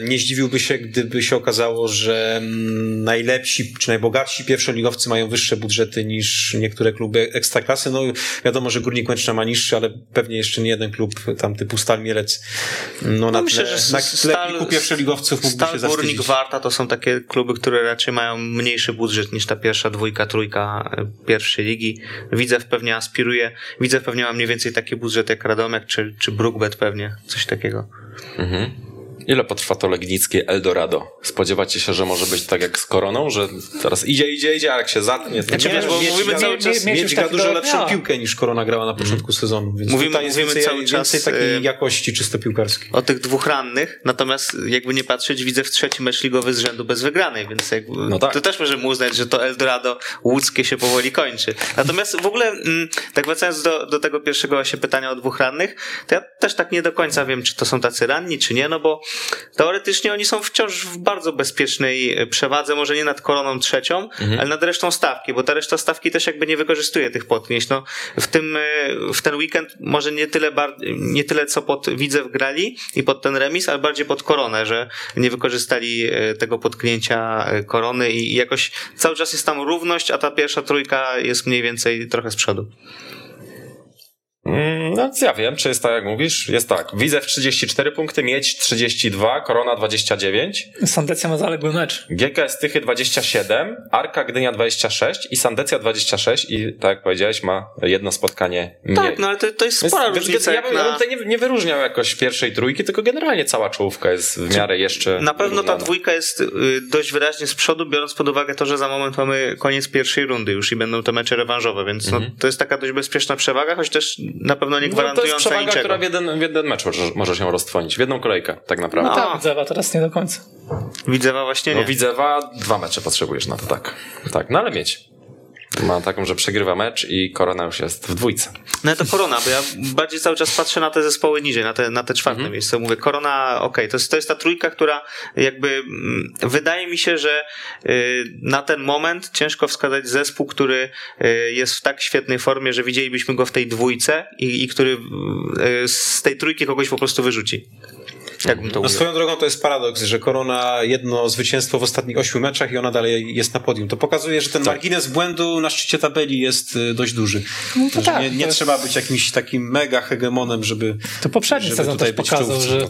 nie zdziwiłby się, gdyby się okazało, że najlepsi czy najbogatsi pierwszoligowcy mają wyższe budżety niż niektóre kluby ekstraklasy. No wiadomo, że Górnik Łęczna ma niższy, ale pewnie jeszcze nie jeden klub tam typu Stal Mielec na myślę, tle, że na tle pierwszoligowców mógłby się zastydzić. Górnik, Warta to są takie kluby, które raczej mają mniejszy budżet niż ta pierwsza dwójka, trójka pierwszej ligi. Widzew pewnie aspiruje. Widzew pewnie ma mniej więcej taki budżet jak Radomek czy Brookbet pewnie. Coś takiego. Mhm. Ile potrwa to legnickie Eldorado? Spodziewacie się, że może być tak jak z Koroną, że teraz idzie, a jak się zatnie... Znaczy, wiesz, bo mówimy cały czas... Miedź gra dużo lepszą piłkę niż Korona grała na początku sezonu, więc mówimy cały czas takiej jakości czysto piłkarskiej. O tych dwóch rannych, natomiast jakby nie patrzeć, widzę w trzeci mecz ligowy z rzędu bez wygranej, więc jakby no tak. To też możemy uznać, że to Eldorado łódzkie się powoli kończy. Natomiast w ogóle, tak wracając do tego pierwszego właśnie pytania o dwóch rannych, to ja też tak nie do końca wiem, czy to są tacy ranni, czy nie, no bo teoretycznie oni są wciąż w bardzo bezpiecznej przewadze, może nie nad Koroną trzecią, ale nad resztą stawki, bo ta reszta stawki też jakby nie wykorzystuje tych potknięć. No, w ten weekend może nie tyle co pod Widzew grali i pod ten remis, ale bardziej pod Koronę, że nie wykorzystali tego potknięcia Korony i jakoś cały czas jest tam równość, a ta pierwsza trójka jest mniej więcej trochę z przodu. No ja wiem, czy jest tak jak mówisz. Jest tak, Widzew 34 punkty, Miedź 32, Korona 29, Sandecja ma zaległy mecz, GKS Tychy 27, Arka Gdynia 26 i Sandecja 26 i tak jak powiedziałeś ma jedno spotkanie mniej. Tak, no ale to jest spora różnica. Ja bym tutaj nie wyróżniał jakoś pierwszej trójki, tylko generalnie cała czołówka jest w miarę jeszcze na pewno wyrównana. Ta dwójka jest dość wyraźnie z przodu, biorąc pod uwagę to, że za moment mamy koniec pierwszej rundy już i będą te mecze rewanżowe, więc no, to jest taka dość bezpieczna przewaga, choć też na pewno nie gwarantująca niczego. No to jest przewaga, niczego. Która w jeden mecz może się roztrwonić. W jedną kolejkę, tak naprawdę. No tak, Widzewa teraz nie do końca. Widzewa właśnie nie. No Widzewa 2 mecze potrzebujesz na to, tak. Tak, no ale mieć. Ma taką, że przegrywa mecz i Korona już jest w dwójce. No to Korona, bo ja bardziej cały czas patrzę na te zespoły niżej, na te czwarte miejsce. Mówię, Korona, okej, to jest ta trójka, która jakby wydaje mi się, że na ten moment ciężko wskazać zespół, który jest w tak świetnej formie, że widzielibyśmy go w tej dwójce i który z tej trójki kogoś po prostu wyrzuci. No swoją drogą to jest paradoks, że Korona jedno zwycięstwo w ostatnich 8 meczach i ona dalej jest na podium. To pokazuje, że ten margines błędu na szczycie tabeli jest dość duży. No to tak, nie to trzeba być jakimś takim mega hegemonem, żeby to poprzedni sezon też pokazał, że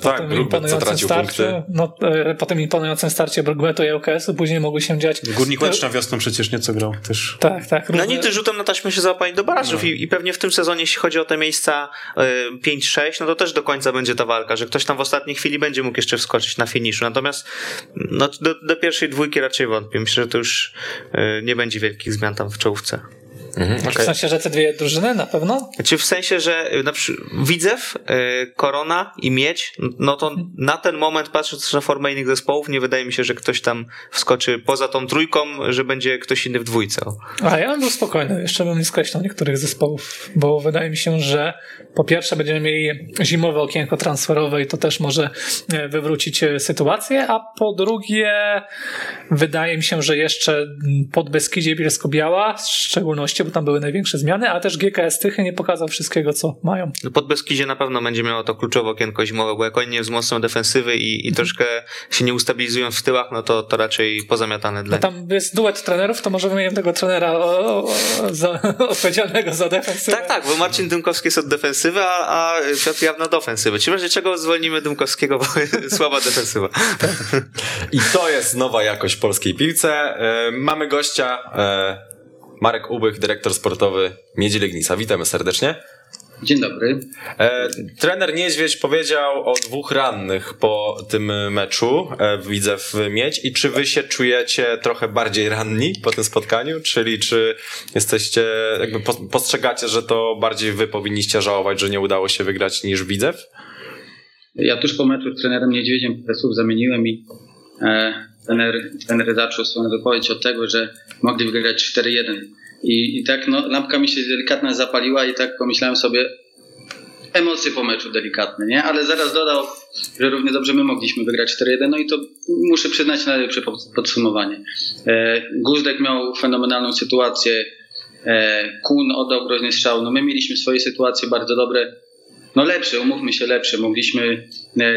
po tym imponującym starcie Brookbetu i ŁKS-u później mogły się dziać. Górnik Łęczna wiosną przecież nieco grał też. Tak. Różne... No nie, ty rzutem na taśmę się załapali do barażów i pewnie w tym sezonie, jeśli chodzi o te miejsca 5-6, no to też do końca będzie ta walka, że ktoś tam w ostatnich chwili będzie mógł jeszcze wskoczyć na finiszu. Natomiast no, do pierwszej dwójki raczej wątpię. Myślę, że to już nie będzie wielkich zmian tam w czołówce. W sensie, że te dwie drużyny na pewno? Czy w sensie, że na przykład Widzew, Korona i Miedź, no to na ten moment patrząc na formę innych zespołów, nie wydaje mi się, że ktoś tam wskoczy poza tą trójką, że będzie ktoś inny w dwójce. A ja bym był spokojny, jeszcze bym nie skreślał niektórych zespołów, bo wydaje mi się, że po pierwsze będziemy mieli zimowe okienko transferowe i to też może wywrócić sytuację, a po drugie wydaje mi się, że jeszcze Podbeskidzie, Bielsko-Biała, w szczególności bo tam były największe zmiany, a też GKS Tychy nie pokazał wszystkiego, co mają. Podbeskidzie na pewno będzie miało to kluczowe okienko zimowe, bo jak oni nie wzmocnią defensywy i troszkę się nie ustabilizują w tyłach, no to raczej pozamiatane dla nich. Tam jest duet trenerów, to może wymieniam tego trenera odpowiedzialnego za defensywę. Tak, bo Marcin Dymkowski jest od defensywy, a Piotr Jawna od ofensywy. Czy w razie czego zwolnimy Dymkowskiego, bo słaba defensywa. Tak. I to jest nowa jakość polskiej piłce. Mamy gościa... Marek Ubych, dyrektor sportowy Miedzi Legnica. Witamy serdecznie. Dzień dobry. Trener Niedźwiedź powiedział o 2 rannych po tym meczu Widzew Miedź. I czy wy się czujecie trochę bardziej ranni po tym spotkaniu? Czyli czy jesteście, jakby postrzegacie, że to bardziej wy powinniście żałować, że nie udało się wygrać niż Widzew? Ja tuż po meczu z trenerem Niedźwiedziem parę słów zamieniłem i trener zaczął swoją wypowiedź od tego, że mogli wygrać 4-1. I tak no, lampka mi się delikatna zapaliła i tak pomyślałem sobie, emocje po meczu delikatne, nie? Ale zaraz dodał, że równie dobrze my mogliśmy wygrać 4-1, no i to muszę przyznać najlepsze podsumowanie. Guzdek miał fenomenalną sytuację, Kun oddał groźny strzał, no my mieliśmy swoje sytuacje bardzo dobre, no lepsze, umówmy się, lepsze. Mogliśmy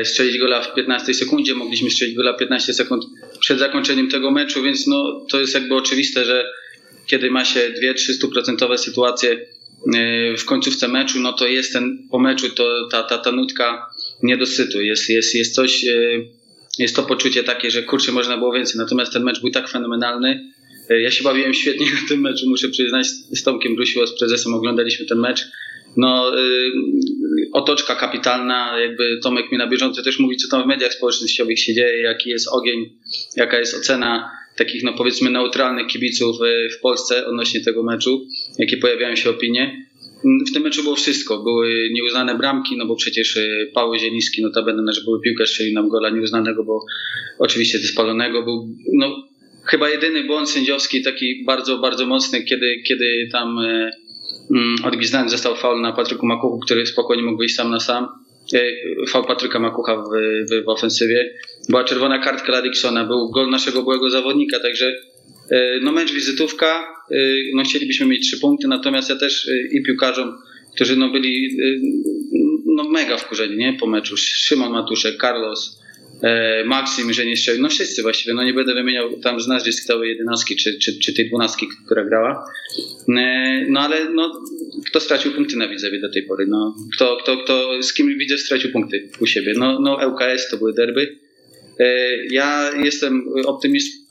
strzelić gola w 15 sekundzie, mogliśmy strzelić gola 15 sekund przed zakończeniem tego meczu, więc no to jest jakby oczywiste, że kiedy ma się 2-300% sytuacje w końcówce meczu, no to jest ten, po meczu to ta nutka niedosytu. Jest coś, jest to poczucie takie, że kurczę, można było więcej. Natomiast ten mecz był tak fenomenalny. Ja się bawiłem świetnie na tym meczu, muszę przyznać. Z Tomkiem Brusiło, z prezesem oglądaliśmy ten mecz. No, otoczka kapitalna, jakby Tomek mi na bieżąco też mówi, co tam w mediach społecznościowych się dzieje, jaki jest ogień, jaka jest ocena takich, no powiedzmy, neutralnych kibiców w Polsce odnośnie tego meczu, jakie pojawiają się opinie. W tym meczu było wszystko. Były nieuznane bramki, no bo przecież Paweł Zieliński, notabene nasz były piłkarz, czyli nam gola nieuznanego, bo oczywiście spalonego był, no chyba jedyny błąd sędziowski taki bardzo, bardzo mocny, kiedy tam odgwizdany został faul na Patryku Makuchu, który spokojnie mógł wyjść sam na sam. Faul Patryka Makucha w ofensywie. Była czerwona kartka dla Dicksona, był gol naszego byłego zawodnika, także no mecz wizytówka, no chcielibyśmy mieć 3 punkty, natomiast ja też i piłkarzom, którzy no byli no mega wkurzeni, nie, po meczu. Szymon Matuszek, Carlos, Maksim, że nie strzelił, no wszyscy właściwie, no nie będę wymieniał tam z nazwisk całej 11 czy tej 12, która grała, no ale no, kto stracił punkty na Widzewie do tej pory, no kto z kim Widzew stracił punkty u siebie, no ŁKS to były derby. Ja jestem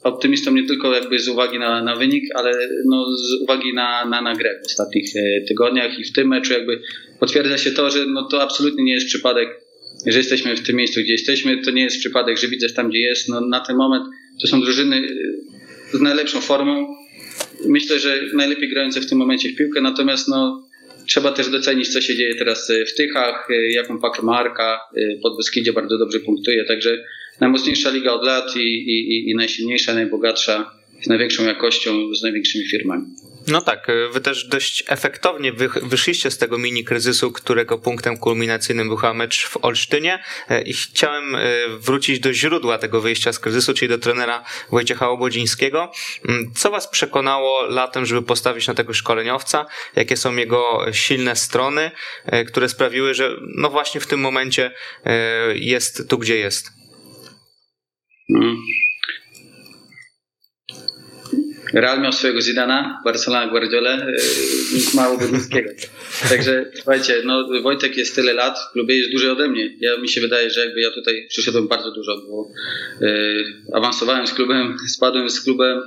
optymistą nie tylko jakby z uwagi na wynik, ale no z uwagi na grę w ostatnich tygodniach i w tym meczu jakby potwierdza się to, że no to absolutnie nie jest przypadek, że jesteśmy w tym miejscu, gdzie jesteśmy. To nie jest przypadek, że Widzew tam, gdzie jest. No, na ten moment to są drużyny z najlepszą formą. Myślę, że najlepiej grające w tym momencie w piłkę. Natomiast no, trzeba też docenić, co się dzieje teraz w Tychach, jaką pakę ma Arka. Podbeskidzie bardzo dobrze punktuje. Także najmocniejsza liga od lat i najsilniejsza, najbogatsza, z największą jakością, z największymi firmami. No tak, wy też dość efektownie wyszliście z tego mini kryzysu, którego punktem kulminacyjnym był chyba mecz w Olsztynie, i chciałem wrócić do źródła tego wyjścia z kryzysu, czyli do trenera Wojciecha Łobodzińskiego. Co was przekonało latem, żeby postawić na tego szkoleniowca? Jakie są jego silne strony, które sprawiły, że no właśnie w tym momencie jest tu, gdzie jest? Real miał swojego Zidana, Barcelona Guardiolę, mało Łobodzińskiego. Także słuchajcie, no Wojtek jest tyle lat w klubie, jest dłużej ode mnie. Mi się wydaje, że jakby ja tutaj przyszedłem bardzo dużo, bo awansowałem z klubem, spadłem z klubem,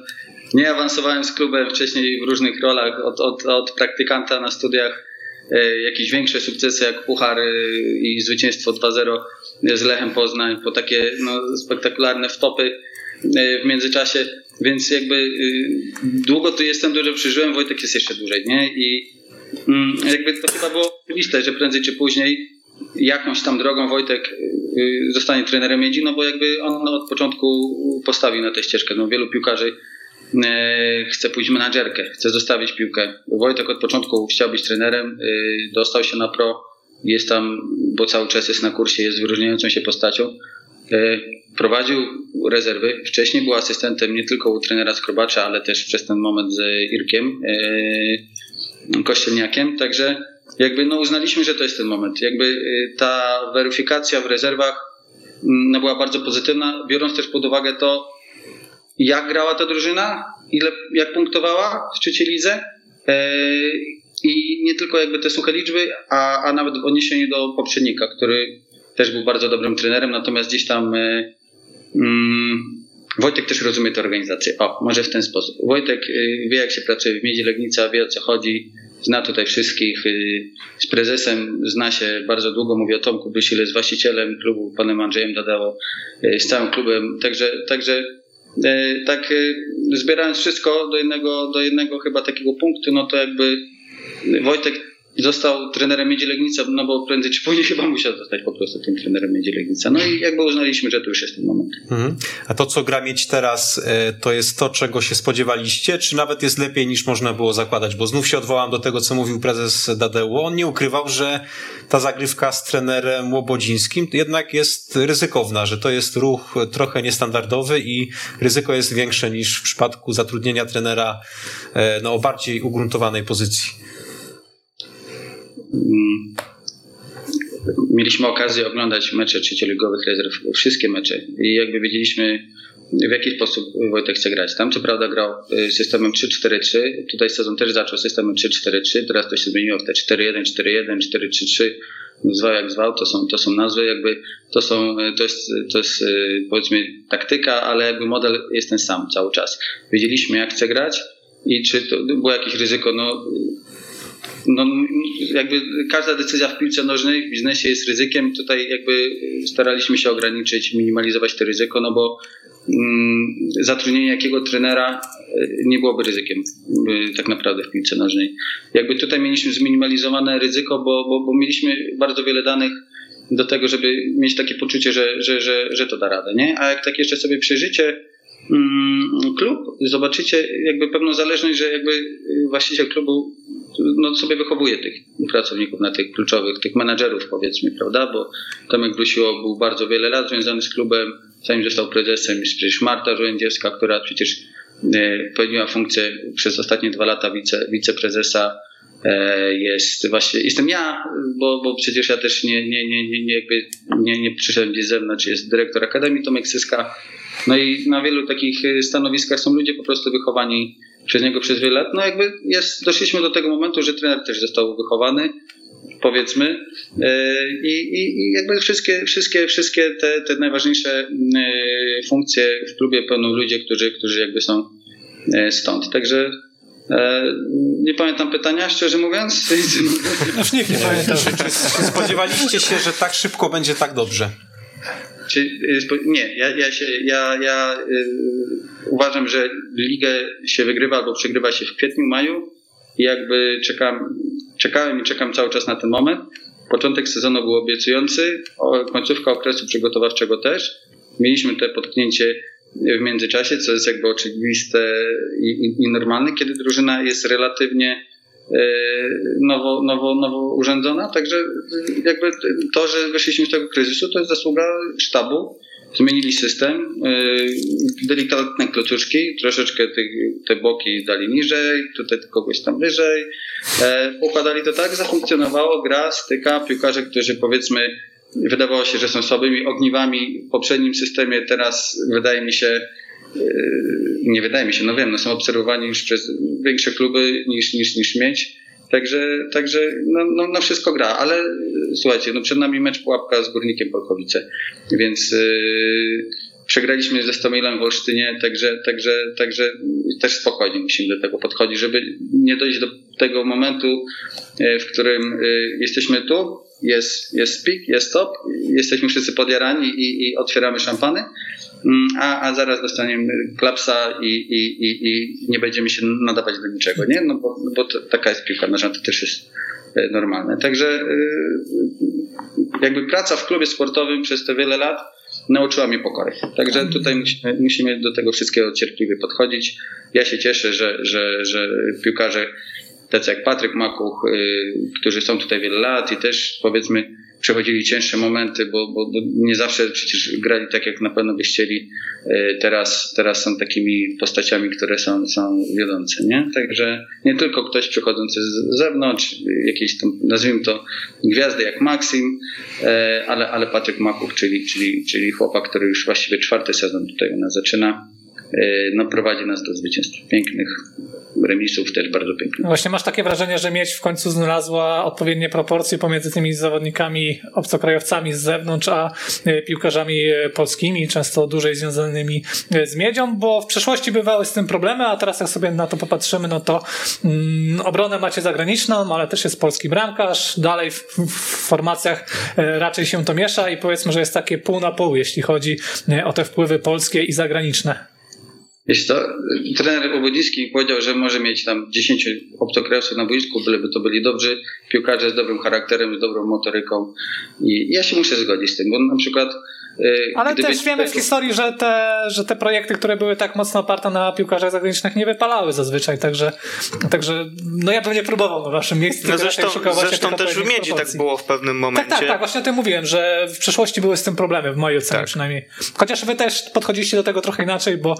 nie awansowałem z klubem wcześniej w różnych rolach, od praktykanta na studiach, jakieś większe sukcesy jak puchar i zwycięstwo 2-0 z Lechem Poznań, po takie no, spektakularne wtopy w międzyczasie. Więc jakby długo tu jestem, dużo przeżyłem, Wojtek jest jeszcze dłużej, nie? I jakby to chyba było oczywiste, że prędzej czy później jakąś tam drogą Wojtek zostanie trenerem Miedzi, no bo jakby on od początku postawił na tę ścieżkę. No wielu piłkarzy chce pójść w menadżerkę, chce zostawić piłkę. Wojtek od początku chciał być trenerem, dostał się na pro, jest tam, bo cały czas jest na kursie, jest wyróżniającą się postacią. Prowadził rezerwy. Wcześniej był asystentem nie tylko u trenera Skrobacza, ale też przez ten moment z Irkiem Kościelniakiem. Także jakby no uznaliśmy, że to jest ten moment. Jakby ta weryfikacja w rezerwach no była bardzo pozytywna, biorąc też pod uwagę to, jak grała ta drużyna, jak punktowała w trzeciej lidze. I nie tylko jakby te suche liczby, a nawet w odniesieniu do poprzednika, który też był bardzo dobrym trenerem, natomiast gdzieś tam Wojtek też rozumie tę organizację. O, może w ten sposób. Wojtek wie, jak się pracuje w Miedzi Legnica, wie o co chodzi, Zna tutaj wszystkich. Z prezesem zna się bardzo długo, mówię o Tomku Brysile, z właścicielem klubu, panem Andrzejem Dadało, z całym klubem. Także tak zbierając wszystko do jednego chyba takiego punktu, no to jakby Wojtek został trenerem Miedzi Legnica, no bo prędzej czy później chyba musiał zostać po prostu tym trenerem Miedzi Legnica. No i jakby uznaliśmy, że to już jest ten moment. Mhm. A to, co gra Miedź teraz, to jest to, czego się spodziewaliście, czy nawet jest lepiej niż można było zakładać? Bo znów się odwołam do tego, co mówił prezes Dadeło. On nie ukrywał, że ta zagrywka z trenerem Łobodzińskim jednak jest ryzykowna, że to jest ruch trochę niestandardowy i ryzyko jest większe niż w przypadku zatrudnienia trenera o bardziej ugruntowanej pozycji. Mieliśmy okazję oglądać mecze trzecioligowych rezerw, wszystkie mecze, i jakby wiedzieliśmy, w jaki sposób Wojtek chce grać. Tam co prawda grał systemem 3-4-3, tutaj sezon też zaczął systemem 3-4-3, teraz to się zmieniło w te 4-1-4-1, 4-3-3, zwał jak zwał, to są nazwy, jakby to jest powiedzmy taktyka, ale jakby model jest ten sam cały czas. Wiedzieliśmy, jak chce grać i czy to było jakieś ryzyko, no jakby każda decyzja w piłce nożnej, w biznesie jest ryzykiem. Tutaj jakby staraliśmy się ograniczyć, minimalizować to ryzyko, no bo zatrudnienie jakiego trenera nie byłoby ryzykiem tak naprawdę w piłce nożnej. Jakby tutaj mieliśmy zminimalizowane ryzyko, bo mieliśmy bardzo wiele danych do tego, żeby mieć takie poczucie, że to da radę, nie? A jak tak jeszcze sobie przeżycie klub, zobaczycie jakby pewną zależność, że jakby właściciel klubu sobie wychowuje tych pracowników na tych kluczowych, tych menadżerów, powiedzmy, prawda, bo Tomek Brusiło był bardzo wiele lat związany z klubem, zanim został prezesem, jest przecież Marta Żołędziewska, która przecież pełniła funkcję przez ostatnie 2 lata wiceprezesa, jest właśnie, jestem ja, bo przecież ja też nie przyszedłem gdzieś z zewnątrz, jest dyrektor Akademii Tomek Syska. No i na wielu takich stanowiskach są ludzie po prostu wychowani przez niego przez wiele lat. No jakby doszliśmy do tego momentu, że trener też został wychowany, powiedzmy. I jakby wszystkie te najważniejsze funkcje w klubie pełnią ludzie, którzy jakby są stąd. Także nie pamiętam pytania, szczerze mówiąc. Nikt nie pamiętam. Czy spodziewaliście się, że tak szybko będzie tak dobrze? Uważam, że ligę się wygrywa albo przegrywa się w kwietniu, maju i jakby czekam cały czas na ten moment. Początek sezonu był obiecujący, końcówka okresu przygotowawczego też. Mieliśmy te potknięcie w międzyczasie, co jest jakby oczywiste i normalne, kiedy drużyna jest relatywnie nowo urządzona, także jakby to, że wyszliśmy z tego kryzysu, to jest zasługa sztabu. Zmienili system, delikatne klocuszki, troszeczkę te boki dali niżej, tutaj kogoś tam wyżej, układali to tak, zafunkcjonowało, gra, styka, piłkarze, którzy powiedzmy wydawało się, że są słabymi ogniwami w poprzednim systemie, teraz wiem, są obserwowani już przez większe kluby niż Miedź, także no wszystko gra, ale słuchajcie, przed nami mecz pułapka z Górnikiem Polkowice, więc przegraliśmy ze Stomilem w Olsztynie, także też spokojnie musimy do tego podchodzić, żeby nie dojść do tego momentu, w którym jesteśmy tu, jest pik, jest top, jesteśmy wszyscy podjarani i otwieramy szampany, a zaraz dostaniemy klapsa i nie będziemy się nadawać do niczego, nie? No bo taka jest piłka nożna, to też jest normalne. Także jakby praca w klubie sportowym przez te wiele lat nauczyła mnie pokory. Także tutaj musimy do tego wszystkiego cierpliwie podchodzić. Ja się cieszę, że piłkarze tacy jak Patryk Makuch, którzy są tutaj wiele lat i też powiedzmy przechodzili cięższe momenty, bo nie zawsze przecież grali tak, jak na pewno by chcieli. Teraz są takimi postaciami, które są wiodące, nie? Także nie tylko ktoś przychodzący z zewnątrz, jakieś tam, nazwijmy to, gwiazdy jak Maksim, ale Patryk Makuch, czyli chłopak, który już właściwie 4. sezon tutaj u nas zaczyna. no, prowadzi nas do zwycięstw pięknych, remisów też bardzo pięknych. Właśnie masz takie wrażenie, że miedź w końcu znalazła odpowiednie proporcje pomiędzy tymi zawodnikami, obcokrajowcami z zewnątrz, a piłkarzami polskimi, często dłużej związanymi z miedzią, bo w przeszłości bywały z tym problemy, a teraz jak sobie na to popatrzymy, no to obronę macie zagraniczną, ale też jest polski bramkarz, dalej w formacjach raczej się to miesza i powiedzmy, że jest takie pół na pół, jeśli chodzi o te wpływy polskie i zagraniczne. Wiesz co, trener Obudziński powiedział, że może mieć tam 10 obcokrajowców na boisku, byleby to byli dobrzy piłkarze z dobrym charakterem, z dobrą motoryką i ja się muszę zgodzić z tym, bo na przykład... Ale też wiemy z historii, że te projekty, które były tak mocno oparte na piłkarzach zagranicznych, nie wypalały zazwyczaj, także no ja pewnie próbował na waszym miejscu. No zresztą też w Miedzi tak było w pewnym momencie. Tak, właśnie o tym mówiłem, że w przeszłości były z tym problemy, w mojej ocenie tak. Przynajmniej. Chociaż wy też podchodziliście do tego trochę inaczej, bo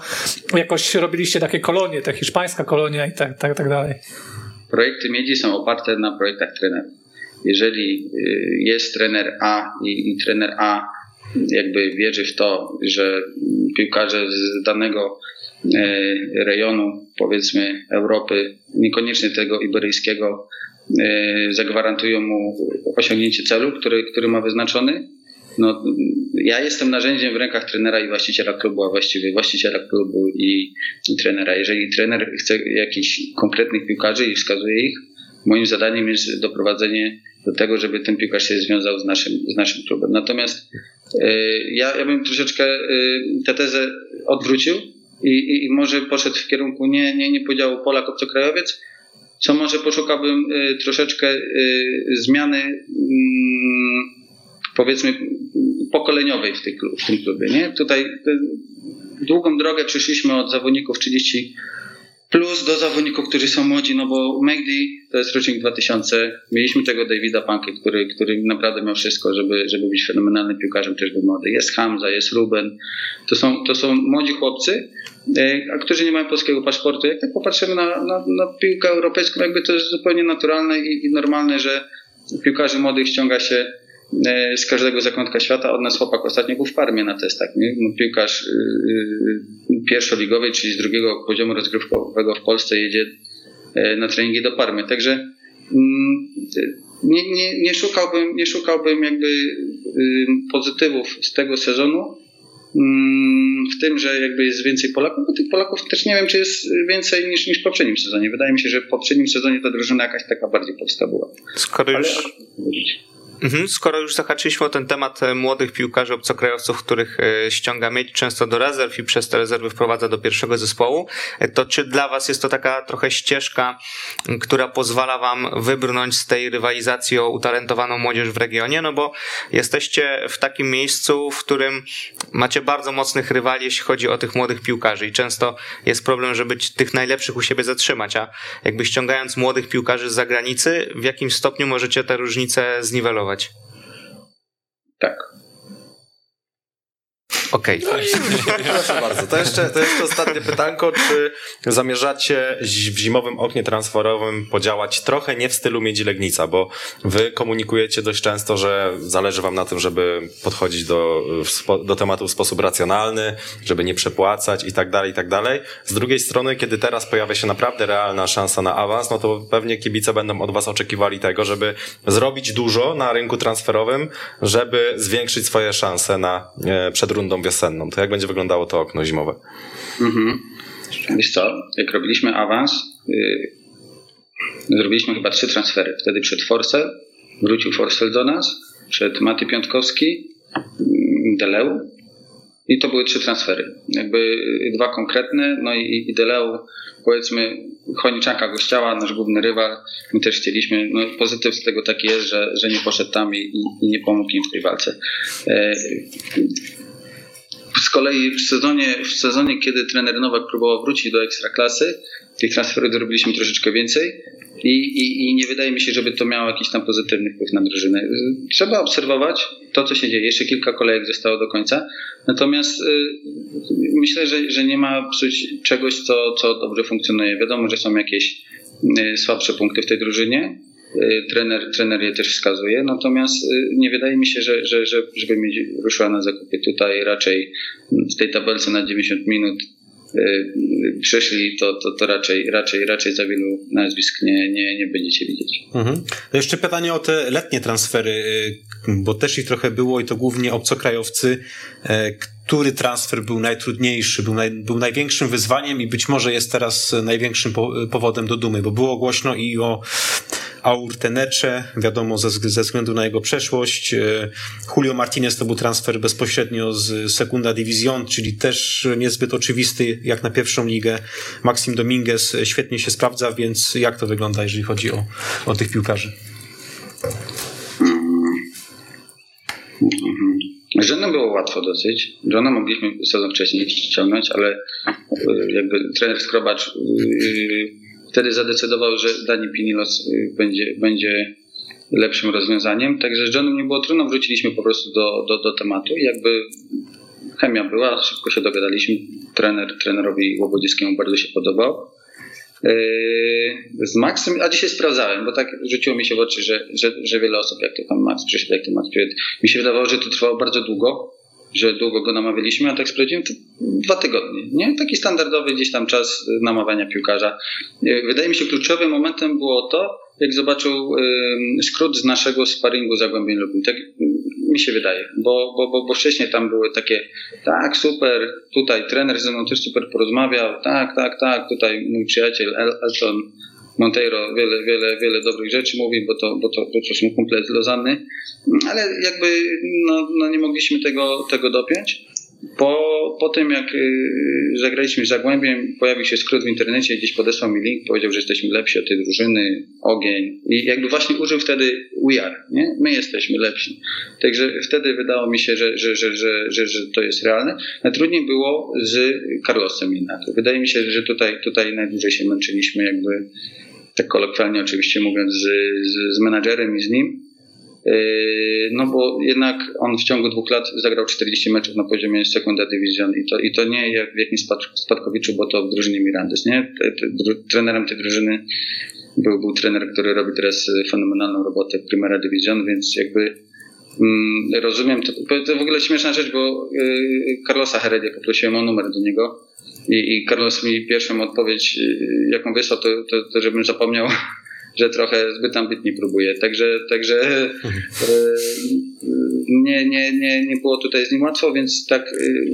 jakoś robiliście takie kolonie, ta hiszpańska kolonia i tak dalej. Projekty Miedzi są oparte na projektach trenerów. Jeżeli jest trener A i trener A jakby wierzy w to, że piłkarze z danego rejonu, powiedzmy Europy, niekoniecznie tego iberyjskiego, zagwarantują mu osiągnięcie celu, który ma wyznaczony. No, ja jestem narzędziem w rękach trenera i właściciela klubu, a właściwie właściciela klubu i trenera. Jeżeli trener chce jakichś konkretnych piłkarzy i wskazuje ich, moim zadaniem jest doprowadzenie do tego, żeby ten piłkarz się związał z naszym klubem. Natomiast ja bym troszeczkę tę tezę odwrócił i może poszedł w kierunku nie podziału Polak obcokrajowiec, co może poszukałbym troszeczkę zmiany powiedzmy pokoleniowej w tym klubie. Nie? Tutaj długą drogę przyszliśmy od zawodników 30 plus do zawodników, którzy są młodzi, no bo Mehdi to jest rocznik 2000. Mieliśmy tego Davida Pankę, który naprawdę miał wszystko, żeby być fenomenalnym piłkarzem, też był młody. Jest Hamza, jest Ruben. To są młodzi chłopcy, którzy nie mają polskiego paszportu. Jak tak popatrzymy na piłkę europejską, jakby to jest zupełnie naturalne i normalne, że piłkarzy młodych ściąga się z każdego zakątka świata. Od nas chłopak ostatnio był w Parmie na testach. Nie? No, piłkarz pierwszoligowej, czyli z drugiego poziomu rozgrywkowego w Polsce jedzie na treningi do Parmy. Także nie szukałbym jakby pozytywów z tego sezonu w tym, że jakby jest więcej Polaków, bo tych Polaków też nie wiem, czy jest więcej niż w poprzednim sezonie. Wydaje mi się, że w poprzednim sezonie ta drużyna jakaś taka bardziej polska była. Skoro już zahaczyliśmy o ten temat młodych piłkarzy obcokrajowców, których ściąga Miedź często do rezerw i przez te rezerwy wprowadza do pierwszego zespołu, to czy dla was jest to taka trochę ścieżka, która pozwala wam wybrnąć z tej rywalizacji o utalentowaną młodzież w regionie? No bo jesteście w takim miejscu, w którym macie bardzo mocnych rywali, jeśli chodzi o tych młodych piłkarzy i często jest problem, żeby tych najlepszych u siebie zatrzymać, a jakby ściągając młodych piłkarzy z zagranicy, w jakim stopniu możecie te różnice zniwelować? Tak. Okej. Okay. Proszę bardzo. To jeszcze ostatnie pytanko. Czy zamierzacie w zimowym oknie transferowym podziałać trochę nie w stylu Miedzi Legnica? Bo wy komunikujecie dość często, że zależy wam na tym, żeby podchodzić do tematu w sposób racjonalny, żeby nie przepłacać i tak dalej, i tak dalej. Z drugiej strony, kiedy teraz pojawia się naprawdę realna szansa na awans, no to pewnie kibice będą od was oczekiwali tego, żeby zrobić dużo na rynku transferowym, żeby zwiększyć swoje szanse na przed rundą wiosenną. To jak będzie wyglądało to okno zimowe? Wiesz co, jak robiliśmy awans, zrobiliśmy chyba 3 transfery. Wtedy przed Forsell, wrócił Forsell do nas, przed Maty Piątkowski, Deleu i to były 3 transfery. Jakby 2 konkretne, no i Deleu, powiedzmy, Choniczanka gościała, nasz główny rywal, my też chcieliśmy, no pozytyw z tego taki jest, że nie poszedł tam i nie pomógł im w tej walce. Z kolei w sezonie, kiedy trener Nowak próbował wrócić do Ekstraklasy, tych transferów zrobiliśmy troszeczkę więcej i nie wydaje mi się, żeby to miało jakiś tam pozytywny wpływ na drużynę. Trzeba obserwować to, co się dzieje. Jeszcze kilka kolejek zostało do końca. Natomiast myślę, że nie ma psuć czegoś, co dobrze funkcjonuje. Wiadomo, że są jakieś słabsze punkty w tej drużynie. Trener je też wskazuje, natomiast nie wydaje mi się, żeby Miedź ruszyła na zakupy. Tutaj raczej w tej tabelce na 90 minut przeszli, to raczej za wielu nazwisk nie będziecie widzieć. Mhm. To jeszcze pytanie o te letnie transfery, bo też ich trochę było i to głównie obcokrajowcy. Który transfer był najtrudniejszy, był największym wyzwaniem i być może jest teraz największym powodem do dumy, bo było głośno i o Aurtenecze, wiadomo, ze względu na jego przeszłość. Julio Martinez to był transfer bezpośrednio z Segunda División, czyli też niezbyt oczywisty jak na pierwszą ligę. Maxim Dominguez świetnie się sprawdza, więc jak to wygląda, jeżeli chodzi o tych piłkarzy? Żona było łatwo dosyć. Żona mogliśmy sezon wcześniej ściągnąć, ale jakby trener Skrobacz wtedy zadecydował, że Dani Pinilos będzie lepszym rozwiązaniem. Także z Johnem nie było trudno, wróciliśmy po prostu do tematu i jakby chemia była, szybko się dogadaliśmy. Trenerowi Łobodzieckiemu bardzo się podobał. Z Maxem, a dzisiaj sprawdzałem, bo tak rzuciło mi się w oczy, że wiele osób, jak to tam Max przyszedł, jak to Max przyszedł. Mi się wydawało, że to trwało bardzo długo, że długo go namawialiśmy, a tak sprawdziłem, to 2 tygodnie. Nie? Taki standardowy gdzieś tam czas namawiania piłkarza. Wydaje mi się, kluczowym momentem było to, jak zobaczył skrót z naszego sparingu Zagłębień Lubin. Tak mi się wydaje, bo wcześniej tam były takie, tak, super, tutaj trener ze mną też super porozmawiał, tak, tutaj mój przyjaciel Elson Monteiro wiele dobrych rzeczy mówi, bo to są kumple z Lozanny, ale jakby no nie mogliśmy tego dopiąć. Po tym, jak zagraliśmy z Zagłębiem, pojawił się skrót w internecie, gdzieś podesłał mi link, powiedział, że jesteśmy lepsi od tej drużyny, ogień. I jakby właśnie użył wtedy we are, nie? My jesteśmy lepsi. Także wtedy wydało mi się, że to jest realne. Najtrudniej było z Carlosem Inato. Wydaje mi się, że tutaj najdłużej się męczyliśmy, jakby tak kolokwialnie oczywiście mówiąc, z menadżerem i z nim. No bo jednak on w ciągu 2 lat zagrał 40 meczów na poziomie Segunda División i to nie jak w jakimś spadkowiczu, bo to w drużynie Mirandes, nie? Trenerem tej drużyny był trener, który robi teraz fenomenalną robotę w Primera División, więc jakby rozumiem, to w ogóle śmieszna rzecz, bo Carlosa Heredia poprosiłem o numer do niego i Carlos mi pierwszą odpowiedź jaką wysłał, to żebym zapomniał, że trochę zbyt ambitnie próbuje. Także nie było tutaj z nim łatwo, więc tak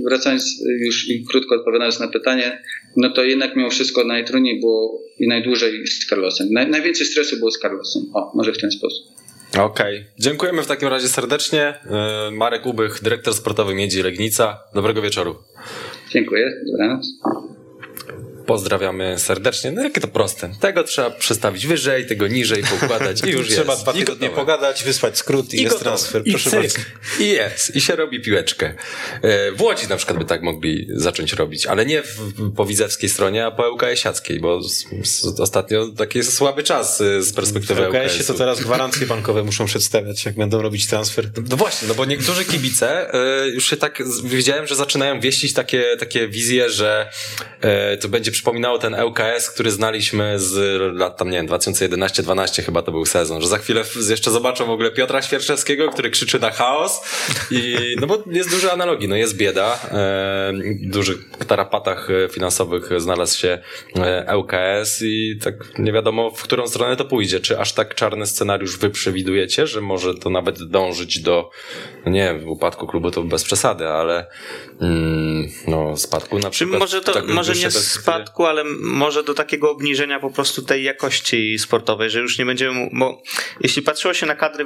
wracając już i krótko odpowiadając na pytanie, no to jednak mimo wszystko najtrudniej było i najdłużej z Carlosem. Najwięcej stresu było z Carlosem. O, może w ten sposób. Okej. Dziękujemy w takim razie serdecznie. Marek Ubych, dyrektor sportowy Miedzi Legnica. Dobrego wieczoru. Dziękuję. Dobranoc. Pozdrawiamy serdecznie. No jakie to proste. Tego trzeba przestawić wyżej, tego niżej, poukładać i już trzeba jest. 2 tygodnie pogadać, wysłać skrót i jest gotowe. Transfer. Proszę bardzo. I jest. I się robi piłeczkę. W Łodzi na przykład by tak mogli zacząć robić, ale nie po widzewskiej stronie, a po ŁKS-ackiej, bo ostatnio taki jest słaby czas z perspektywy ŁKS-u. W ŁKS-ie to teraz gwarancje bankowe muszą przedstawiać, jak będą robić transfer. No właśnie, no bo niektórzy kibice już się tak, widziałem, że zaczynają wieścić takie wizje, że to będzie przypominało ten ŁKS, który znaliśmy z lat, tam nie wiem, 2011-12 chyba to był sezon, że za chwilę jeszcze zobaczą w ogóle Piotra Świerczewskiego, który krzyczy na chaos i no bo jest dużo analogii, no jest bieda, w dużych tarapatach finansowych znalazł się ŁKS i tak nie wiadomo w którą stronę to pójdzie, czy aż tak czarny scenariusz wy przewidujecie, że może to nawet dążyć do, no nie wiem, w upadku klubu to bez przesady, ale no spadku na przykład. Może to, tak może nie spadku, ale może do takiego obniżenia po prostu tej jakości sportowej, że już nie będziemy, bo jeśli patrzyło się na kadrę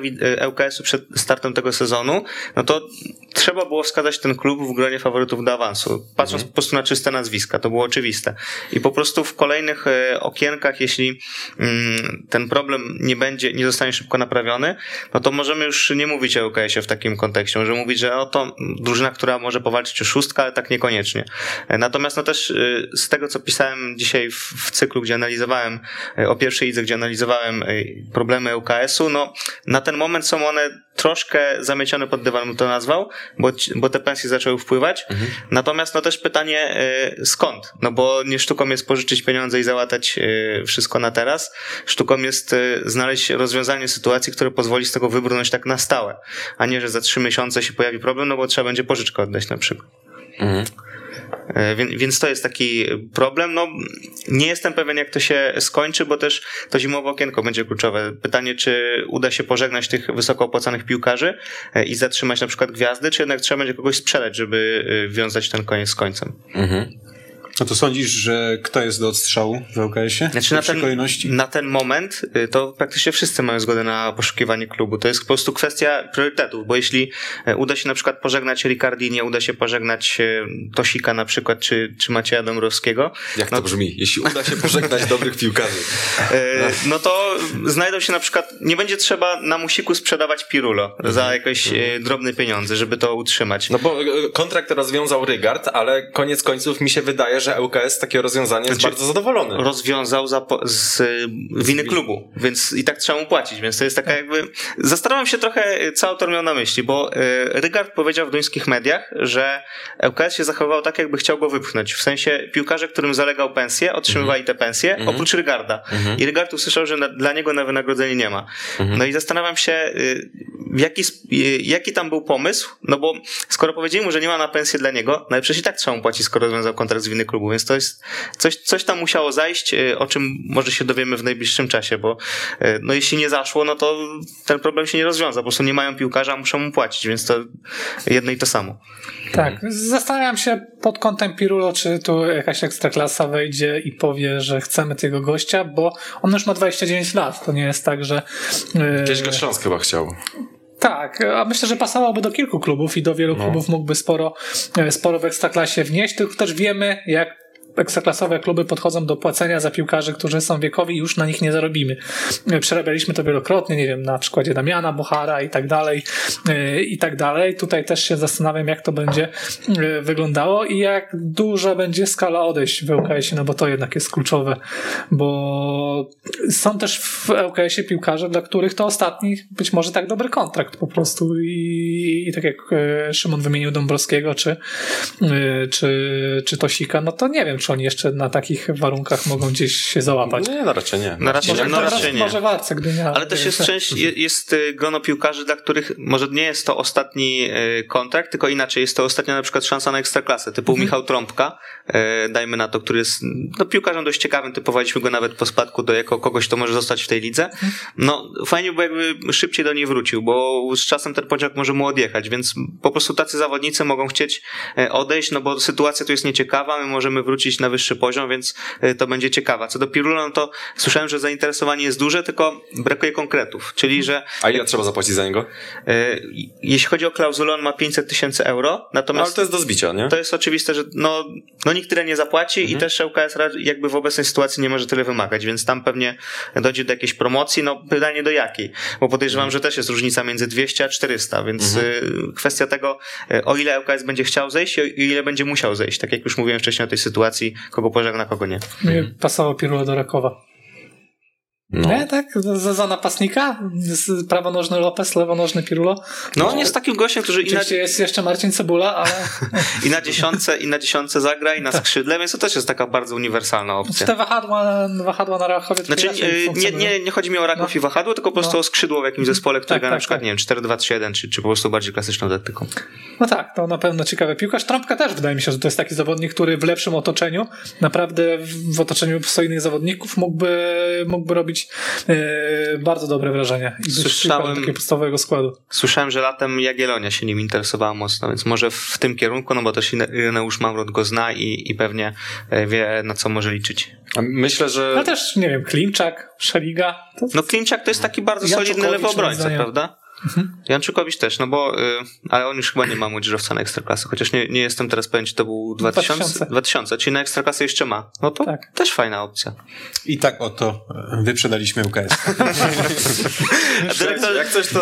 ŁKS-u przed startem tego sezonu, no to trzeba było wskazać ten klub w gronie faworytów do awansu, patrząc po prostu na czyste nazwiska, to było oczywiste i po prostu w kolejnych okienkach, jeśli ten problem nie zostanie szybko naprawiony, no to możemy już nie mówić o ŁKS-ie w takim kontekście, możemy mówić, że oto drużyna, która może powalczyć o 6, ale tak niekoniecznie. Natomiast no też z tego, co pisałem dzisiaj w cyklu, gdzie analizowałem o pierwszej lidze, gdzie analizowałem problemy ŁKS-u, no na ten moment są one troszkę zamiecione pod dywan, bym to nazwał, bo te pensje zaczęły wpływać. Mhm. Natomiast no też pytanie skąd? No bo nie sztuką jest pożyczyć pieniądze i załatać wszystko na teraz. Sztuką jest znaleźć rozwiązanie sytuacji, które pozwoli z tego wybrnąć tak na stałe, a nie, że za 3 miesiące się pojawi problem, no bo trzeba będzie pożyczkę oddać na przykład. Mhm. Więc to jest taki problem. No, nie jestem pewien, jak to się skończy, bo też to zimowe okienko będzie kluczowe. Pytanie, czy uda się pożegnać tych wysoko opłacanych piłkarzy i zatrzymać na przykład gwiazdy, czy jednak trzeba będzie kogoś sprzedać, żeby wiązać ten koniec z końcem. Mhm. No to sądzisz, że kto jest do odstrzału w ŁKS-ie? Znaczy na ten moment to praktycznie wszyscy mają zgodę na poszukiwanie klubu. To jest po prostu kwestia priorytetów, bo jeśli uda się na przykład pożegnać Ricardi, nie uda się pożegnać Tosika na przykład, czy Macieja Dąbrowskiego. Jak to brzmi? Jeśli uda się pożegnać dobrych piłkarzy. No to znajdą się na przykład, nie będzie trzeba na Musiku sprzedawać Pirulo za jakieś drobne pieniądze, żeby to utrzymać. No bo kontrakt rozwiązał Rygard, ale koniec końców mi się wydaje, że ŁKS takie rozwiązanie jest bardzo zadowolony. Rozwiązał z winy klubu, więc i tak trzeba mu płacić, więc to jest taka jakby... Zastanawiam się trochę, co autor miał na myśli, bo Rygard powiedział w duńskich mediach, że ŁKS się zachowywał tak, jakby chciał go wypchnąć. W sensie piłkarze, którym zalegał pensję, otrzymywali te pensje, oprócz Rygarda. I Rygard usłyszał, że dla niego na wynagrodzenie nie ma. No i zastanawiam się, jaki tam był pomysł, no bo skoro powiedzieli mu, że nie ma na pensję dla niego, no i przecież i tak trzeba mu płacić, skoro rozwiązał kontrakt z winy klubu, więc to jest coś tam musiało zajść, o czym może się dowiemy w najbliższym czasie, bo no jeśli nie zaszło, no to ten problem się nie rozwiąza, po prostu nie mają piłkarza, a muszą mu płacić, więc to jedno i to samo. Tak, zastanawiam się pod kątem Pirulo, czy tu jakaś ekstraklasa wejdzie i powie, że chcemy tego gościa, bo on już ma 29 lat, to nie jest tak, że... Gdzieś go Śląsk chyba chciał. Tak, a myślę, że pasowałoby do kilku klubów i do wielu klubów mógłby sporo w Ekstraklasie wnieść, tylko też wiemy, jak ekstraklasowe kluby podchodzą do płacenia za piłkarzy, którzy są wiekowi i już na nich nie zarobimy. Przerabialiśmy to wielokrotnie, nie wiem, na przykładzie Damiana Buchara i tak dalej, i tak dalej. Tutaj też się zastanawiam, jak to będzie wyglądało i jak duża będzie skala odejść w ŁKS-ie, no bo to jednak jest kluczowe, bo są też w ŁKS-ie piłkarze, dla których to ostatni być może tak dobry kontrakt po prostu i tak jak Szymon wymienił Dąbrowskiego czy Tosika, no to nie wiem, czy oni jeszcze na takich warunkach mogą gdzieś się załapać. Nie, no raczej nie. No raczej nie. Może Warce, Gdynia. Ale też jest część, jest grono piłkarzy, dla których może nie jest to ostatni kontrakt, tylko inaczej jest to ostatnia na przykład szansa na ekstraklasę, typu Michał Trąbka, dajmy na to, który jest no, piłkarzem dość ciekawym, typowaliśmy go nawet po spadku jako kogoś, kto może zostać w tej lidze. No fajnie, bo jakby szybciej do niej wrócił, bo z czasem ten pociąg może mu odjechać, więc po prostu tacy zawodnicy mogą chcieć odejść, no bo sytuacja tu jest nieciekawa, my możemy wrócić na wyższy poziom, więc to będzie ciekawe. Co do Pirulo, no to słyszałem, że zainteresowanie jest duże, tylko brakuje konkretów, czyli, że... A ile trzeba zapłacić za niego? Jeśli chodzi o klauzulę, on ma 500 000 euro, natomiast... Ale to jest do zbicia, nie? To jest oczywiste, że no nikt tyle nie zapłaci i też ŁKS jakby w obecnej sytuacji nie może tyle wymagać, więc tam pewnie dojdzie do jakiejś promocji, no pytanie do jakiej, bo podejrzewam, że też jest różnica między 200 a 400, więc kwestia tego, o ile ŁKS będzie chciał zejść i o ile będzie musiał zejść, tak jak już mówiłem wcześniej o tej sytuacji, kogo pożegna, kogo nie. Pasował Pirulo do Rakowa. No. Nie, tak? Za napastnika? Prawonożny Lopez, lewonożny Pirulo? No on jest takim gościem, który... Oczywiście jest jeszcze Marcin Cebula, ale... I na dziesiątce zagra, i na skrzydle, więc to też jest taka bardzo uniwersalna opcja. Te wahadła na Rakowie... Znaczy nie chodzi mi o Raków i wahadło, tylko po prostu o skrzydło w jakimś zespole, którego na przykład, nie wiem, 4-2-3-1, czy po prostu bardziej klasyczną taktyką. No tak, to na pewno ciekawy piłkarz. Trąbka też wydaje mi się, że to jest taki zawodnik, który w lepszym otoczeniu, naprawdę w otoczeniu solidnych zawodników mógłby robić bardzo dobre wrażenie. Słyszałem takiego podstawowego składu. Słyszałem, że latem Jagiellonia się nim interesowała mocno, więc może w tym kierunku, no bo też Ireneusz Mamrot go zna i pewnie wie, na co może liczyć. Myślę, że... No też, nie wiem, Klimczak, Szeliga. No Klimczak to jest taki bardzo solidny lewy obrońca, prawda? Janczukowicz też, no bo ale on już chyba nie ma młodzieżowca na Ekstraklasę, chociaż nie jestem teraz pewien, czy to był 2000, czyli na Ekstraklasę jeszcze ma. No to tak. Też fajna opcja. I tak oto wyprzedaliśmy UKS.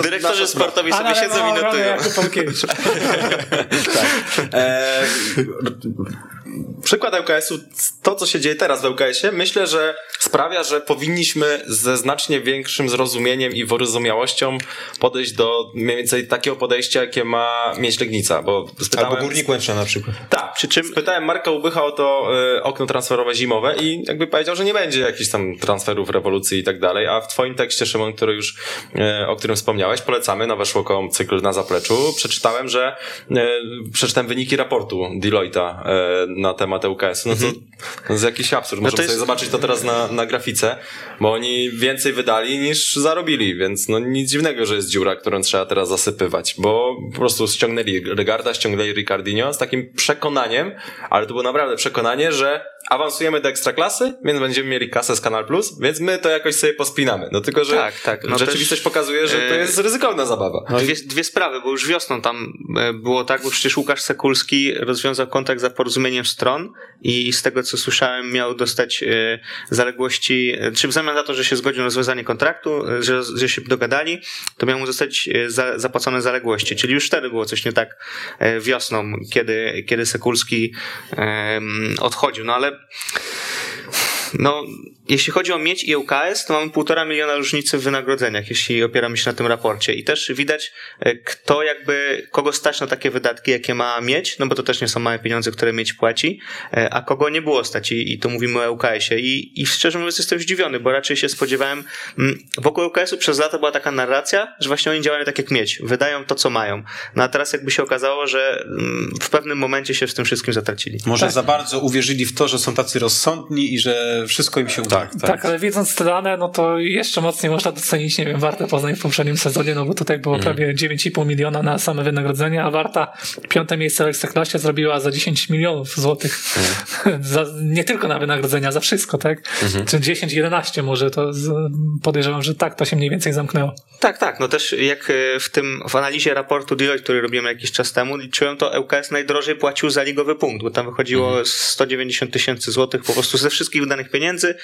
Dyrektorzy sportowi sobie siedzą i notują. Przykład ŁKS-u, to co się dzieje teraz w ŁKS-ie, myślę, że sprawia, że powinniśmy ze znacznie większym zrozumieniem i wyrozumiałością podejść do mniej więcej takiego podejścia, jakie ma mieć Legnica. Albo Górnik Łęczna na przykład. Tak, przy czym spytałem Marka Ubycha o to okno transferowe zimowe i jakby powiedział, że nie będzie jakichś tam transferów, rewolucji i tak dalej, a w twoim tekście, Szymon, o którym wspomniałeś, polecamy na Weszło.com cykl na zapleczu, przeczytałem wyniki raportu Deloitte'a na temat ŁKS-u, no to z jakiś absurd. Możemy sobie zobaczyć to teraz na grafice, bo oni więcej wydali niż zarobili, więc no nic dziwnego, że jest dziura, którą trzeba teraz zasypywać, bo po prostu ściągnęli Rygarda, ściągnęli Ricardinho z takim przekonaniem, ale to było naprawdę przekonanie, że awansujemy do Ekstraklasy, więc będziemy mieli kasę z Kanal Plus, więc my to jakoś sobie pospinamy. No tylko, że tak, no rzeczywistość pokazuje, że to jest ryzykowna zabawa. No dwie sprawy, bo już wiosną tam było tak, bo przecież Łukasz Sekulski rozwiązał kontakt za porozumieniem stron i z tego, co słyszałem, miał dostać zaległości, czy w zamian za to, że się zgodził na rozwiązanie kontraktu, że się dogadali, to miał mu zostać zapłacone zaległości, czyli już wtedy było coś nie tak wiosną, kiedy Sekulski odchodził, no ale no, jeśli chodzi o Miedź i ŁKS, to mamy 1,5 miliona różnicy w wynagrodzeniach, jeśli opieramy się na tym raporcie. I też widać, kogo stać na takie wydatki, jakie ma Miedź, no bo to też nie są małe pieniądze, które Miedź płaci, a kogo nie było stać. I tu mówimy o ŁKS-ie. I szczerze mówiąc jestem zdziwiony, bo raczej się spodziewałem, wokół ŁKS-u przez lata była taka narracja, że właśnie oni działają tak jak Miedź, wydają to, co mają. No a teraz jakby się okazało, że w pewnym momencie się z tym wszystkim zatracili. Może za bardzo uwierzyli w to, że są tacy rozsądni i że wszystko im się uda. Tak, ale wiedząc te dane, no to jeszcze mocniej można docenić, nie wiem, Wartę Poznań w poprzednim sezonie, no bo tutaj było prawie 9,5 miliona na same wynagrodzenia, a Warta 5. miejsce w Ekstraklasie zrobiła za 10 milionów złotych. Nie tylko na wynagrodzenia, za wszystko, tak? Czy 10-11 może, to podejrzewam, że tak to się mniej więcej zamknęło. Tak, no też jak w analizie raportu Deloitte, który robimy jakiś czas temu, liczyłem to, ŁKS najdrożej płacił za ligowy punkt, bo tam wychodziło 190 tysięcy złotych po prostu ze wszystkich wydanych pieniędzy,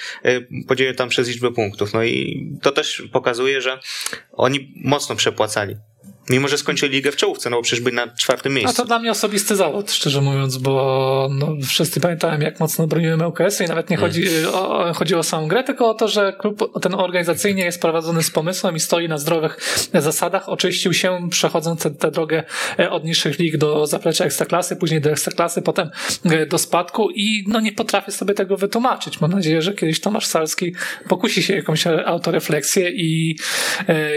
podzielił tam przez liczbę punktów. No i to też pokazuje, że oni mocno przepłacali. Mimo, że skończyli ligę w czołówce, no bo przecież byli na 4. miejscu. A to dla mnie osobisty zawód, szczerze mówiąc, bo no, wszyscy pamiętałem, jak mocno broniłem ŁKS-u i nawet nie chodziło o samą grę, tylko o to, że klub ten organizacyjnie jest prowadzony z pomysłem i stoi na zdrowych zasadach. Oczyścił się, przechodząc tę drogę od niższych lig do zaplecza Ekstraklasy, później do Ekstraklasy, potem do spadku i no nie potrafię sobie tego wytłumaczyć. Mam nadzieję, że kiedyś Tomasz Salski pokusi się jakąś autorefleksję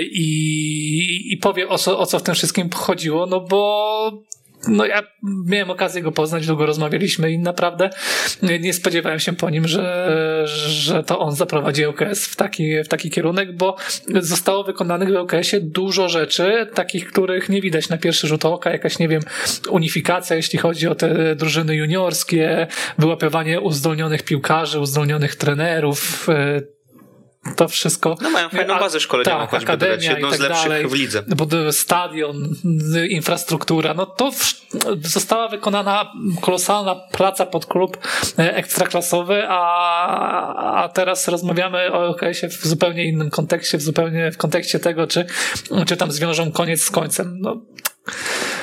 i powie o co w tym wszystkim chodziło, no bo ja miałem okazję go poznać, długo rozmawialiśmy i naprawdę nie spodziewałem się po nim, że to on zaprowadzi ŁKS w taki kierunek, bo zostało wykonanych w ŁKS-ie dużo rzeczy, takich, których nie widać na pierwszy rzut oka, jakaś, nie wiem, unifikacja, jeśli chodzi o te drużyny juniorskie, wyłapywanie uzdolnionych piłkarzy, uzdolnionych trenerów, to wszystko. No mają fajną bazę szkoleniową, tak, akademia jedną tak z lepszych dalej, w lidze. Stadion, infrastruktura, no to została wykonana kolosalna praca pod klub ekstraklasowy, a teraz rozmawiamy o ŁKS-ie w zupełnie innym kontekście, w kontekście tego, czy tam zwiążą koniec z końcem. No.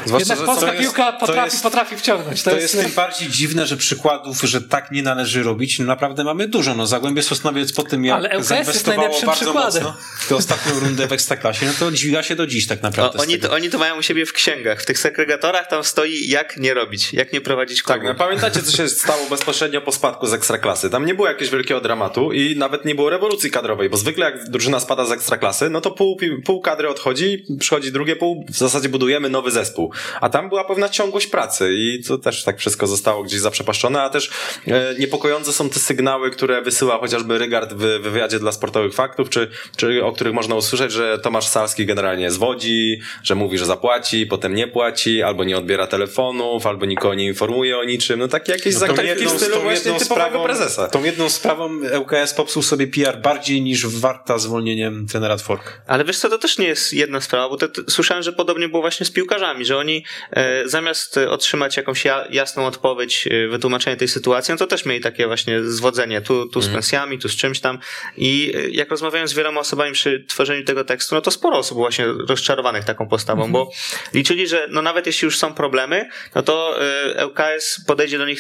Zwłaszcza, jednak polska piłka potrafi wciągnąć. To jest tym bardziej dziwne, że przykładów, że tak nie należy robić, naprawdę mamy dużo. No, Zagłębie Sosnowiec po tym, jak zainwestowało bardzo mocno w tę ostatnią rundę w Ekstraklasie, no to dźwiga się do dziś tak naprawdę. Oni to mają u siebie w księgach. W tych segregatorach tam stoi, jak nie robić, jak nie prowadzić klubu. Tak, no, pamiętacie, co się stało bezpośrednio po spadku z Ekstraklasy. Tam nie było jakiegoś wielkiego dramatu i nawet nie było rewolucji kadrowej, bo zwykle jak drużyna spada z Ekstraklasy, no to pół kadry odchodzi, przychodzi drugie pół, w zasadzie budujemy nowy zespół. A tam była pewna ciągłość pracy i to też tak wszystko zostało gdzieś zaprzepaszczone, a też niepokojące są te sygnały, które wysyła chociażby Rygard w wywiadzie dla Sportowych Faktów, czy o których można usłyszeć, że Tomasz Salski generalnie zwodzi, że mówi, że zapłaci, potem nie płaci, albo nie odbiera telefonów, albo nikogo nie informuje o niczym. No takie jakieś zakrętki w stylu właśnie typowego prezesa. Tą jedną sprawą ŁKS popsuł sobie PR bardziej niż Warta zwolnieniem trenera Tworka. Ale wiesz co, to też nie jest jedna sprawa, bo słyszałem, że podobnie było właśnie z piłkarzami, że oni zamiast otrzymać jakąś jasną odpowiedź, wytłumaczenie tej sytuacji, no to też mieli takie właśnie zwodzenie tu z pensjami, tu z czymś tam i jak rozmawiałem z wieloma osobami przy tworzeniu tego tekstu, no to sporo osób było właśnie rozczarowanych taką postawą, bo liczyli, że no nawet jeśli już są problemy, no to ŁKS podejdzie do nich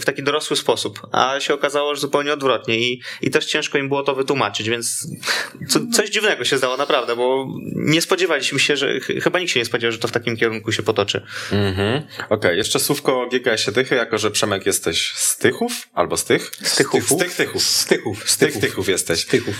w taki dorosły sposób, a się okazało, że zupełnie odwrotnie i też ciężko im było to wytłumaczyć, więc coś dziwnego się stało naprawdę, bo nie spodziewaliśmy się, że chyba nikt się nie spodziewał, że to w takim tym kierunku się potoczy. Mhm. Okej, jeszcze słówko o GKS-ie Tychy, jako że Przemek jesteś z Tychów, albo z Tych? Z Tychów jesteś. Tychów.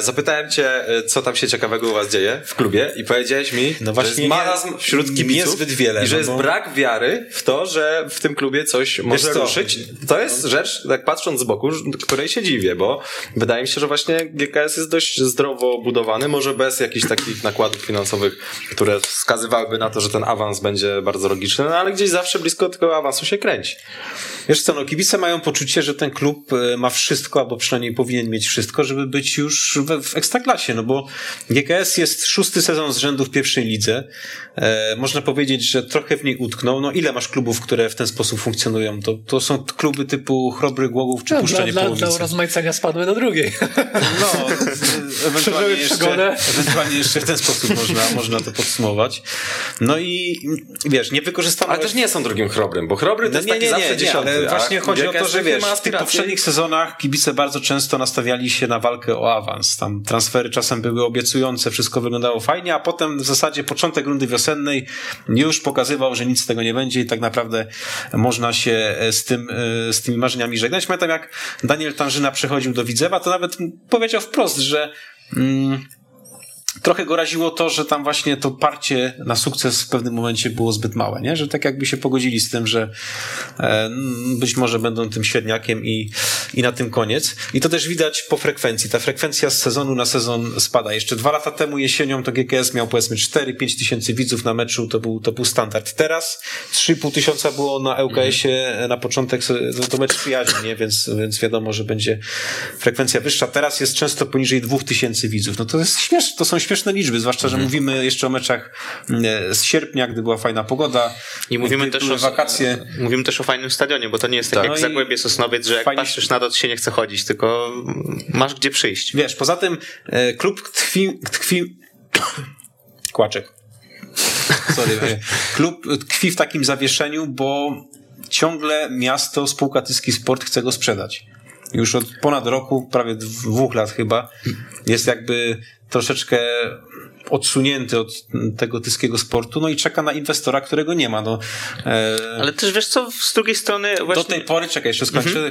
Zapytałem cię, co tam się ciekawego u was dzieje w klubie i powiedziałeś mi, no właśnie, że jest marazm wśród kibiców i że jest brak wiary w to, że w tym klubie coś może ruszyć. To jest rzecz, tak patrząc z boku, której się dziwię, bo wydaje mi się, że właśnie GKS jest dość zdrowo budowany, może bez jakichś takich nakładów finansowych, które wskazywałyby na to, że ten awans będzie bardzo logiczny, no ale gdzieś zawsze blisko tego awansu się kręci. Wiesz co, no kibice mają poczucie, że ten klub ma wszystko, albo przynajmniej powinien mieć wszystko, żeby być już w ekstraklasie, no bo GKS jest 6. sezon z rzędu w pierwszej lidze. Można powiedzieć, że trochę w niej utknął. No ile masz klubów, które w ten sposób funkcjonują? To są kluby typu Chrobry Głogów czy Puszczenie Połowicy. Dla rozmaicenia spadły do drugiej. No, ewentualnie jeszcze w ten sposób można to podsumować. No i wiesz, nie wykorzystamy... Ale też nie są drugim Chrobrym, bo Chrobry to jest taki zawsze 10. Właśnie chodzi o to, że wiesz, w tych poprzednich sezonach kibice bardzo często nastawiali się na walkę o awans. Tam transfery czasem były obiecujące, wszystko wyglądało fajnie, a potem w zasadzie początek rundy wiosennej już pokazywał, że nic z tego nie będzie i tak naprawdę można się z tymi marzeniami żegnać. Pamiętam, jak Daniel Tanżyna przychodził do Widzewa, to nawet powiedział wprost, że trochę go raziło to, że tam właśnie to parcie na sukces w pewnym momencie było zbyt małe, nie? Że tak jakby się pogodzili z tym, że być może będą tym średniakiem i na tym koniec. I to też widać po frekwencji. Ta frekwencja z sezonu na sezon spada. Jeszcze 2 lata temu jesienią to GKS miał powiedzmy 4-5 tysięcy widzów na meczu, to był standard. Teraz 3,5 tysiąca było na ŁKS-ie na początek, to mecz przyjaźni, nie? Więc wiadomo, że będzie frekwencja wyższa. Teraz jest często poniżej 2 tysięcy widzów. No to jest śmieszne, to są śmieszne liczby, zwłaszcza, że mówimy jeszcze o meczach z sierpnia, gdy była fajna pogoda. I mówimy też o wakacje. Mówimy też o fajnym stadionie, bo to nie jest tak jak Zagłębie Sosnowiec, że jak patrzysz na to, to się nie chce chodzić, tylko masz gdzie przyjść. Wiesz, poza tym klub tkwi... Kłaczek. Sorry. Klub tkwi w takim zawieszeniu, bo ciągle miasto, spółka Tyski Sport chce go sprzedać. Już od ponad roku, prawie 2 lat chyba, jest jakby troszeczkę odsunięty od tego Tyskiego Sportu, no i czeka na inwestora, którego nie ma. No. Ale też wiesz co, z drugiej strony właśnie... Do tej pory, czekaj, jeszcze skończę,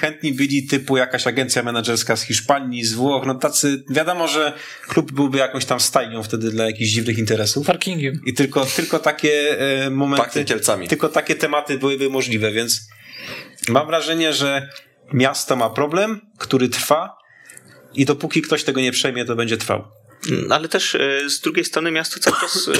chętni byli typu jakaś agencja menedżerska z Hiszpanii, z Włoch, no tacy, wiadomo, że klub byłby jakąś tam stajnią wtedy dla jakichś dziwnych interesów. Parkingiem. I tylko takie momenty, tylko takie tematy byłyby możliwe, więc mam wrażenie, że miasto ma problem, który trwa i dopóki ktoś tego nie przejmie, to będzie trwał. Ale też z drugiej strony miasto cały czas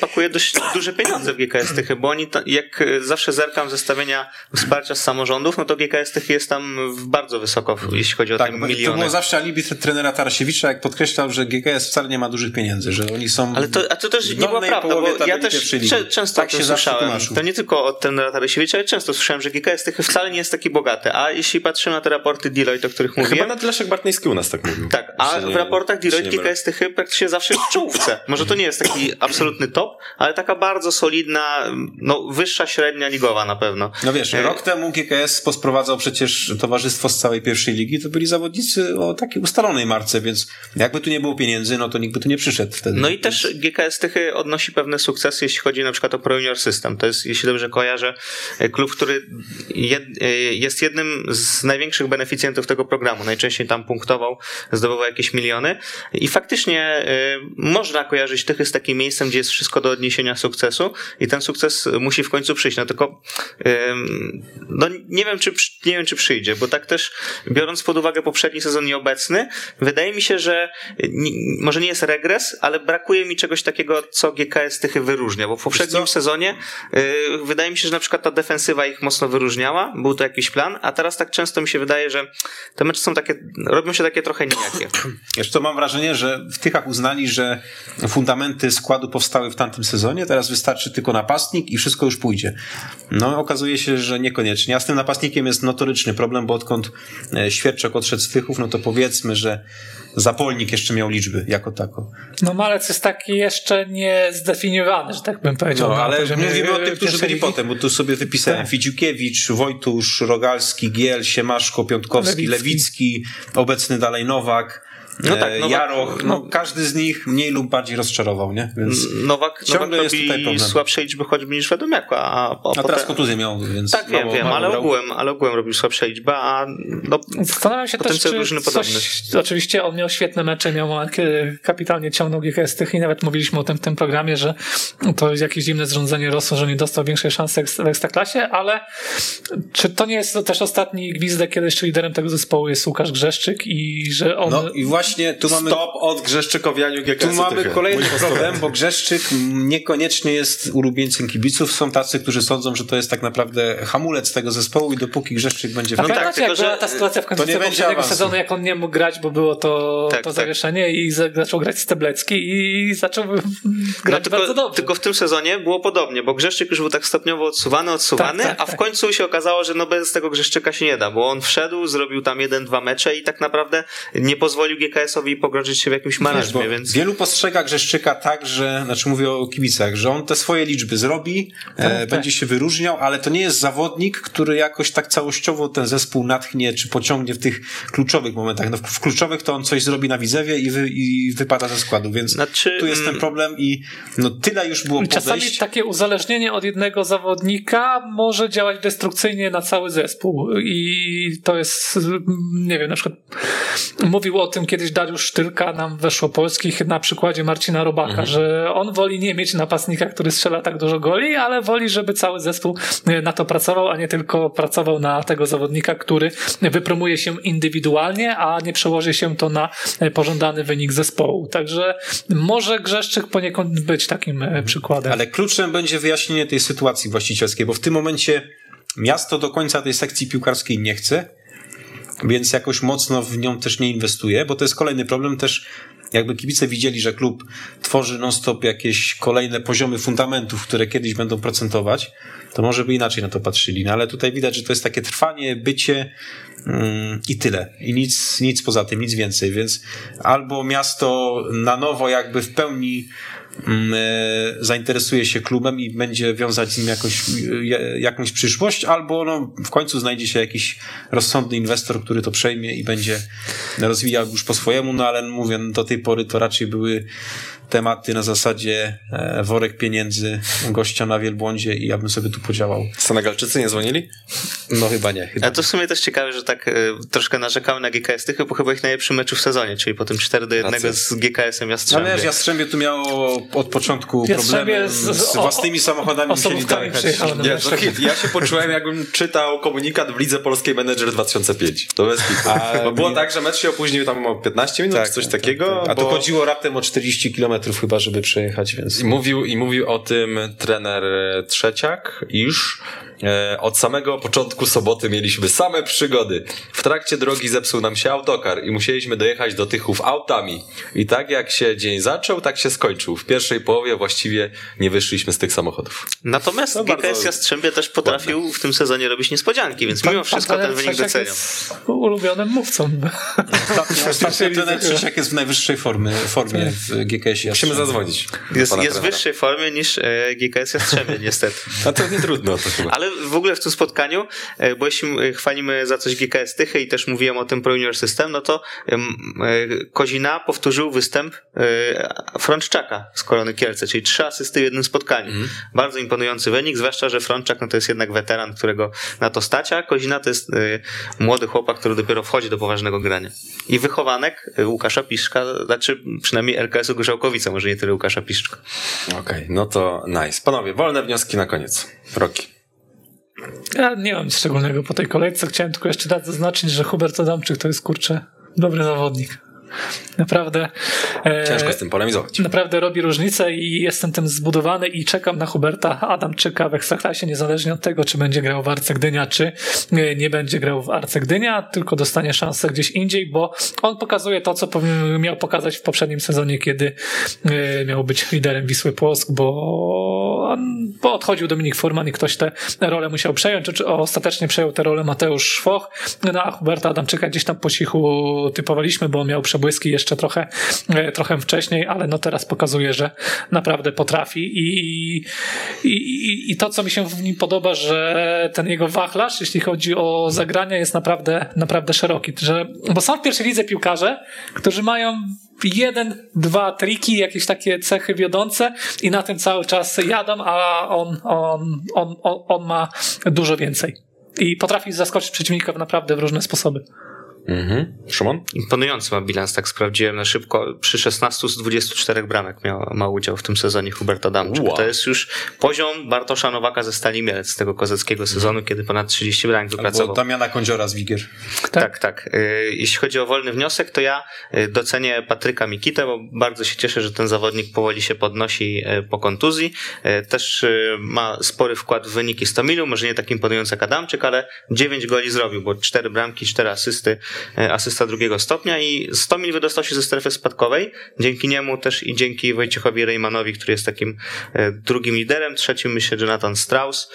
pakuje dość duże pieniądze w GKS Tychy, bo oni, jak zawsze zerkam zestawienia wsparcia z samorządów, no to GKS Tychy jest tam bardzo wysoko, jeśli chodzi o te miliony. To było zawsze alibi trenera Tarasiewicza, jak podkreślał, że GKS wcale nie ma dużych pieniędzy, że oni są... Ale to też nie była prawda, bo ja też często tak się słyszałem. To nie tylko od trenera Tarasiewicza, ale często słyszałem, że GKS Tychy wcale nie jest taki bogaty, a jeśli patrzymy na te raporty Deloitte, o których mówiłem... Chyba nawet Leszek Bartnejski u nas tak mówił. Tak, a w raportach Deloitte GKS Tychy praktycznie zawsze w czołówce. Może to nie jest taki absolutny top, ale taka bardzo solidna, no wyższa średnia ligowa na pewno. No wiesz, rok temu GKS posprowadzał przecież towarzystwo z całej pierwszej ligi, to byli zawodnicy o takiej ustalonej marce, więc jakby tu nie było pieniędzy, no to nikt by tu nie przyszedł wtedy. No i też GKS Tychy odnosi pewne sukcesy, jeśli chodzi na przykład o Pro Junior System. To jest, jeśli dobrze kojarzę, klub, który jest jednym z największych beneficjentów tego programu. Najczęściej tam punktował, zdobywał jakieś miliony i faktycznie można kojarzyć Tychy z takim miejscem, gdzie jest wszystko do odniesienia sukcesu i ten sukces musi w końcu przyjść. No tylko no nie wiem, czy przyjdzie, bo tak też biorąc pod uwagę poprzedni sezon i obecny, wydaje mi się, że może nie jest regres, ale brakuje mi czegoś takiego, co GKS Tychy wyróżnia, bo w poprzednim sezonie wydaje mi się, że na przykład ta defensywa ich mocno wyróżniała, był to jakiś plan, a teraz tak często mi się wydaje, że te mecze są takie, robią się takie trochę nijakie. Jeszcze mam wrażenie, że w Tychach uznali, że fundamenty składu powstały w tamtym sezonie, teraz wystarczy tylko napastnik i wszystko już pójdzie. No okazuje się, że niekoniecznie. A z tym napastnikiem jest notoryczny problem, bo odkąd Świerczok odszedł z Tychów, no to powiedzmy, że Zapolnik jeszcze miał liczby jako tako. No Malec jest taki jeszcze nie zdefiniowany, że tak bym powiedział. No ale mówimy o tym, którzy byli potem, bo tu sobie wypisałem. Tak. Fidziukiewicz, Wojtusz, Rogalski, Giel, Siemaszko, Piątkowski, Lewicki obecny dalej Nowak. No tak, Nowak, Jaroch, no, każdy z nich mniej lub bardziej rozczarował, nie? Więc Nowak jest tutaj problem. Słabsze liczby choćby niż Wiadomiaka. A teraz kontuzję miał, więc... Tak, wiem, ale ogółem robił słabsze liczby, a no, zastanawiam się też, czy coś, oczywiście on miał świetne mecze, miał moment, kiedy kapitalnie ciągnął GKS tych i nawet mówiliśmy o tym w tym programie, że to jest jakieś dziwne zrządzenie Rosji, że nie dostał większej szansy w Ekstraklasie, ale czy to nie jest też ostatni gwizdek, kiedy jeszcze liderem tego zespołu jest Łukasz Grzeszczyk i że on... No i właśnie tu mamy... Stop od Grzeszczykowianiu GKS-y. Tu mamy kolejny problem, bo Grzeszczyk niekoniecznie jest ulubieńcem kibiców. Są tacy, którzy sądzą, że to jest tak naprawdę hamulec tego zespołu i dopóki Grzeszczyk będzie... jak była ta sytuacja w końcu poprzedniego sezonu, jak on nie mógł grać, bo było to zawieszenie i zaczął grać Steblecki i zaczął grać bardzo dobrze. Tylko w tym sezonie było podobnie, bo Grzeszczyk już był tak stopniowo odsuwany, a w końcu się okazało, że no bez tego Grzeszczyka się nie da, bo on wszedł, zrobił tam 1-2 mecze i tak naprawdę nie pozwolił GKS-owi pogrążyć się w jakimś manażmie. Więc... Wielu postrzega Grzeszczyka tak, że, mówię o kibicach, że on te swoje liczby zrobi, będzie się wyróżniał, ale to nie jest zawodnik, który jakoś tak całościowo ten zespół natchnie czy pociągnie w tych kluczowych momentach. No w kluczowych to on coś zrobi na Widzewie i wypada ze składu, więc tu jest ten problem i no tyle już było podejść. Czasami takie uzależnienie od jednego zawodnika może działać destrukcyjnie na cały zespół i to jest, nie wiem, na przykład mówił o tym kiedyś Dariusz Sztylka, nam weszło polskich, na przykładzie Marcina Robaka, że on woli nie mieć napastnika, który strzela tak dużo goli, ale woli, żeby cały zespół na to pracował, a nie tylko pracował na tego zawodnika, który wypromuje się indywidualnie, a nie przełoży się to na pożądany wynik zespołu. Także może Grzeszczyk poniekąd być takim przykładem. Ale kluczem będzie wyjaśnienie tej sytuacji właścicielskiej, bo w tym momencie miasto do końca tej sekcji piłkarskiej nie chce, więc jakoś mocno w nią też nie inwestuje, bo to jest kolejny problem też, jakby kibice widzieli, że klub tworzy non-stop jakieś kolejne poziomy fundamentów, które kiedyś będą procentować, to może by inaczej na to patrzyli, no ale tutaj widać, że to jest takie trwanie, bycie i tyle, i nic poza tym, nic więcej, więc albo miasto na nowo jakby w pełni zainteresuje się klubem i będzie wiązać z nim jakąś przyszłość, albo no, w końcu znajdzie się jakiś rozsądny inwestor, który to przejmie i będzie rozwijał już po swojemu, no ale mówię, do tej pory to raczej były tematy na zasadzie worek pieniędzy, gościa na wielbłądzie i ja bym sobie tu podziałał. Senegalczycy nie dzwonili? No chyba nie. A to w sumie też ciekawe, że tak troszkę narzekałem na GKS Tychy po chyba ich najlepszym meczu w sezonie, czyli po tym 4-1 z GKS-em Jastrzębie. Ale Jastrzębie tu miało od początku problemy z własnymi samochodami. Ja się poczułem, jakbym czytał komunikat w Lidze Polskiej Manager 2005. To bez kitu. Bo było tak, że mecz się opóźnił tam o 15 minut, tak, czy coś takiego. Tak. A to chodziło raptem o 40 kilometrów chyba, żeby przejechać. Więc... I mówił o tym trener Trzeciak, iż od samego początku soboty mieliśmy same przygody. W trakcie drogi zepsuł nam się autokar i musieliśmy dojechać do Tychów autami. I tak jak się dzień zaczął, tak się skończył. W pierwszej połowie właściwie nie wyszliśmy z tych samochodów. Natomiast GKS Jastrzębie też potrafił w tym sezonie robić niespodzianki, więc mimo wszystko ten wynik doceniam. Ulubionym mówcą. Ostatnio trener Trzeciak jest w najwyższej formie w GKS Jastrzębie. Musimy zadzwonić. Jest w wyższej formie niż GKS Jastrzębie, niestety. A to nie trudno. To chyba. Ale w ogóle w tym spotkaniu, bo jeśli chwalimy za coś GKS Tychy i też mówiłem o tym Pro Junior System, no to Kozina powtórzył występ Frączczaka z Korony Kielce, czyli 3 asysty w jednym spotkaniu. Bardzo imponujący wynik, zwłaszcza, że Frączczak no to jest jednak weteran, którego na to stać, a Kozina to jest młody chłopak, który dopiero wchodzi do poważnego grania. I wychowanek Łukasza Piszczka, znaczy przynajmniej LKS-u Gorzałkowice, może nie tyle Łukasza Piszczka. Okej, no to nice. Panowie, wolne wnioski na koniec. Roki. Ja nie mam nic szczególnego po tej kolejce. Chciałem tylko jeszcze raz zaznaczyć, że Hubert Adamczyk to jest, kurczę, dobry zawodnik. Naprawdę ciężko z tym polemizować. Naprawdę robi różnicę i jestem tym zbudowany i czekam na Huberta Adamczyka w Ekstraklasie, niezależnie od tego, czy będzie grał w Arce Gdynia, czy nie będzie grał w Arce Gdynia, tylko dostanie szansę gdzieś indziej, bo on pokazuje to, co miał pokazać w poprzednim sezonie, kiedy miał być liderem Wisły Płock, bo bo odchodził Dominik Furman i ktoś tę rolę musiał przejąć. Ostatecznie przejął tę rolę Mateusz Szwoch, no a Huberta Adamczyka gdzieś tam po cichu typowaliśmy, bo on miał przebłyski jeszcze trochę wcześniej, ale no teraz pokazuje, że naprawdę potrafi i to, co mi się w nim podoba, że ten jego wachlarz, jeśli chodzi o zagrania, jest naprawdę szeroki, bo są w pierwszej lidze piłkarze, którzy mają 1-2 triki, jakieś takie cechy wiodące i na tym cały czas jadą, a on ma dużo więcej i potrafi zaskoczyć przeciwnika naprawdę w różne sposoby. Mhm. Szymon? Imponujący ma bilans, tak sprawdziłem na szybko. Przy 16 z 24 bramek ma udział w tym sezonie Hubert Adamczyk. Wow. To jest już poziom Bartosza Nowaka ze Stali Mielec z tego kozackiego sezonu, kiedy ponad 30 bramek wypracował. Albo Damiana Kądziora z Wigier. Tak. Jeśli chodzi o wolny wniosek, to ja docenię Patryka Mikitę, bo bardzo się cieszę, że ten zawodnik powoli się podnosi po kontuzji. Też ma spory wkład w wyniki Stomilu, może nie tak imponujący jak Adamczyk, ale 9 goli zrobił, bo 4 bramki, 4 asysty, asysta drugiego stopnia, i Stomil wydostał się ze strefy spadkowej. Dzięki niemu też i dzięki Wojciechowi Rejmanowi, który jest takim drugim liderem, trzecim myślę Jonathan Strauss.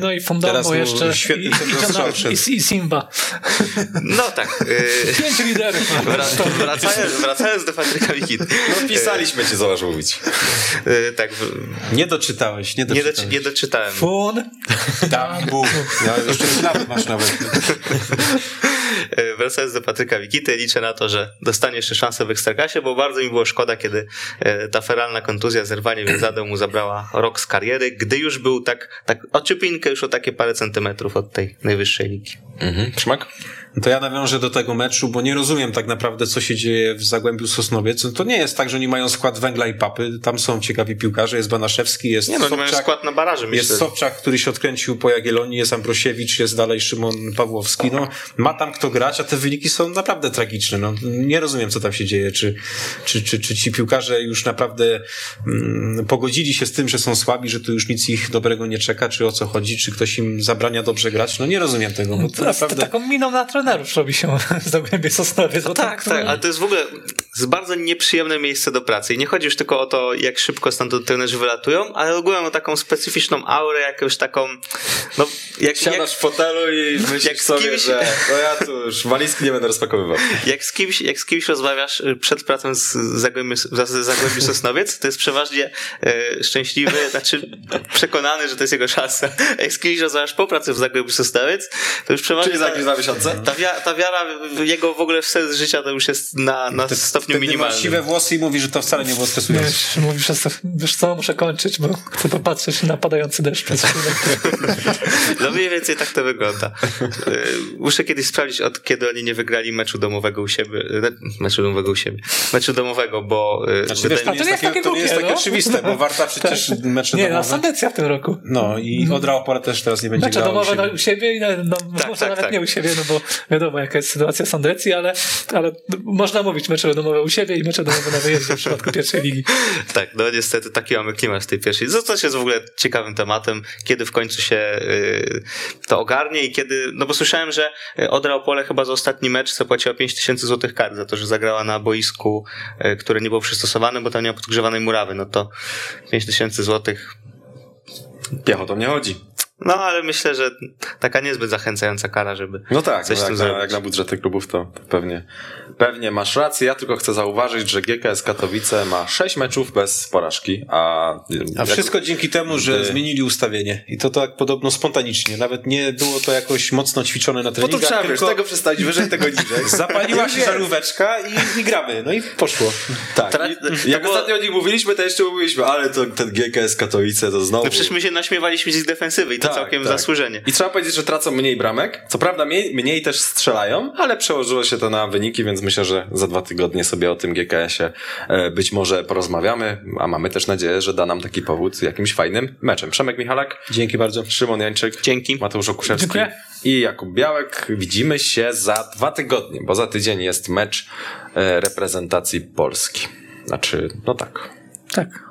No i Fundambo jeszcze i Simba. No tak. 5 liderów. Wracając do Patryka Wikid. No pisaliśmy cię, zobacz, mówić. Tak. Nie doczytałem. Fun. Tambu. Ja jeszcze ślady masz nawet. Wracając do Patryka Wikity, liczę na to, że dostanie jeszcze szansę w Ekstraklasie, bo bardzo mi było szkoda, kiedy ta feralna kontuzja, zerwanie więzadeł mu zabrała rok z kariery, gdy już był tak o ciupinkę, już o takie parę centymetrów od tej najwyższej ligi. Trzymak? To ja nawiążę do tego meczu, bo nie rozumiem tak naprawdę, co się dzieje w Zagłębiu Sosnowiec. To nie jest tak, że oni mają skład węgla i papy. Tam są ciekawi piłkarze. Jest Banaszewski, jest Sobczak. Mają skład na baraży, myślę. Jest Sobczak, który się odkręcił po Jagiellonii, jest Ambrosiewicz, jest dalej Szymon Pawłowski. No, ma tam kto grać, a te wyniki są naprawdę tragiczne. No, nie rozumiem, co tam się dzieje. Czy ci piłkarze już naprawdę pogodzili się z tym, że są słabi, że tu już nic ich dobrego nie czeka, czy o co chodzi, czy ktoś im zabrania dobrze grać. No nie rozumiem tego. Bo to naprawdę... Taką miną na trenerów robi się w Zagłębiu Sosnowiec. Tak, ale to jest w ogóle bardzo nieprzyjemne miejsce do pracy i nie chodzi już tylko o to, jak szybko stamtąd trenerzy wylatują, ale ogólnie o taką specyficzną aurę, jakąś taką, no, jak siadasz w fotelu i myślisz sobie, kimś... że no ja tu już walizki nie będę rozpakowywał. Jak z kimś rozmawiasz przed pracą z Zagłębiu Sosnowiec, to jest przeważnie szczęśliwy, przekonany, że to jest jego szansa. A jak z kimś rozmawiasz po pracy w Zagłębiu Sosnowiec, to już przeważnie... Czyli za miesiące? Ta wiara jego w ogóle w sens życia to już jest na stopniu minimalnym. Ty siwe włosy i mówi, że to wcale nie było stresujące. Wiesz co, muszę kończyć, bo chcę popatrzeć na padający deszcz. No mniej więcej tak to wygląda. Muszę kiedyś sprawdzić, od kiedy oni nie wygrali meczu domowego u siebie, bo... Znaczy, wiesz, to nie jest takie oczywiste, bo Warta przecież mecze domowe... Nie, na Sandecja w tym roku. No i Odra Opole też teraz nie będzie grała u siebie i nawet nie u siebie, no bo wiadomo, jaka jest sytuacja Sandecji, ale można mówić mecze domowe u siebie i mecze domowe na wyjeździe w przypadku pierwszej ligi. Tak, no niestety taki mamy klimat z tej pierwszej. Co też jest w ogóle ciekawym tematem, kiedy w końcu się to ogarnie i kiedy... No bo słyszałem, że Odra Opole chyba za ostatni mecz zapłaciła 5 000 złotych kar za to, że zagrała na boisku, które nie było przystosowane, bo tam nie ma podgrzewanej murawy. No to 5 000 złotych... Ja o to nie chodzi. No, ale myślę, że taka niezbyt zachęcająca kara, żeby coś z tym zrobić. Jak na budżety klubów, to pewnie masz rację. Ja tylko chcę zauważyć, że GKS Katowice ma 6 meczów bez porażki. A wszystko dzięki temu, że zmienili ustawienie. I to tak podobno spontanicznie. Nawet nie było to jakoś mocno ćwiczone na treningach. Bo to trzeba tego przestawić wyżej, tego niżej. Zapaliła się żaróweczka i gramy. No i poszło. Tak. Ostatnio o nich mówiliśmy, to jeszcze mówiliśmy, ale to ten GKS Katowice to znowu... No przecież my się naśmiewaliśmy z ich defensywy i całkiem zasłużenie. I trzeba powiedzieć, że tracą mniej bramek. Co prawda mniej też strzelają, ale przełożyło się to na wyniki, więc myślę, że za 2 tygodnie sobie o tym GKS-ie być może porozmawiamy, a mamy też nadzieję, że da nam taki powód jakimś fajnym meczem. Przemek Michalak. Dzięki bardzo. Szymon Jańczyk. Dzięki. Mateusz Okuszewski. Dziękuję. I Jakub Białek. Widzimy się za 2 tygodnie, bo za tydzień jest mecz reprezentacji Polski. Znaczy, no tak. Tak.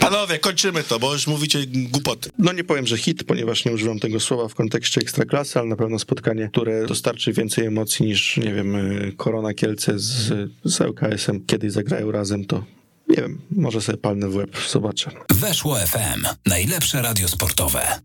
Panowie, kończymy to, bo już mówicie głupoty. No nie powiem, że hit, ponieważ nie używam tego słowa w kontekście Ekstraklasy, ale na pewno spotkanie, które dostarczy więcej emocji niż, nie wiem, Korona Kielce z ŁKS-em. Kiedy zagrają razem, to Nie wiem, może sobie palnę w łeb, zobaczę. Weszło FM. Najlepsze radio sportowe.